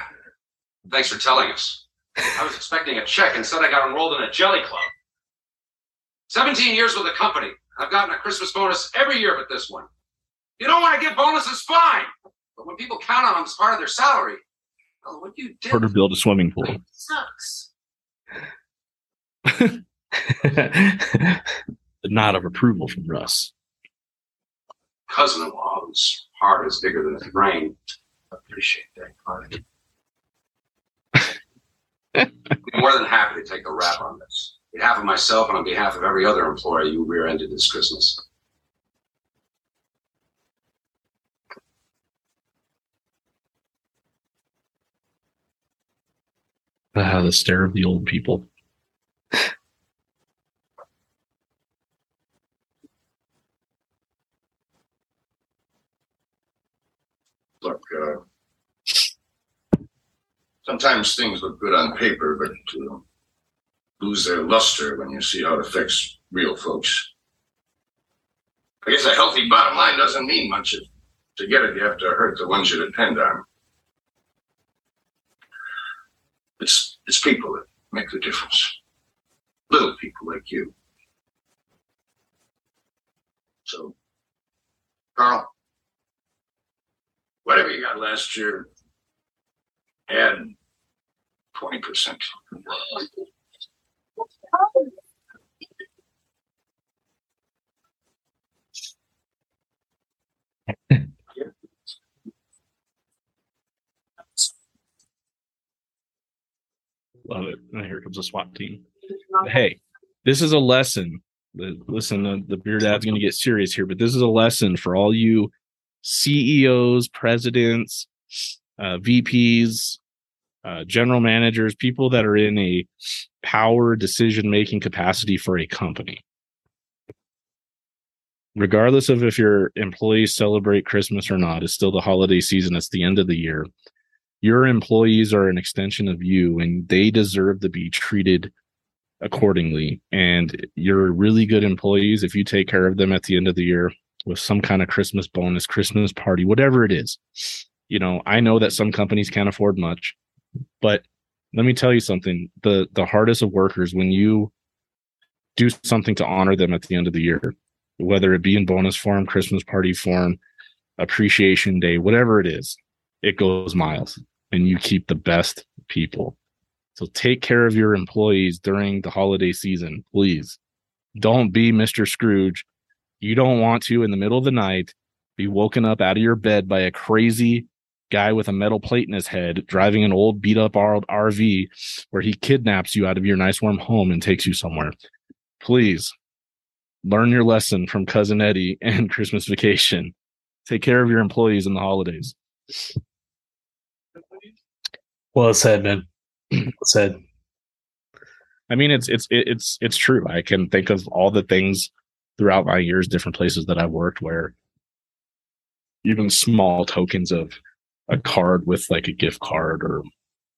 Thanks for telling us. I was expecting a check. Instead, I got enrolled in a jelly club. seventeen years with the company. I've gotten a Christmas bonus every year but this one. You don't want to give bonuses, fine. But when people count on them as part of their salary, well, what you did... Or to build a swimming pool. Sucks. The nod of approval from Russ. Cousin-in-law whose heart is bigger than his brain. I appreciate that, Carnegie. I'm more than happy to take a rap on this. On behalf of myself and on behalf of every other employee you rear-ended this Christmas. Ah, the stare of the old people. Look, uh, sometimes things look good on paper, but uh, lose their luster when you see how it affects real folks. I guess a healthy bottom line doesn't mean much. To get it, you have to hurt the ones you depend on. It's, it's people that make the difference. Little people like you. So, Carl, whatever you got last year, add twenty percent. Love it. And here comes a SWAT team. Hey, this is a lesson. Listen, the, the beer dad's going to get serious here, but this is a lesson for all you C E Os, presidents, uh, V Ps, uh, general managers, people that are in a power decision-making capacity for a company. Regardless of if your employees celebrate Christmas or not, it's still the holiday season. It's the end of the year. Your employees are an extension of you, and they deserve to be treated accordingly. And you're really good employees if you take care of them at the end of the year with some kind of Christmas bonus, Christmas party, whatever it is. You know, I know that some companies can't afford much, but let me tell you something. The, the hardest of workers, when you do something to honor them at the end of the year, whether it be in bonus form, Christmas party form, appreciation day, whatever it is, it goes miles. And you keep the best people. So take care of your employees during the holiday season, please. Don't be Mister Scrooge. You don't want to, in the middle of the night, be woken up out of your bed by a crazy guy with a metal plate in his head driving an old beat-up R V where he kidnaps you out of your nice warm home and takes you somewhere. Please learn your lesson from Cousin Eddie and Christmas Vacation. Take care of your employees in the holidays. Well said, man. Well said. I mean, it's it's it's it's true. I can think of all the things throughout my years, different places that I've worked, where even small tokens of a card with like a gift card, or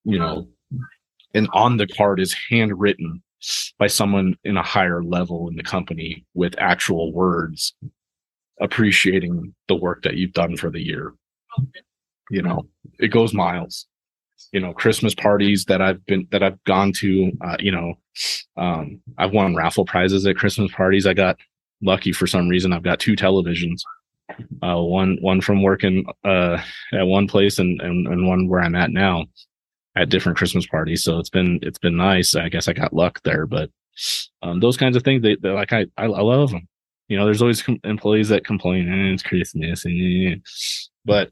you know, and on the card is handwritten by someone in a higher level in the company with actual words, appreciating the work that you've done for the year. You know, it goes miles. You know, Christmas parties that I've been, that I've gone to, uh, you know, um, I've won raffle prizes at Christmas parties. I got lucky for some reason. I've got two televisions, uh, one, one from working, uh, at one place and, and, and one where I'm at now at different Christmas parties. So it's been, it's been nice. I guess I got luck there, but, um, those kinds of things, they, they're like, I, I, I love them. You know, there's always com- employees that complain, eh, it's Christmas, eh. But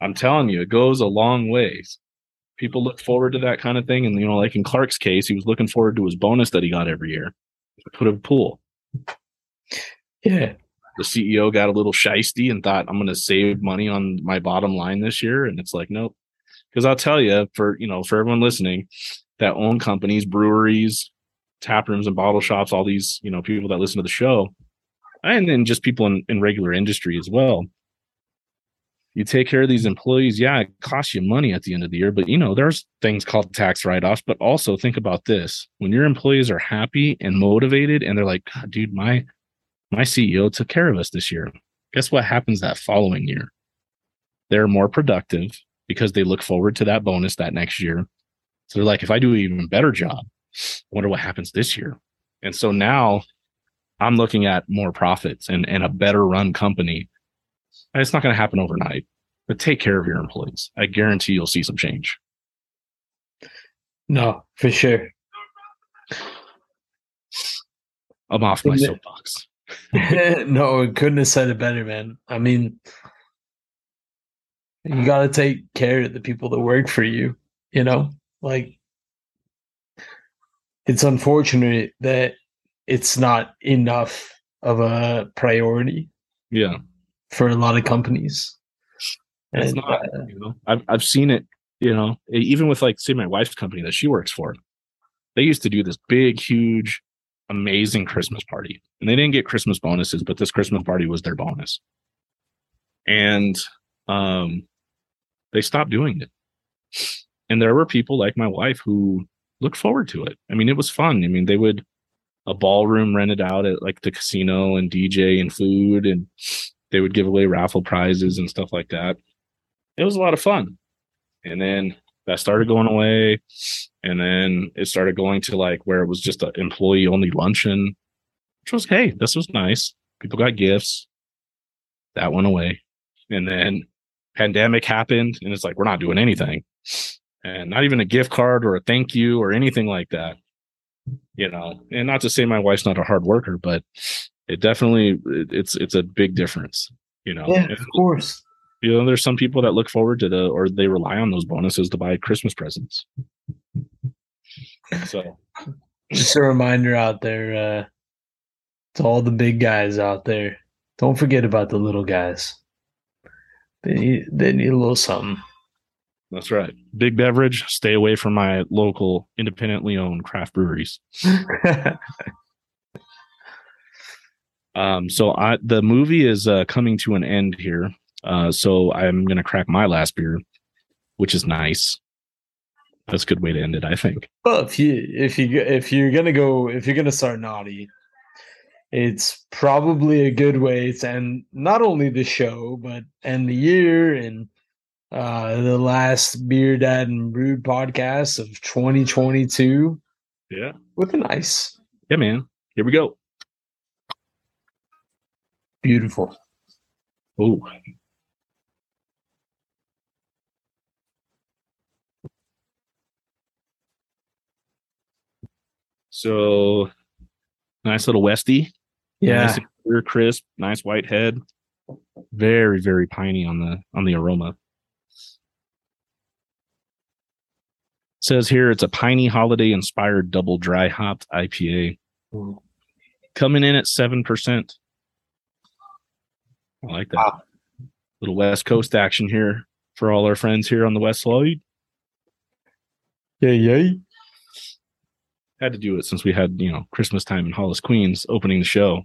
I'm telling you, it goes a long ways. People look forward to that kind of thing. And, you know, like in Clark's case, he was looking forward to his bonus that he got every year. Put a pool. Yeah. The C E O got a little shisty and thought, I'm going to save money on my bottom line this year. And it's like, nope. Because I'll tell you, for, you know, for everyone listening that own companies, breweries, tap rooms and bottle shops, all these, you know, people that listen to the show, and then just people in, in regular industry as well. You take care of these employees. Yeah, it costs you money at the end of the year, but you know, there's things called tax write-offs, but also think about this. When your employees are happy and motivated and they're like, God, dude, my, my C E O took care of us this year. Guess what happens that following year? They're more productive because they look forward to that bonus that next year. So they're like, if I do an even better job, I wonder what happens this year. And so now I'm looking at more profits and, and a better run company. It's not going to happen overnight, but take care of your employees. I guarantee you'll see some change. No, for sure. I'm off my soapbox. No, I couldn't have said it better, man. I mean, you got to take care of the people that work for you, you know? Like, it's unfortunate that it's not enough of a priority. Yeah. For a lot of companies. It's and, not, uh, you know, I've, I've seen it, you know, even with, like, say, my wife's company that she works for. They used to do this big, huge, amazing Christmas party. And they didn't get Christmas bonuses, but this Christmas party was their bonus. And um, they stopped doing it. And there were people like my wife who looked forward to it. I mean, it was fun. I mean, they would a ballroom rented out at, like, the casino and D J and food, and they would give away raffle prizes and stuff like that. It was a lot of fun. And then that started going away. And then it started going to, like, where it was just an employee only luncheon, which was, hey, this was nice. People got gifts. That went away. And then pandemic happened, and it's like, we're not doing anything, and not even a gift card or a thank you or anything like that, you know? And not to say my wife's not a hard worker, but it definitely, it's, it's a big difference, you know? Yeah, of course. You know, there's some people that look forward to the, or they rely on those bonuses to buy Christmas presents. So just a reminder out there, uh, to all the big guys out there, don't forget about the little guys. They need, they need a little something. That's right. Big beverage. Stay away from my local independently owned craft breweries. um. So I, the movie is uh, coming to an end here. Uh, so I'm going to crack my last beer, which is nice. That's a good way to end it, I think. Well, if you if you if you're gonna go if you're gonna start naughty, it's probably a good way to end not only the show but end the year and uh, the last Beer Dad and Brood podcast of twenty twenty-two. Yeah, with a nice. Yeah, man. Here we go. Beautiful. Ooh. So, nice little Westy. Yeah. Nice and clear, crisp, nice white head. Very, very piney on the on the aroma. It says here it's a piney holiday inspired double dry hopped I P A. Ooh. Coming in at seven percent. I like that. Wow. Little West Coast action here for all our friends here on the West Side. Yay, yay. Had to do it since we had, you know, Christmas time in Hollis, Queens, opening the show.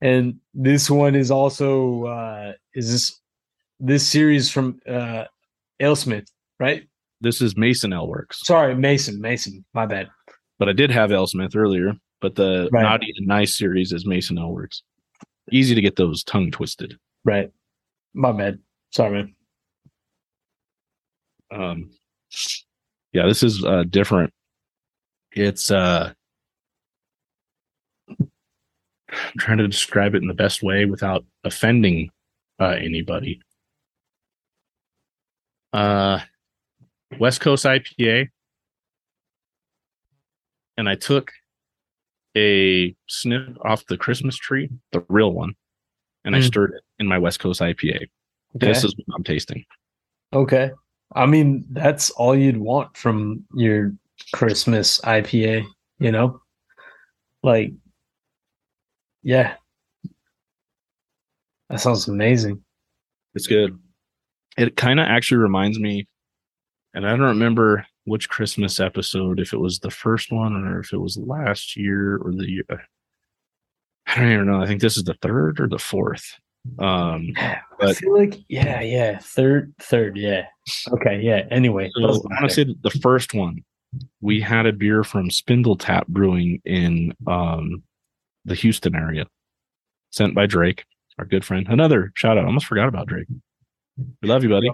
And this one is also uh, is this this series from uh, AleSmith, right? This is Mason Ale Works. Sorry, Mason, Mason, my bad. But I did have AleSmith earlier, but the right. Naughty and Nice series is Mason Ale Works. Easy to get those tongue twisted. Right, my bad. Sorry, man. Um, yeah, this is uh, different. It's uh, I'm trying to describe it in the best way without offending uh, anybody. Uh, West Coast I P A, and I took a sniff off the Christmas tree, the real one, and mm. I stirred it in my West Coast I P A. Okay. This is what I'm tasting. Okay. I mean, that's all you'd want from your Christmas I P A, you know? Like, yeah. That sounds amazing. It's good. It kind of actually reminds me, and I don't remember which Christmas episode, if it was the first one or if it was last year or the year. I don't even know. I think this is the third or the fourth. Um, but, I feel like, yeah, yeah, third, third, yeah, okay, yeah. Anyway, so I want to say that the first one we had a beer from Spindle Tap Brewing in um the Houston area, sent by Drake, our good friend. Another shout out. I almost forgot about Drake. We love you, buddy.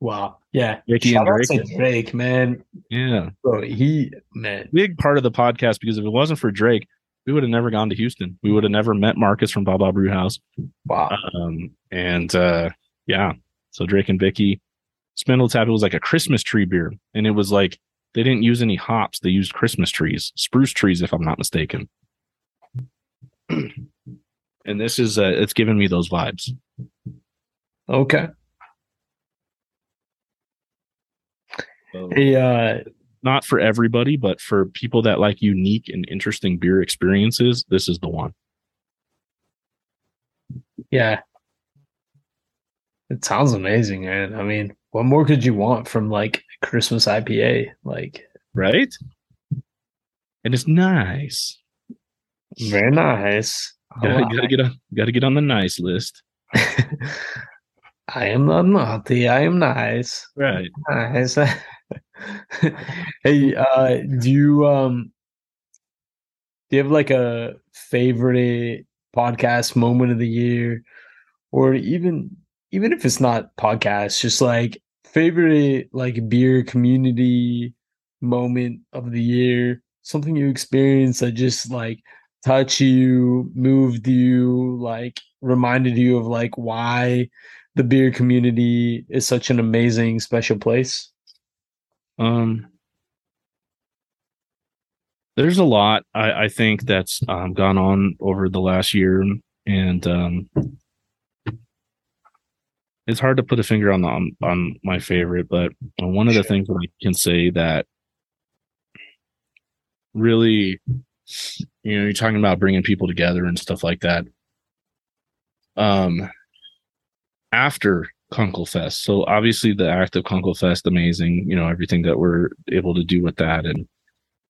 Wow, yeah, Ricky shout and Drake. To Drake, man. Yeah, bro, he man, big part of the podcast because if it wasn't for Drake, we would have never gone to Houston. We would have never met Marcus from Baba Brewhouse. Wow. Um, and uh, yeah, so Drake and Vicky Spindle Tap, it was like a Christmas tree beer. And it was like, they didn't use any hops. They used Christmas trees, spruce trees, if I'm not mistaken. And this is, uh, it's giving me those vibes. Okay. So, yeah. Not for everybody, but for people that like unique and interesting beer experiences, this is the one. Yeah. It sounds amazing, man. I mean, what more could you want from like a Christmas I P A? Like, right? And it's nice. Very nice. Gotta, wow. gotta, get on, gotta get on the nice list. I am not naughty. I am nice. Right. Nice. Hey, uh, do you um, do you have like a favorite podcast moment of the year, or even even if it's not podcasts, just like favorite like beer community moment of the year, something you experienced that just like touched you, moved you, like reminded you of like why the beer community is such an amazing, special place? Um, there's a lot I, I think that's um, gone on over the last year, and um, it's hard to put a finger on the, on, on my favorite. But one of the things that I can say that really, you know, you're talking about bringing people together and stuff like that. Um, after Kunkelfest. So obviously the act of Kunkelfest, amazing, you know, everything that we're able to do with that. And,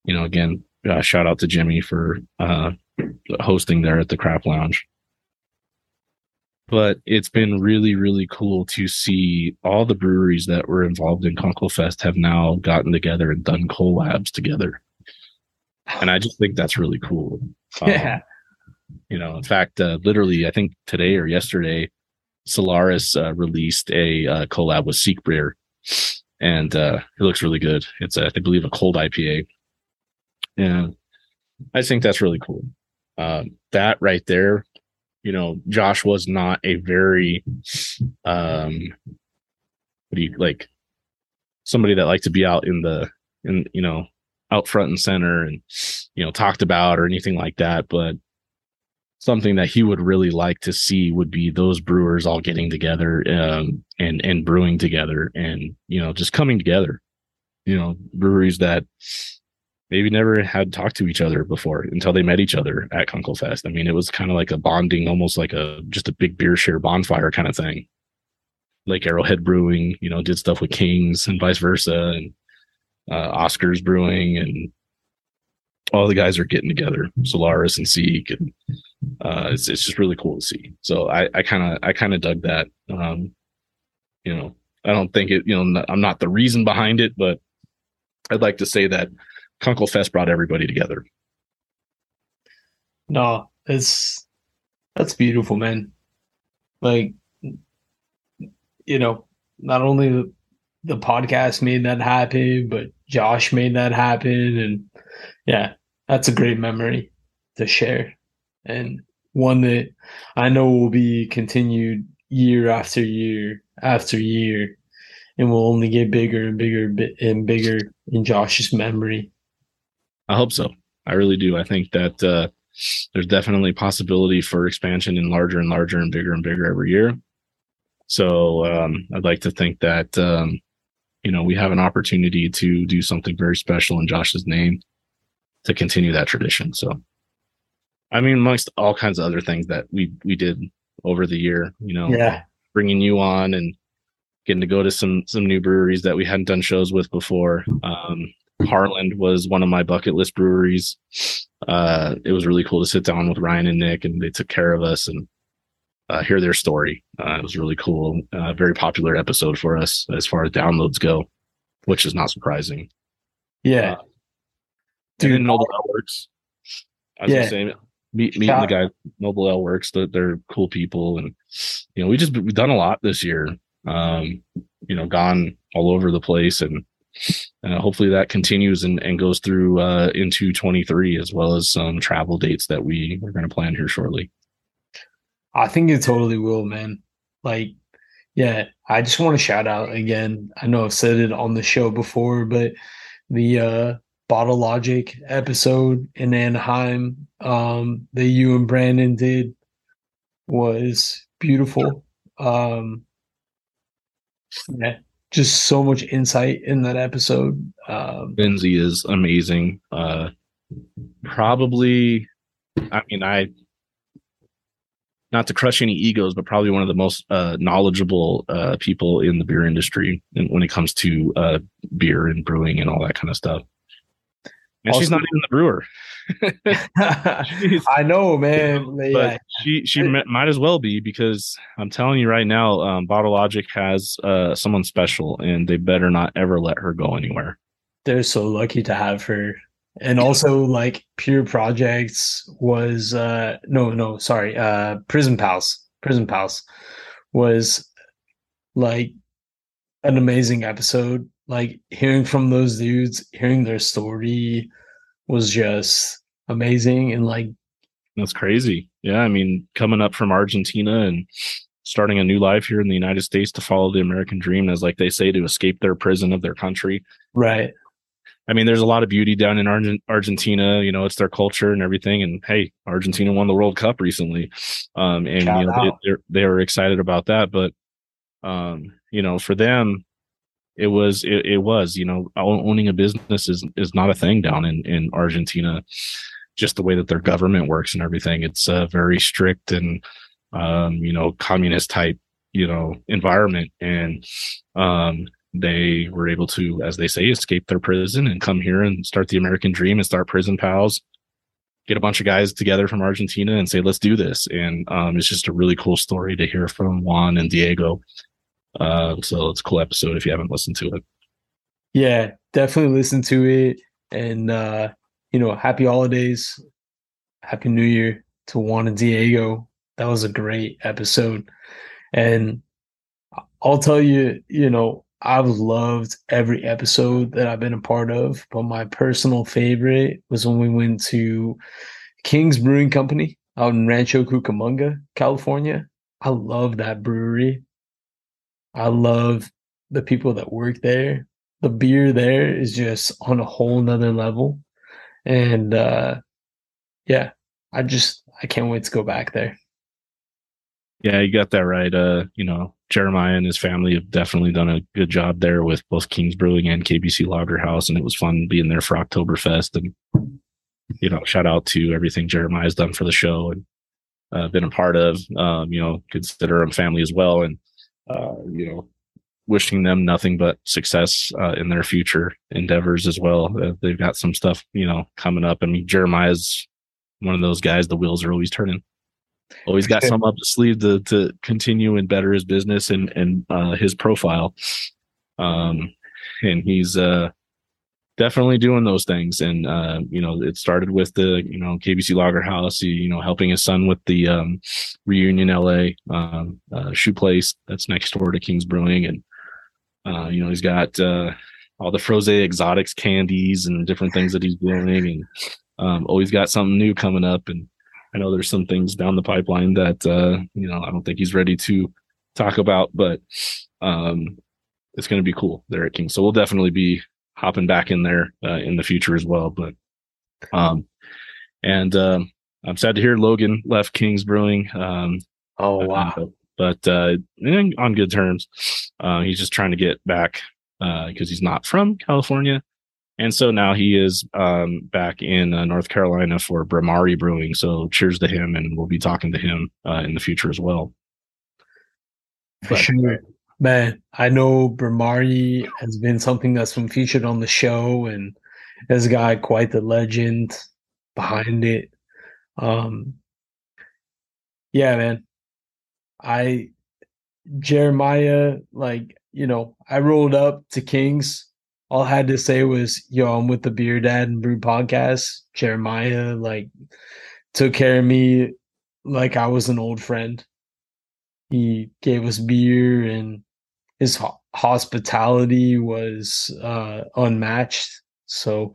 you know, again, uh, shout out to Jimmy for uh, hosting there at the Crap Lounge. But it's been really, really cool to see all the breweries that were involved in Kunkelfest have now gotten together and done collabs together. And I just think that's really cool. Yeah. Um, you know, in fact, uh, literally, I think today or yesterday, Solaris uh, released a uh, collab with Seek Beer, and uh, it looks really good. It's, a, I believe, a cold I P A, and I think that's really cool. Uh, that right there, you know, Josh was not a very, um, what do you like, somebody that liked to be out in the, in you know, out front and center, and you know, talked about or anything like that, but something that he would really like to see would be those brewers all getting together um, and, and brewing together and, you know, just coming together, you know, breweries that maybe never had talked to each other before until they met each other at Kunkelfest. I mean, it was kind of like a bonding, almost like a, just a big beer share bonfire kind of thing. Like Arrowhead Brewing, you know, did stuff with Kings and vice versa, and uh, Oscars Brewing, and all the guys are getting together, Solaris and Seek, and uh, it's it's just really cool to see. So I kind of I kind of dug that. Um, you know, I don't think it. You know, I'm not the reason behind it, but I'd like to say that Kunkelfest brought everybody together. No, it's that's beautiful, man. Like, you know, not only the, the podcast made that happen, but Josh made that happen, and yeah, that's a great memory to share, and one that I know will be continued year after year after year, and will only get bigger and bigger and bigger in Josh's memory. I hope so. I really do. I think that uh, there's definitely possibility for expansion in larger and larger and bigger and bigger every year. So um, I'd like to think that um, you know, we have an opportunity to do something very special in Josh's name to continue that tradition. So, I mean, amongst all kinds of other things that we, we did over the year, you know, yeah. Bringing you on and getting to go to some, some new breweries that we hadn't done shows with before. Um, Harlan was one of my bucket list breweries. Uh, it was really cool to sit down with Ryan and Nick, and they took care of us and uh, hear their story. Uh, it was really cool. Uh, very popular episode for us as far as downloads go, which is not surprising. Yeah. Uh, Dude, Noble Ale Works. I was yeah. gonna say, meet meeting the guys. Noble Ale Works. They're, they're cool people, and you know, we just we've done a lot this year. Um, you know, gone all over the place, and uh, hopefully that continues and, and goes through uh, into twenty-three, as well as some travel dates that we we're going to plan here shortly. I think it totally will, man. Like Yeah, I just want to shout out again. I know I've said it on the show before, but the uh, Bottle Logic episode in Anaheim um, that you and Brandon did was beautiful. Um, yeah, just so much insight in that episode. Um, Benzie is amazing. Uh, probably, I mean, I... not to crush any egos, but probably one of the most uh, knowledgeable uh, people in the beer industry and when it comes to uh, beer and brewing and all that kind of stuff. And also, she's not even the brewer. I know, man. But yeah. She she might as well be, because I'm telling you right now, um, Bottle Logic has uh, someone special, and they better not ever let her go anywhere. They're so lucky to have her. And also, like, Pure Projects was, uh, no, no, sorry, uh, Prison Pals, Prison Pals was, like, an amazing episode. Like, hearing from those dudes, hearing their story was just amazing. And, like, that's crazy. Yeah. I mean, coming up from Argentina and starting a new life here in the United States to follow the American dream, as, like, they say, to escape their prison of their country. Right. I mean, there's a lot of beauty down in Argent- Argentina. You know, it's their culture and everything. And hey, Argentina won the World Cup recently, um, and Shout you know they they were excited about that. But um, you know, for them, it was it, it was you know owning a business is is not a thing down in, in Argentina. Just the way that their government works and everything, it's a very strict and um, you know communist type you know environment and. Um, They were able to, as they say, escape their prison and come here and start the American dream and start Prison Pals, get a bunch of guys together from Argentina and say, let's do this. And um, it's just a really cool story to hear from Juan and Diego. Uh, so it's a cool episode if you haven't listened to it. Yeah, definitely listen to it. And, uh, you know, happy holidays. Happy New Year to Juan and Diego. That was a great episode. And I'll tell you, you know, I've loved every episode that I've been a part of, but my personal favorite was when we went to King's Brewing Company out in Rancho Cucamonga, California. I love that brewery. I love the people that work there. The beer there is just on a whole nother level. And uh, yeah, I just, I can't wait to go back there. Yeah, you got that right. Uh, you know, Jeremiah and his family have definitely done a good job there with both King's Brewing and K B C Lager House, and it was fun being there for Oktoberfest. And you know, shout out to everything Jeremiah's done for the show and uh, been a part of. Um, you know, consider him family as well, and uh, you know, wishing them nothing but success uh, in their future endeavors as well. Uh, they've got some stuff you know coming up. I mean, Jeremiah's one of those guys; the wheels are always turning. Always got some up the sleeve to, to continue and better his business and, and uh, his profile. Um, and he's uh, definitely doing those things. And, uh, you know, it started with the, you know, K B C Lager House, you know, helping his son with the um, Reunion L A um, uh, shoe place that's next door to King's Brewing. And, uh, you know, he's got uh, all the Froze Exotics candies and different things that he's doing. And um, always got something new coming up. And I know there's some things down the pipeline that, uh, you know, I don't think he's ready to talk about, but um, it's going to be cool there at King. So we'll definitely be hopping back in there uh, in the future as well. But um, and um, I'm sad to hear Logan left King's Brewing. Um, oh, wow. Uh, but uh, on good terms, uh, he's just trying to get back because uh, he's not from California. And so now he is um, back in uh, North Carolina for Bramari Brewing. So cheers to him, and we'll be talking to him uh, in the future as well. For but, sure. Man, I know Bramari has been something that's been featured on the show and has got quite the legend behind it. Um, yeah, man. I, Jeremiah, like, you know, I rolled up to King's. All I had to say was, yo, I'm with the Beer Dad and Brew Podcast. Jeremiah, like, took care of me like I was an old friend. He gave us beer, and his ho- hospitality was uh, unmatched. So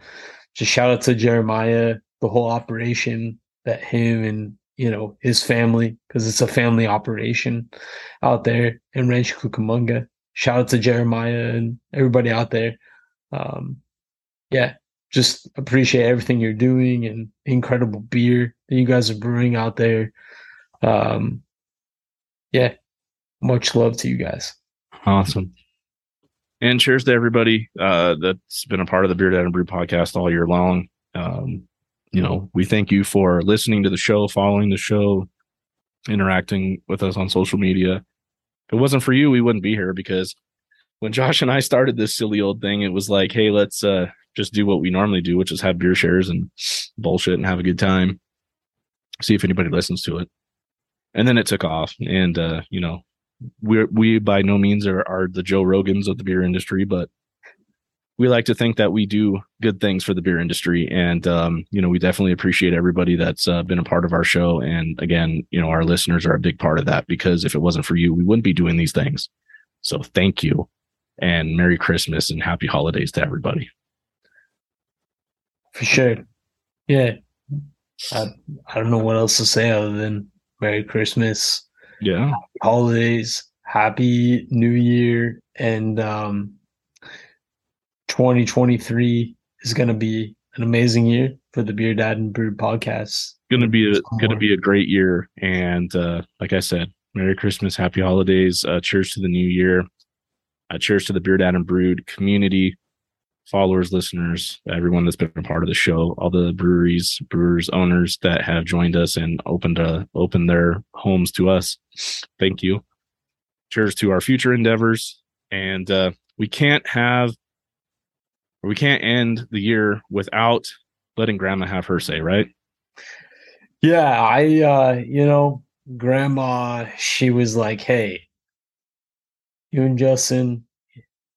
just shout out to Jeremiah, the whole operation that him and you know, his family, because it's a family operation out there in Rancho Cucamonga. Shout out to Jeremiah and everybody out there. Um, yeah, just appreciate everything you're doing and incredible beer that you guys are brewing out there. Um, yeah, much love to you guys. Awesome. And cheers to everybody uh, that's been a part of the Beer Dad and Brew podcast all year long. Um, you know, we thank you for listening to the show, following the show, interacting with us on social media. If it wasn't for you, we wouldn't be here, because when Josh and I started this silly old thing, it was like, hey, let's uh, just do what we normally do, which is have beer shares and bullshit and have a good time. See if anybody listens to it. And then it took off. And, uh, you know, we we by no means are, are the Joe Rogans of the beer industry, but we like to think that we do good things for the beer industry. And, um, you know, we definitely appreciate everybody that's uh, been a part of our show. And again, you know, our listeners are a big part of that, because if it wasn't for you, we wouldn't be doing these things. So thank you, and Merry Christmas and happy holidays to everybody. For sure. Yeah. I, I don't know what else to say other than Merry Christmas. Yeah. Happy holidays. Happy New Year. And um, twenty twenty-three is going to be an amazing year for the Beer Dad and Brew podcast. Going to be a, going to be a great year. And uh, like I said, Merry Christmas. Happy holidays. Uh, cheers to the new year. Uh, cheers to the Beer Dad and Brewed community, followers, listeners, everyone that's been a part of the show, all the breweries, brewers, owners that have joined us and opened uh, opened their homes to us. Thank you. Cheers to our future endeavors. And uh, we can't have, or we can't end the year without letting Grandma have her say, right? Yeah, I, uh, you know, Grandma, she was like, hey, you and Justin,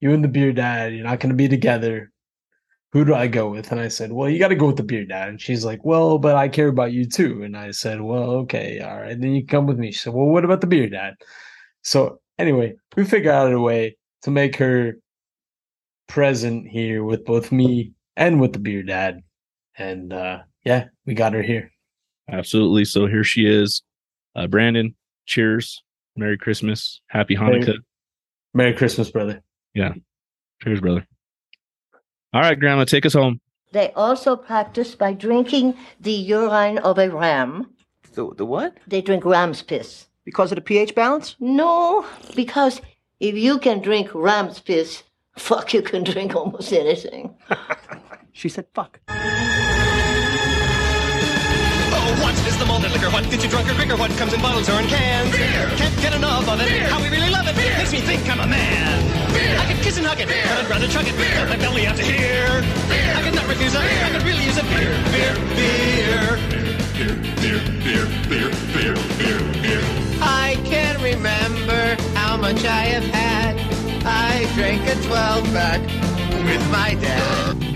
you and the Beer Dad, you're not going to be together. Who do I go with? And I said, well, you got to go with the Beer Dad. And she's like, well, but I care about you too. And I said, well, okay, all right, then you come with me. She said, well, what about the Beer Dad? So anyway, we figured out a way to make her present here with both me and with the Beer Dad. And uh, yeah, we got her here. Absolutely. So here she is. Uh, Brandon, cheers. Merry Christmas. Happy Hanukkah. Merry, Merry Christmas, brother. Yeah. Cheers, brother. All right, Grandma, take us home. They also practice by drinking the urine of a ram. The, the what? They drink ram's piss. Because of the pH balance? No, because if you can drink ram's piss, fuck, you can drink almost anything. She said fuck. Is the malted liquor, what gets you drunker, quicker, what comes in bottles or in cans? Beer! Can't get enough of it, beer. How we really love it, beer. Makes me think I'm a man. Beer. I could kiss and hug it, beer. But I'd rather chug it, beer. Got my belly out to here. Beer. I could not refuse it, beer. I could really use it, beer, beer, beer. Beer, beer, beer, beer, beer, beer, beer. I can't remember how much I have had. I drank a twelve-pack with my dad.